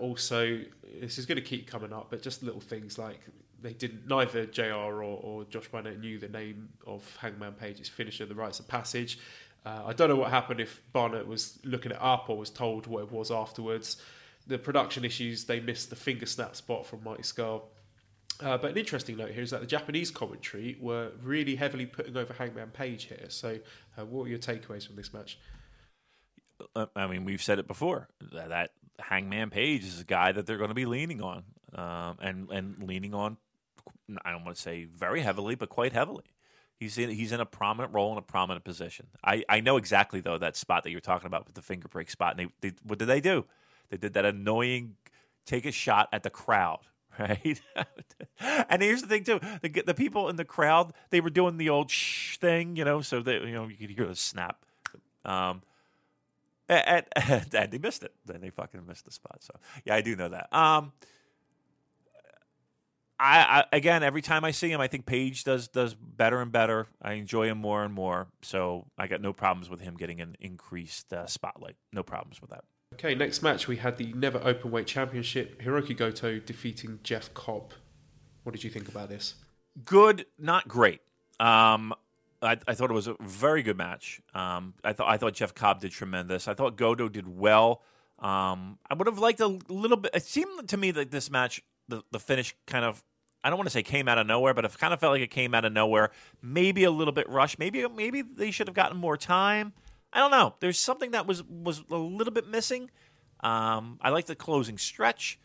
Also, this is going to keep coming up, but just little things like neither JR or Josh Barnett knew the name of Hangman Page's finisher, the Rites of Passage. I don't know what happened, if Barnett was looking it up or was told what it was afterwards. The production issues, they missed the finger snap spot from Marty Scurll. But an interesting note here is that the Japanese commentary were really heavily putting over Hangman Page here. So what were your takeaways from this match? I mean, we've said it before, that Hangman Page is a guy that they're going to be leaning on, and leaning on, I don't want to say very heavily, but quite heavily. He's in a prominent role in a prominent position. I know exactly, though, that spot that you're talking about with the finger break spot. And they what did they do? They did that annoying take a shot at the crowd, right? And here's the thing, too. The people in the crowd, they were doing the old shh thing, you know, so that, you know, you could hear the snap. And they missed it. Then they fucking missed the spot. So yeah, I do know that. I again, every time I see him, I think Paige does better and better. I enjoy him more and more. So I got no problems with him getting an increased spotlight. No problems with that. Okay, next match we had the Never Openweight Championship. Hirooki Goto defeating Jeff Cobb. What did you think about this? Good, not great. I thought it was a very good match. I thought Jeff Cobb did tremendous. I thought Goto did well. I would have liked a little bit. It seemed to me that this match, the finish kind of, I don't want to say came out of nowhere, but it kind of felt like it came out of nowhere. Maybe a little bit rushed. Maybe they should have gotten more time. I don't know. There's something that was a little bit missing. I like the closing stretch.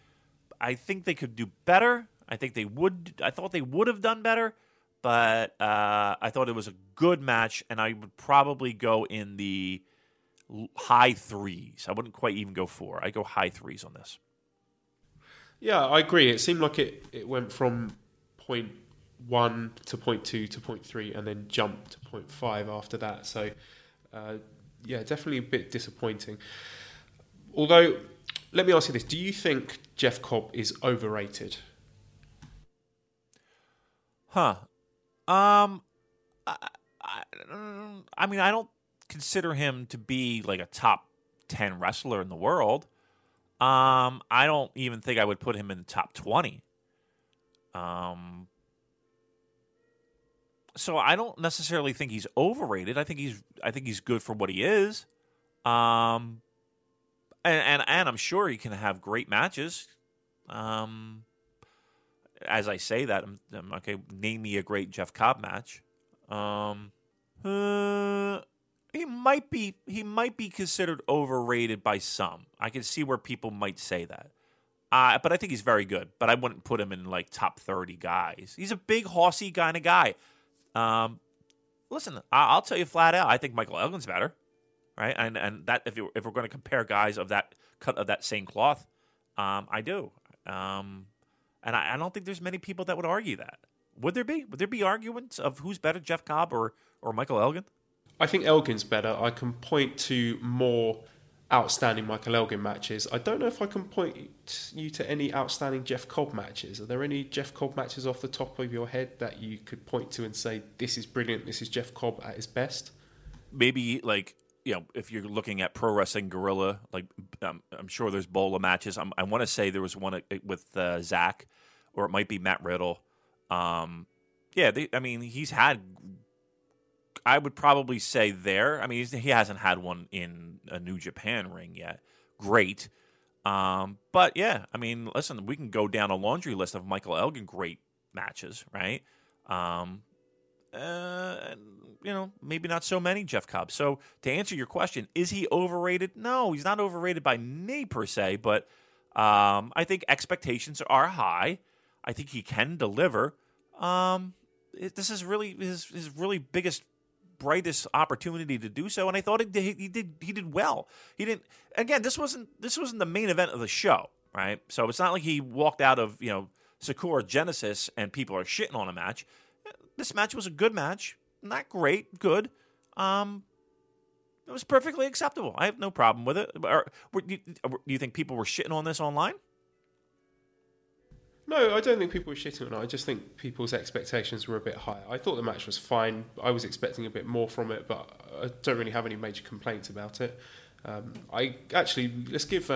I think they could do better. I thought they would have done better. But I thought it was a good match, and I would probably go in the high threes. I wouldn't quite even go four. I go high threes on this. Yeah, I agree. It seemed like it went from 0.1 to 0.2 to 0.3 and then jumped to 0.5 after that. So, yeah, definitely a bit disappointing. Although, let me ask you this. Do you think Jeff Cobb is overrated? Huh. I mean, I don't consider him to be like a top 10 wrestler in the world. I don't even think I would put him in the top 20. So I don't necessarily think he's overrated. I think he's good for what he is. And I'm sure he can have great matches. As I say that, I'm okay. Name me a great Jeff Cobb match. He might be considered overrated by some. I can see where people might say that. But I think he's very good. But I wouldn't put him in like top 30 guys. He's a big horsey kind of guy. Listen, I'll tell you flat out. I think Michael Elgin's better, right? And that if we're going to compare guys of that cut of that same cloth, I do. And I don't think there's many people that would argue that. Would there be? Would there be arguments of who's better, Jeff Cobb or Michael Elgin? I think Elgin's better. I can point to more outstanding Michael Elgin matches. I don't know if I can point you to any outstanding Jeff Cobb matches. Are there any Jeff Cobb matches off the top of your head that you could point to and say, this is brilliant, this is Jeff Cobb at his best? Maybe, like, you know, if you're looking at Pro Wrestling Guerrilla, like I'm sure there's Bola matches. I want to say there was one with Zach, or it might be Matt Riddle. I mean, he's had. I would probably say there. I mean, he hasn't had one in a New Japan ring yet. Great, but yeah, I mean, listen, we can go down a laundry list of Michael Elgin great matches, right? You know, maybe not so many Jeff Cobb. So to answer your question, is he overrated? No, he's not overrated by me per se, but I think expectations are high. I think he can deliver. This is really his really biggest, brightest opportunity to do so, and I thought he did well. He didn't. Again, this wasn't the main event of the show, right? So it's not like he walked out of, you know, Sakura Genesis and people are shitting on a match. This match was a good match. Not great, good. It was perfectly acceptable. I have no problem with it. Do you think people were shitting on this online? No, I don't think people were shitting on it. I just think people's expectations were a bit higher. I thought the match was fine. I was expecting a bit more from it, but I don't really have any major complaints about it. Let's give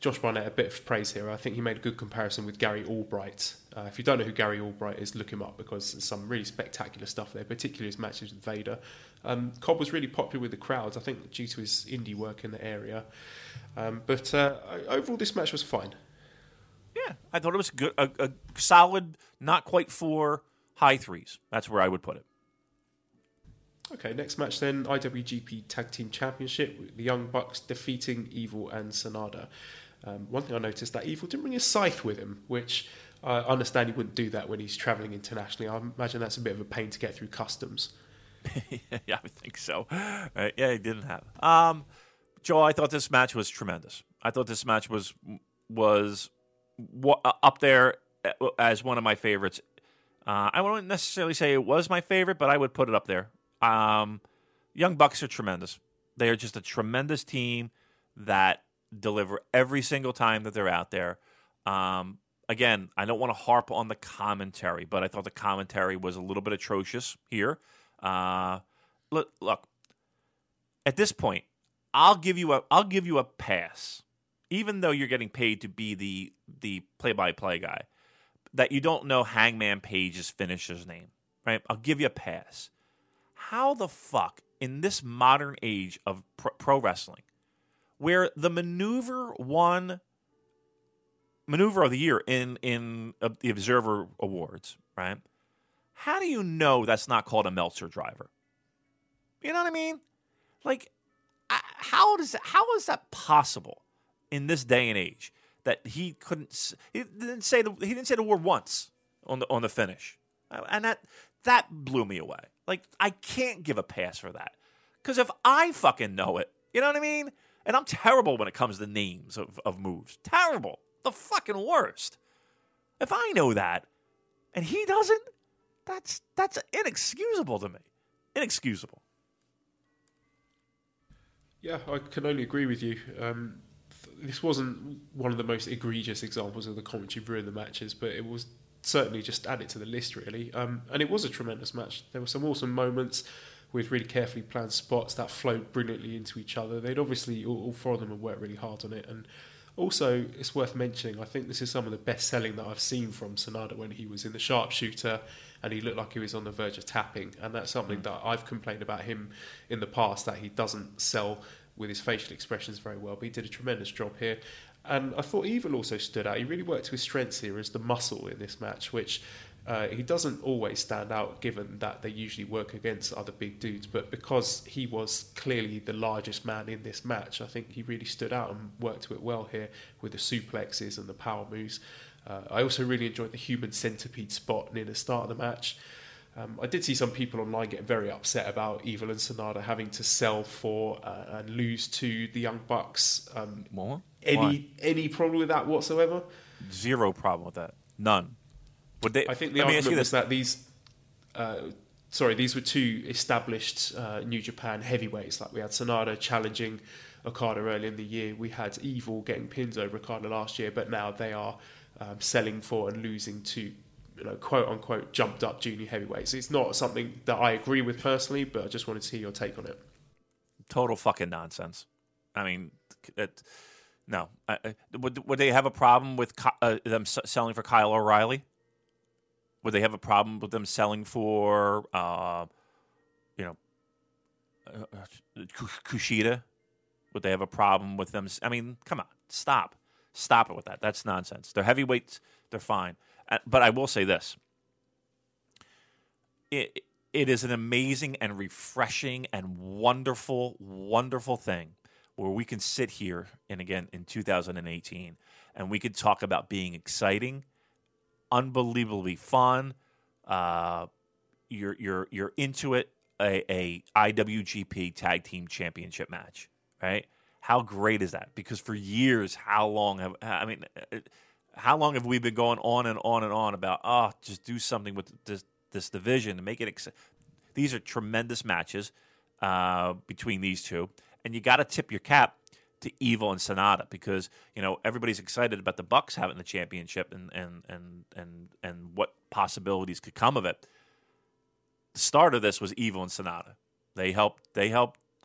Josh Barnett a bit of praise here. I think he made a good comparison with Gary Albright. If you don't know who Gary Albright is, look him up, because there's some really spectacular stuff there, particularly his matches with Vader. Cobb was really popular with the crowds, I think, due to his indie work in the area. Overall, this match was fine. Yeah, I thought it was good, a solid, not quite four, high threes. That's where I would put it. Okay, next match then, IWGP Tag Team Championship, with the Young Bucks defeating Evil and Sanada. One thing I noticed, that Evil didn't bring his scythe with him, which I understand he wouldn't do that when he's travelling internationally. I imagine that's a bit of a pain to get through customs. Yeah, I think so. Right. Yeah, he didn't have. Joel, I thought this match was tremendous. I thought this match was up there as one of my favorites. I wouldn't necessarily say it was my favorite, but I would put it up there. Young Bucks are tremendous. They are just a tremendous team that deliver every single time that they're out there. Again, I don't want to harp on the commentary, but I thought the commentary was a little bit atrocious here. Look, at this point, I'll give you a pass, even though you're getting paid to be the play-by-play guy, that you don't know Hangman Page's finisher's name, right? I'll give you a pass. How the fuck, in this modern age of pro wrestling, where the maneuver won maneuver of the year in the Observer Awards, right? How do you know that's not called a Meltzer driver? You know what I mean? Like, how is that possible in this day and age that he didn't say the word once on the finish, and that blew me away. Like, I can't give a pass for that, because if I fucking know it, you know what I mean? And I'm terrible when it comes to names of moves. Terrible, the fucking worst. If I know that and he doesn't, that's inexcusable to me. Inexcusable. Yeah, I can only agree with you. This wasn't one of the most egregious examples of the commentary brewing the matches, but it was certainly just added to the list, really. And it was a tremendous match. There were some awesome moments with really carefully planned spots that flowed brilliantly into each other. They'd obviously, all four of them had worked really hard on it. And also, it's worth mentioning, I think this is some of the best selling that I've seen from Sanada when he was in the sharpshooter and he looked like he was on the verge of tapping. And that's something that I've complained about him in the past, that he doesn't sell with his facial expressions very well, but he did a tremendous job here. And I thought Evil also stood out. He really worked to his strengths here as the muscle in this match, which he doesn't always stand out, given that they usually work against other big dudes. But because he was clearly the largest man in this match, I think he really stood out and worked to it well here with the suplexes and the power moves. I also really enjoyed the human centipede spot near the start of the match. I did see some people online get very upset about Evil and Sanada having to sell for and lose to the Young Bucks. Any problem with that whatsoever? Zero problem with that. None. I think the argument was that these were two established New Japan heavyweights. Like, we had Sanada challenging Okada early in the year. We had Evil getting pins over Okada last year, but now they are selling for and losing to, you know, quote unquote, jumped up junior heavyweights. It's not something that I agree with personally, but I just wanted to hear your take on it. Total fucking nonsense. I mean, no. Would they have a problem with them selling for Kyle O'Reilly? Would they have a problem with them selling for, Kushida? Would they have a problem with them? I mean, come on, stop. Stop it with that. That's nonsense. They're heavyweights. They're fine. But I will say this. It is an amazing and refreshing and wonderful, wonderful thing where we can sit here, and again, in 2018, and we could talk about being exciting, unbelievably fun, you're into it, a IWGP Tag Team Championship match, right? How great is that? Because for years, how long have we been going on and on and on about, just do something with this division to make it exciting? These are tremendous matches between these two. And you got to tip your cap to Evil and Sanada because, you know, everybody's excited about the Bucks having the championship and what possibilities could come of it. The start of this was Evil and Sanada. They helped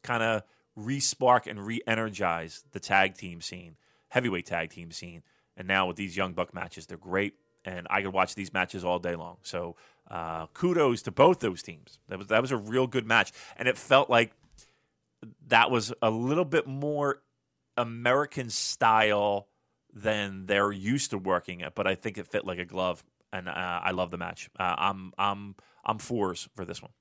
kind of re-spark and re-energize the tag team scene, heavyweight tag team scene. And now with these Young Buck matches, they're great, and I could watch these matches all day long. So kudos to both those teams. That was a real good match, and it felt like that was a little bit more American style than they're used to working at. But I think it fit like a glove, and I love the match. I'm fours for this one.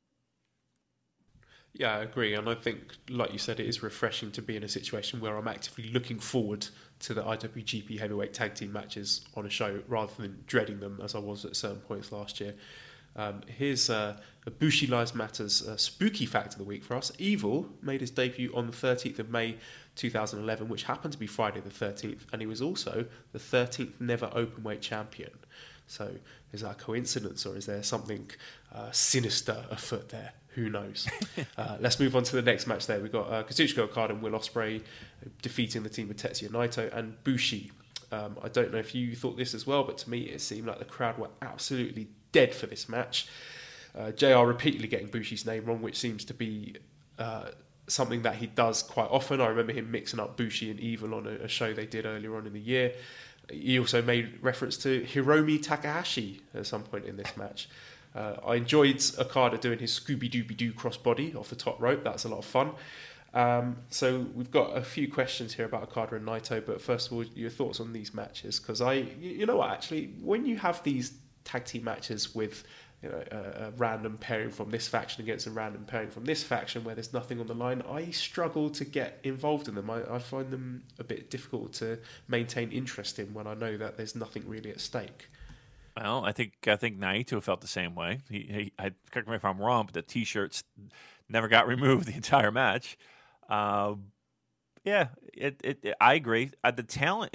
Yeah, I agree, and I think, like you said, it is refreshing to be in a situation where I'm actively looking forward to the IWGP Heavyweight Tag Team matches on a show rather than dreading them as I was at certain points last year. Here's Ibushi Lives Matters spooky fact of the week for us. Evil made his debut on the 13th of May 2011, which happened to be Friday the 13th, and he was also the 13th never openweight champion. So is that a coincidence, or is there something sinister afoot there? Who knows? Let's move on to the next match there. We've got Kazuchika Okada and Will Ospreay defeating the team of Tetsuya Naito and Bushi. I don't know if you thought this as well, but to me it seemed like the crowd were absolutely dead for this match. JR repeatedly getting Bushi's name wrong, which seems to be something that he does quite often. I remember him mixing up Bushi and Evil on a show they did earlier on in the year. He also made reference to Hiromu Takahashi at some point in this match. I enjoyed Okada doing his Scooby-Dooby-Doo crossbody off the top rope. That's a lot of fun. So we've got a few questions here about Okada and Naito, but first of all, your thoughts on these matches, because you know what, actually, when you have these tag team matches with a random pairing from this faction against a random pairing from this faction where there's nothing on the line, I struggle to get involved in them. I find them a bit difficult to maintain interest in when I know that there's nothing really at stake. Well, I think Naito felt the same way. He correct me if I'm wrong, but the T-shirts never got removed the entire match. Yeah, I agree. The talent